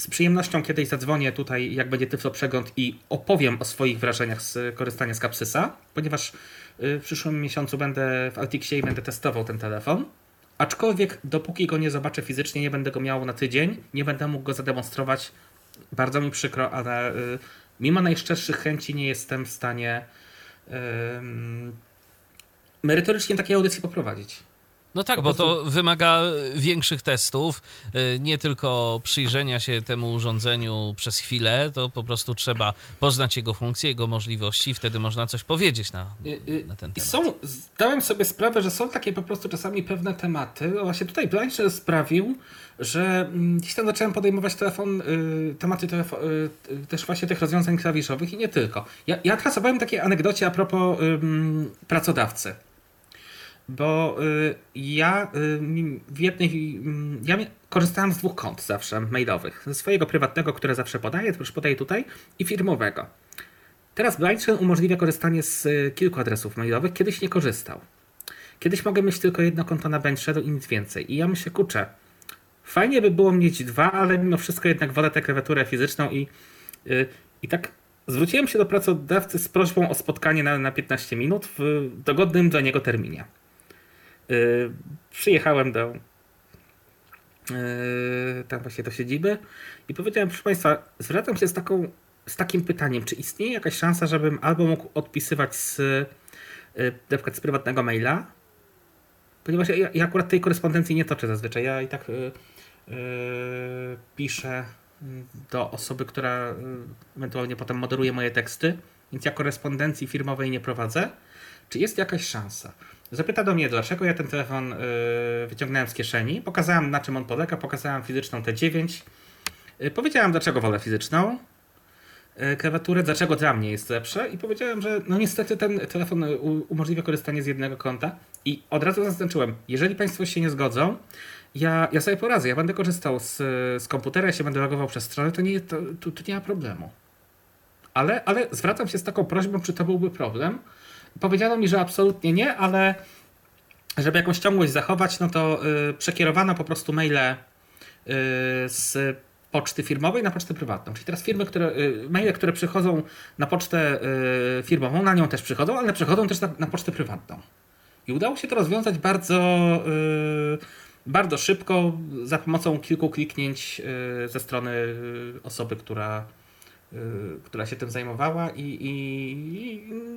z przyjemnością kiedyś zadzwonię tutaj, jak będzie Tyflo Przegląd i opowiem o swoich wrażeniach z korzystania z Kapsysa, ponieważ w przyszłym miesiącu będę w Altixie i będę testował ten telefon. Aczkolwiek dopóki go nie zobaczę fizycznie, nie będę go miał na tydzień, nie będę mógł go zademonstrować. Bardzo mi przykro, ale mimo najszczerszych chęci nie jestem w stanie merytorycznie takiej audycji poprowadzić. No tak, bo to wymaga większych testów, nie tylko przyjrzenia się temu urządzeniu przez chwilę, to po prostu trzeba poznać jego funkcję, jego możliwości, wtedy można coś powiedzieć na ten temat. Zdałem sobie sprawę, że są takie po prostu czasami pewne tematy. Właśnie tutaj BlindShell sprawił, że gdzieś tam zacząłem podejmować tematy też właśnie tych rozwiązań klawiszowych i nie tylko. Ja trasowałem takie anegdocie a propos pracodawcy. Bo ja korzystałem z dwóch kont zawsze mailowych. Ze swojego prywatnego, które zawsze podaję, to już podaję tutaj, i firmowego. Teraz BlindShell umożliwia korzystanie z kilku adresów mailowych. Kiedyś nie korzystał. Kiedyś mogę mieć tylko jedno konto na BlindShellu i nic więcej. I ja myślę, kurczę, fajnie by było mieć dwa, ale mimo wszystko jednak wolę tę klawiaturę fizyczną i tak. Zwróciłem się do pracodawcy z prośbą o spotkanie na 15 minut w dogodnym dla niego terminie. przyjechałem do tam właśnie do siedziby i powiedziałem, proszę Państwa, zwracam się z takim pytaniem, czy istnieje jakaś szansa, żebym albo mógł odpisywać na przykład z prywatnego maila, ponieważ ja akurat tej korespondencji nie toczę zazwyczaj. Ja i tak piszę do osoby, która ewentualnie potem moderuje moje teksty, więc ja korespondencji firmowej nie prowadzę. Czy jest jakaś szansa? Zapyta do mnie, dlaczego ja ten telefon wyciągnąłem z kieszeni, pokazałem, na czym on polega, pokazałem fizyczną T9, powiedziałem, dlaczego wolę fizyczną klawiaturę, dlaczego dla mnie jest lepsze i powiedziałem, że no niestety ten telefon umożliwia korzystanie z jednego konta i od razu zaznaczyłem, jeżeli Państwo się nie zgodzą, ja sobie poradzę, ja będę korzystał z komputera, ja się będę logował przez stronę, to nie ma problemu. Ale zwracam się z taką prośbą, czy to byłby problem. Powiedziano mi, że absolutnie nie, ale żeby jakąś ciągłość zachować, no to przekierowano po prostu maile z poczty firmowej na pocztę prywatną. Czyli teraz maile, które przychodzą na pocztę firmową, na nią też przychodzą, ale przychodzą też na pocztę prywatną. I udało się to rozwiązać bardzo szybko za pomocą kilku kliknięć ze strony osoby, która się tym zajmowała i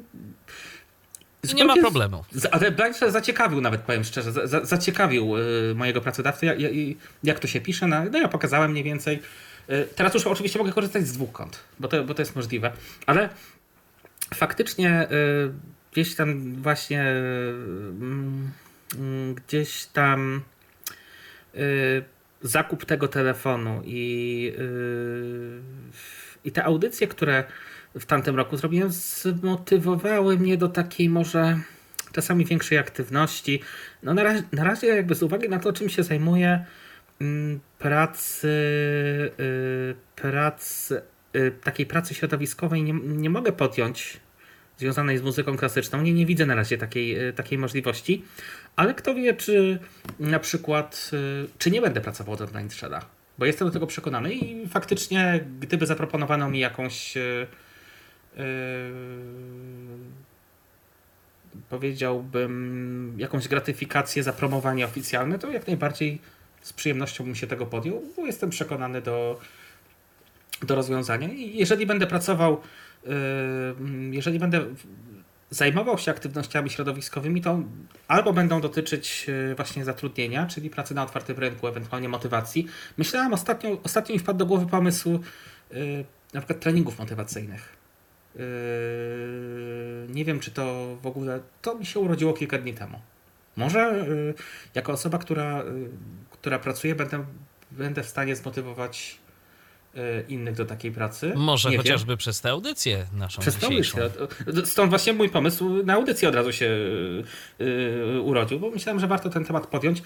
nie ma problemu. Ale BlindShell zaciekawił nawet, powiem szczerze, zaciekawił mojego pracodawcę, jak to się pisze. No ja pokazałem mniej więcej. Teraz już oczywiście mogę korzystać z dwóch kont, bo to jest możliwe. Ale faktycznie gdzieś tam zakup tego telefonu i te audycje, które w tamtym roku zrobiłem, zmotywowały mnie do takiej może czasami większej aktywności. No na razie jakby z uwagi na to, czym się zajmuję, takiej pracy środowiskowej nie mogę podjąć, związanej z muzyką klasyczną. Nie widzę na razie takiej możliwości, ale kto wie, czy na przykład, czy nie będę pracował do BlindShella. Bo jestem do tego przekonany i faktycznie, gdyby zaproponowano mi jakąś, powiedziałbym, jakąś gratyfikację za promowanie oficjalne, to jak najbardziej z przyjemnością bym się tego podjął, bo jestem przekonany do rozwiązania. I jeżeli będę pracował, jeżeli będę zajmował się aktywnościami środowiskowymi, to albo będą dotyczyć właśnie zatrudnienia, czyli pracy na otwartym rynku, ewentualnie motywacji. Myślałem ostatnio mi wpadł do głowy pomysł na przykład treningów motywacyjnych. Nie wiem, czy to w ogóle... To mi się urodziło kilka dni temu. Może jako osoba, która pracuje, będę w stanie zmotywować innych do takiej pracy. Może nie chociażby wiem. Przez tę audycję naszą dzisiejszą. Stąd właśnie mój pomysł na audycję od razu się urodził, bo myślałem, że warto ten temat podjąć.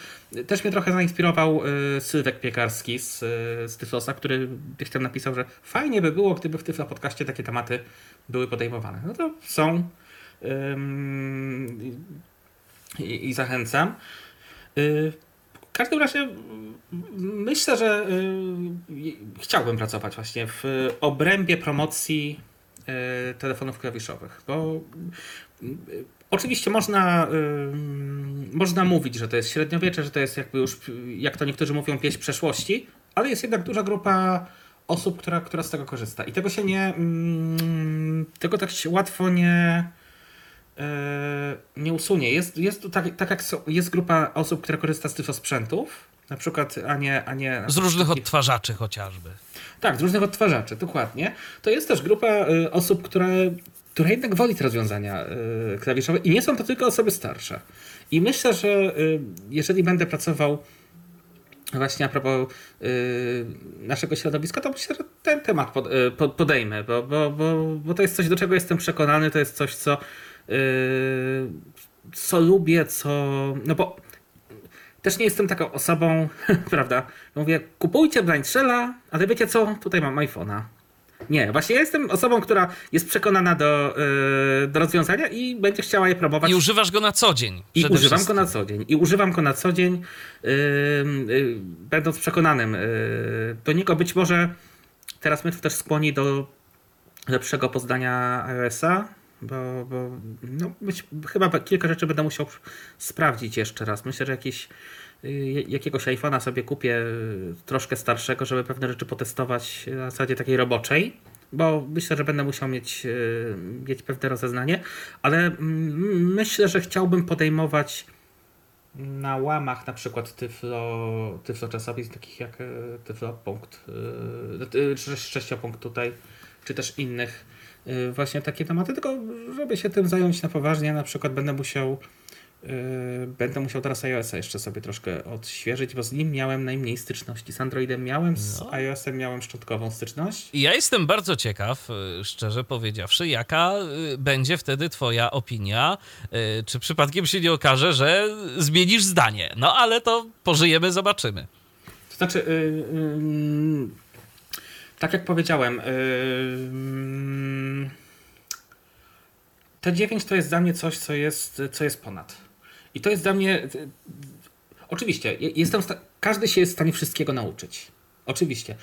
Też mnie trochę zainspirował Sylwek Piekarski z Tyflosa, który gdzieś tam napisał, że fajnie by było, gdyby w Tyflo Podcaście takie tematy były podejmowane. No to są i zachęcam. W każdym razie myślę, że chciałbym pracować właśnie w obrębie promocji telefonów klawiszowych, bo oczywiście można mówić, że to jest średniowiecze, że to jest jakby już, jak to niektórzy mówią, pieśń przeszłości, ale jest jednak duża grupa osób, która z tego korzysta i tego tak się łatwo nie usunie. Jest tak jak jest grupa osób, która korzysta z tych osprzętów, na przykład, a nie z różnych odtwarzaczy chociażby. Tak, z różnych odtwarzaczy, dokładnie. To jest też grupa osób, która jednak woli te rozwiązania klawiszowe i nie są to tylko osoby starsze. I myślę, że jeżeli będę pracował właśnie a propos naszego środowiska, to myślę, że ten temat podejmę, bo to jest coś, do czego jestem przekonany, to jest coś, co lubię, no bo też nie jestem taką osobą, prawda? Mówię, kupujcie BlindShella, ale wiecie co? Tutaj mam iPhone'a. Nie, właśnie ja jestem osobą, która jest przekonana do rozwiązania i będzie chciała je promować. I używasz go na co dzień. I używam go na co dzień, będąc przekonanym do niego. Być może teraz mnie to też skłoni do lepszego poznania iOS-a. Bo chyba kilka rzeczy będę musiał sprawdzić jeszcze raz. Myślę, że jakiegoś iPhone'a sobie kupię troszkę starszego, żeby pewne rzeczy potestować na zasadzie takiej roboczej, bo myślę, że będę musiał mieć pewne rozeznanie, ale myślę, że chciałbym podejmować na łamach na przykład Tyflo czasopis, takich jak Tyflopunkt, sześciopunkt tutaj, czy też innych właśnie takie tematy, tylko żeby się tym zająć na poważnie, na przykład będę musiał teraz iOS-a jeszcze sobie troszkę odświeżyć, bo z nim miałem najmniej styczności. Z Androidem miałem, z iOS-em miałem szczątkową styczność. Ja jestem bardzo ciekaw, szczerze powiedziawszy, jaka będzie wtedy twoja opinia. Czy przypadkiem się nie okaże, że zmienisz zdanie? No ale to pożyjemy, zobaczymy. To znaczy... tak jak powiedziałem, T9 to jest dla mnie coś, co jest ponad. I to jest dla mnie... Oczywiście, każdy się jest w stanie wszystkiego nauczyć. Oczywiście.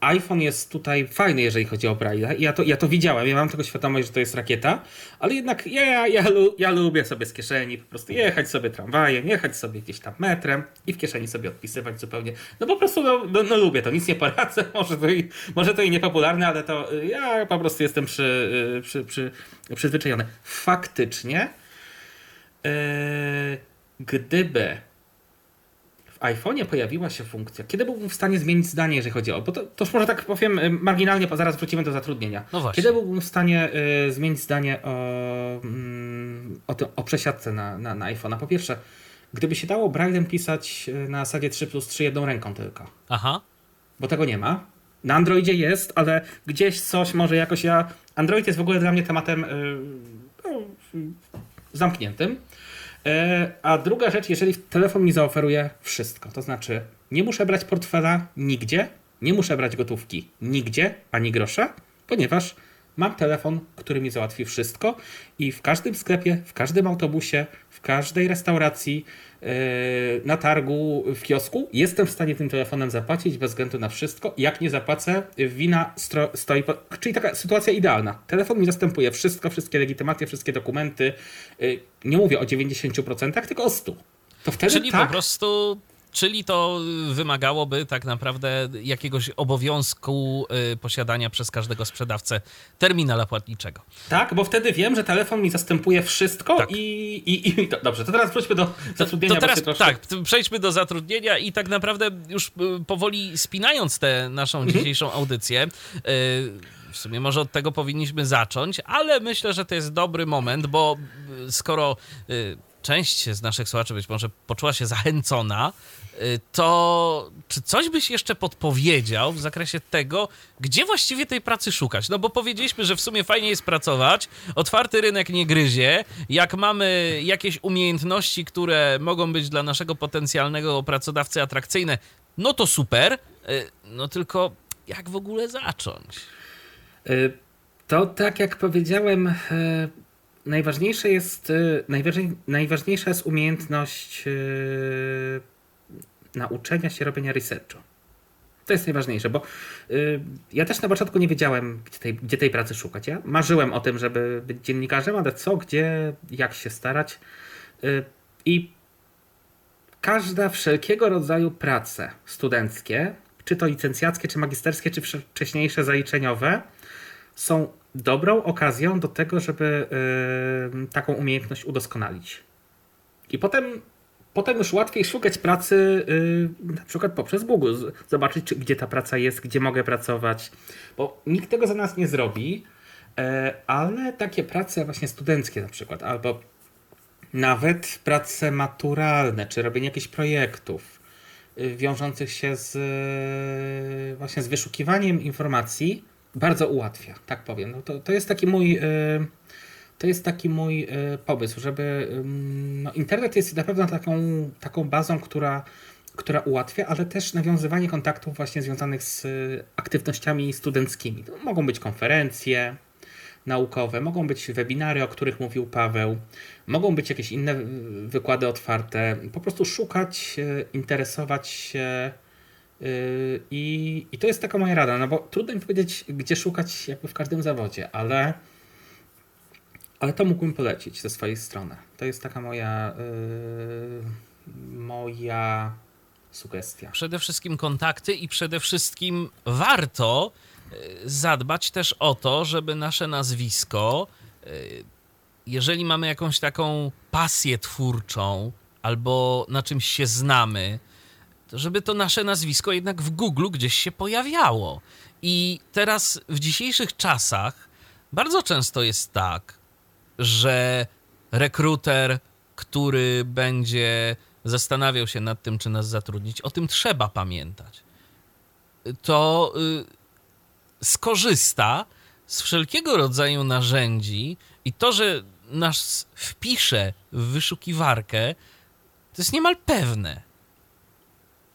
iPhone jest tutaj fajny, jeżeli chodzi o Braille. Ja to widziałem, ja mam tego świadomość, że to jest rakieta, ale jednak ja lubię sobie z kieszeni po prostu jechać sobie tramwajem, jechać sobie gdzieś tam metrem i w kieszeni sobie odpisywać zupełnie. No po prostu lubię to, nic nie poradzę, może to i niepopularne, ale to ja po prostu jestem przyzwyczajony. Faktycznie, gdyby iPhone'ie pojawiła się funkcja, kiedy byłbym w stanie zmienić zdanie, jeżeli chodzi o... Bo to może tak powiem marginalnie, zaraz wrócimy do zatrudnienia. No właśnie. Kiedy byłbym w stanie zmienić zdanie o przesiadce na iPhone'a? Po pierwsze, gdyby się dało Braille'em pisać na zasadzie 3+3 jedną ręką tylko. Aha. Bo tego nie ma. Na Androidzie jest, ale gdzieś coś może jakoś ja... Android jest w ogóle dla mnie tematem zamkniętym. A druga rzecz, jeżeli telefon mi zaoferuje wszystko, to znaczy nie muszę brać portfela nigdzie, nie muszę brać gotówki nigdzie, ani grosza, ponieważ mam telefon, który mi załatwi wszystko i w każdym sklepie, w każdym autobusie, w każdej restauracji, na targu, w kiosku jestem w stanie tym telefonem zapłacić bez względu na wszystko. Jak nie zapłacę, wina stoi... Czyli taka sytuacja idealna. Telefon mi zastępuje wszystko, wszystkie legitymacje, wszystkie dokumenty. Nie mówię o 90%, tylko o 100%. To wtedy czyli tak... po prostu... Czyli to wymagałoby tak naprawdę jakiegoś obowiązku posiadania przez każdego sprzedawcę terminala płatniczego. Tak, bo wtedy wiem, że telefon mi zastępuje wszystko tak. Dobrze, to teraz wróćmy do zatrudnienia. Przejdźmy do zatrudnienia i tak naprawdę już powoli spinając tę naszą dzisiejszą audycję... W sumie może od tego powinniśmy zacząć, ale myślę, że to jest dobry moment, bo skoro część z naszych słuchaczy być może poczuła się zachęcona, to czy coś byś jeszcze podpowiedział w zakresie tego, gdzie właściwie tej pracy szukać? No bo powiedzieliśmy, że w sumie fajnie jest pracować, otwarty rynek nie gryzie, jak mamy jakieś umiejętności, które mogą być dla naszego potencjalnego pracodawcy atrakcyjne, no to super, no tylko jak w ogóle zacząć? To tak jak powiedziałem, najważniejsza jest umiejętność nauczenia się robienia researchu. To jest najważniejsze, bo ja też na początku nie wiedziałem, gdzie tej pracy szukać. Ja marzyłem o tym, żeby być dziennikarzem, ale co, gdzie, jak się starać. I każda wszelkiego rodzaju prace studenckie, czy to licencjackie, czy magisterskie, czy wcześniejsze zaliczeniowe, są dobrą okazją do tego, żeby taką umiejętność udoskonalić. I potem już łatwiej szukać pracy na przykład poprzez Google. Zobaczyć, gdzie ta praca jest, gdzie mogę pracować. Bo nikt tego za nas nie zrobi, ale takie prace właśnie studenckie na przykład, albo nawet prace maturalne, czy robienie jakichś projektów wiążących się z wyszukiwaniem informacji, bardzo ułatwia, tak powiem. No to jest taki mój, pomysł, żeby... internet jest na pewno taką bazą, która ułatwia, ale też nawiązywanie kontaktów właśnie związanych z aktywnościami studenckimi. To mogą być konferencje naukowe, mogą być webinary, o których mówił Paweł, mogą być jakieś inne wykłady otwarte. Po prostu szukać, interesować się. I to jest taka moja rada, no bo trudno mi powiedzieć, gdzie szukać jakby w każdym zawodzie, ale Ale to mógłbym polecić ze swojej strony. To jest taka moja sugestia. Przede wszystkim kontakty i przede wszystkim warto zadbać też o to, żeby nasze nazwisko, jeżeli mamy jakąś taką pasję twórczą albo na czymś się znamy, to żeby to nasze nazwisko jednak w Google gdzieś się pojawiało. I teraz w dzisiejszych czasach bardzo często jest tak, że rekruter, który będzie zastanawiał się nad tym, czy nas zatrudnić, o tym trzeba pamiętać, to skorzysta z wszelkiego rodzaju narzędzi i to, że nas wpisze w wyszukiwarkę, to jest niemal pewne.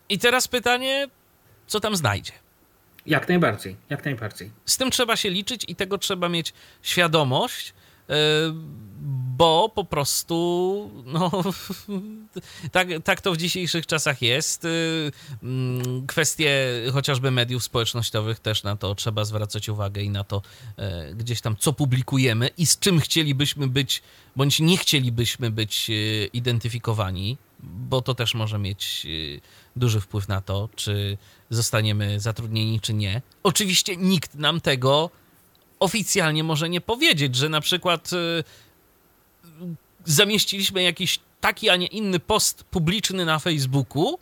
I teraz pytanie, co tam znajdzie? Jak najbardziej. Z tym trzeba się liczyć i tego trzeba mieć świadomość, bo po prostu tak to w dzisiejszych czasach jest. Kwestie chociażby mediów społecznościowych też na to trzeba zwracać uwagę i na to gdzieś tam co publikujemy i z czym chcielibyśmy być bądź nie chcielibyśmy być identyfikowani, bo to też może mieć duży wpływ na to, czy zostaniemy zatrudnieni, czy nie. Oczywiście nikt nam tego oficjalnie może nie powiedzieć, że na przykład zamieściliśmy jakiś taki, a nie inny post publiczny na Facebooku,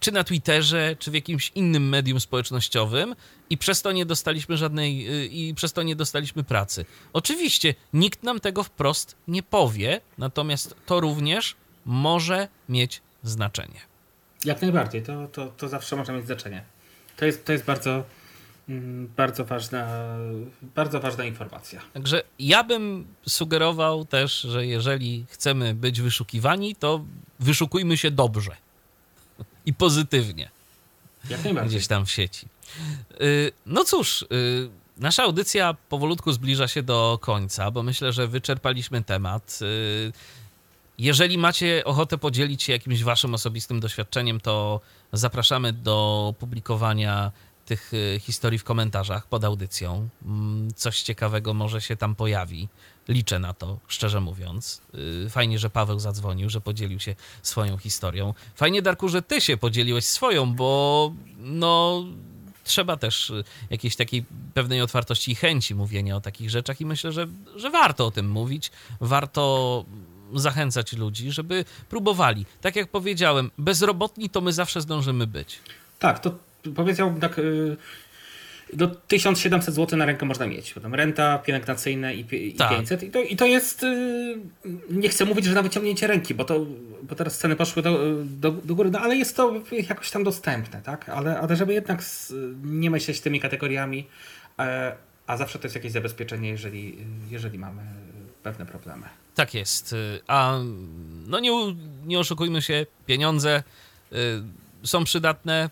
czy na Twitterze, czy w jakimś innym medium społecznościowym i przez to nie dostaliśmy żadnej pracy. Oczywiście nikt nam tego wprost nie powie, natomiast to również może mieć znaczenie. Jak najbardziej, to zawsze może mieć znaczenie. To jest bardzo ważna informacja. Także ja bym sugerował też, że jeżeli chcemy być wyszukiwani, to wyszukujmy się dobrze i pozytywnie. Jak najbardziej. Gdzieś tam w sieci. No cóż, nasza audycja powolutku zbliża się do końca, bo myślę, że wyczerpaliśmy temat. Jeżeli macie ochotę podzielić się jakimś waszym osobistym doświadczeniem, to zapraszamy do publikowania tych historii w komentarzach pod audycją. Coś ciekawego może się tam pojawi. Liczę na to, szczerze mówiąc. Fajnie, że Paweł zadzwonił, że podzielił się swoją historią. Fajnie, Darku, że ty się podzieliłeś swoją, bo trzeba też jakiejś takiej pewnej otwartości i chęci mówienia o takich rzeczach i myślę, że warto o tym mówić. Warto zachęcać ludzi, żeby próbowali. Tak jak powiedziałem, bezrobotni to my zawsze zdążymy być. Tak, to powiedziałbym tak, do 1700 zł na rękę można mieć. Potem renta, pielęgnacyjne i 500. I to jest, nie chcę mówić, że na wyciągnięcie ręki, bo teraz ceny poszły do góry, ale jest to jakoś tam dostępne, tak? Ale żeby jednak nie myśleć tymi kategoriami, a zawsze to jest jakieś zabezpieczenie, jeżeli mamy pewne problemy. Tak jest. A nie oszukujmy się, pieniądze są przydatne,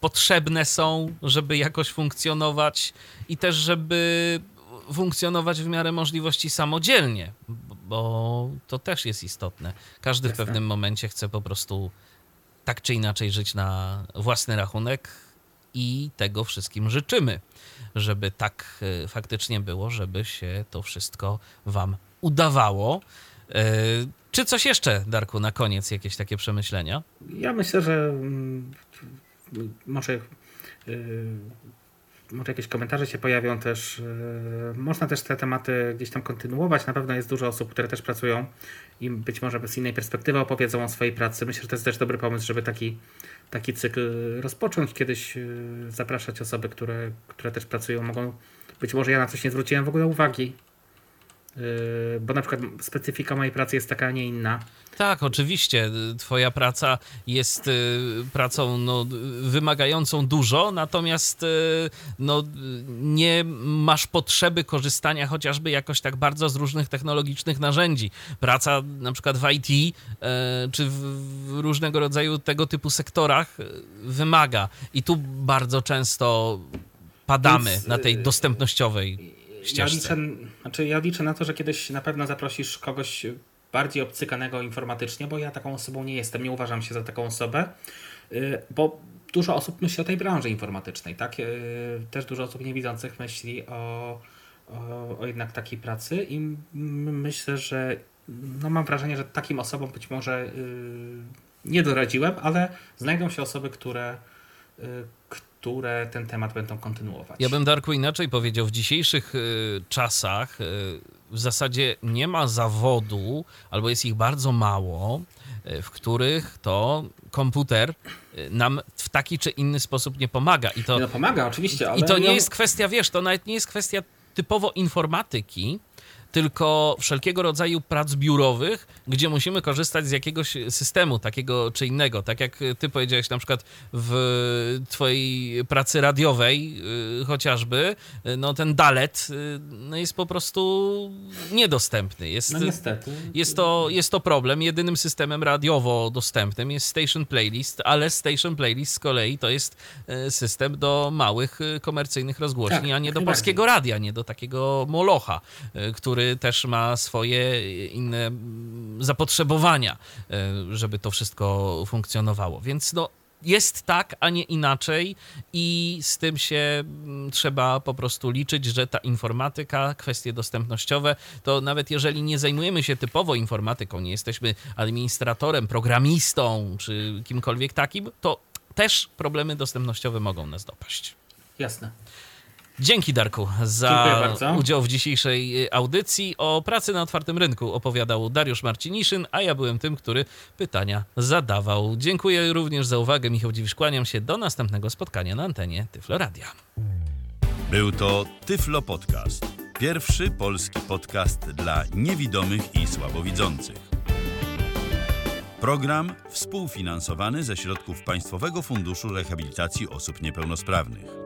potrzebne są, żeby jakoś funkcjonować i też, żeby funkcjonować w miarę możliwości samodzielnie, bo to też jest istotne. Każdy w pewnym momencie chce po prostu tak czy inaczej żyć na własny rachunek i tego wszystkim życzymy, żeby tak faktycznie było, żeby się to wszystko wam udawało. Czy coś jeszcze, Darku, na koniec jakieś takie przemyślenia? Ja myślę, że może jakieś komentarze się pojawią też. Można też te tematy gdzieś tam kontynuować. Na pewno jest dużo osób, które też pracują i być może z innej perspektywy opowiedzą o swojej pracy. Myślę, że to jest też dobry pomysł, żeby taki cykl rozpocząć. Kiedyś zapraszać osoby, które też pracują. Mogą, być może ja na coś nie zwróciłem w ogóle uwagi. Bo na przykład specyfika mojej pracy jest taka, a nie inna. Tak, oczywiście. Twoja praca jest pracą wymagającą dużo, natomiast nie masz potrzeby korzystania chociażby jakoś tak bardzo z różnych technologicznych narzędzi. Praca na przykład w IT czy w różnego rodzaju tego typu sektorach wymaga. I tu bardzo często padamy na tej dostępnościowej ścieżce. Ja liczę na to, że kiedyś na pewno zaprosisz kogoś bardziej obcykanego informatycznie, bo ja taką osobą nie jestem, nie uważam się za taką osobę, bo dużo osób myśli o tej branży informatycznej, tak? Też dużo osób niewidzących myśli o o jednak takiej pracy i myślę, że no mam wrażenie, że takim osobom być może nie doradziłem, ale znajdą się osoby, które ten temat będą kontynuować. Ja bym, Darku, inaczej powiedział. W dzisiejszych czasach w zasadzie nie ma zawodu, albo jest ich bardzo mało, w których to komputer nam w taki czy inny sposób nie pomaga. I to, no pomaga, oczywiście, ale... I to nie jest kwestia, wiesz, to nawet nie jest kwestia typowo informatyki, tylko wszelkiego rodzaju prac biurowych, gdzie musimy korzystać z jakiegoś systemu takiego czy innego. Tak jak ty powiedziałeś na przykład w twojej pracy radiowej chociażby, no ten dalet jest po prostu niedostępny. Jest, no niestety. Jest to problem. Jedynym systemem radiowo dostępnym jest Station Playlist, ale Station Playlist z kolei to jest system do małych komercyjnych rozgłośni, tak, a nie do Polskiego Radia, nie do takiego molocha, który też ma swoje inne zapotrzebowania, żeby to wszystko funkcjonowało. Więc no, jest tak, a nie inaczej i z tym się trzeba po prostu liczyć, że ta informatyka, kwestie dostępnościowe, to nawet jeżeli nie zajmujemy się typowo informatyką, nie jesteśmy administratorem, programistą czy kimkolwiek takim, to też problemy dostępnościowe mogą nas dopaść. Jasne. Dzięki, Darku, za udział w dzisiejszej audycji. O pracy na otwartym rynku opowiadał Dariusz Marciniszyn, a ja byłem tym, który pytania zadawał. Dziękuję również za uwagę. Michał Dziwisz, kłaniam się. Do następnego spotkania na antenie Tyfloradia. Był to Tyflo Podcast. Pierwszy polski podcast dla niewidomych i słabowidzących. Program współfinansowany ze środków Państwowego Funduszu Rehabilitacji Osób Niepełnosprawnych.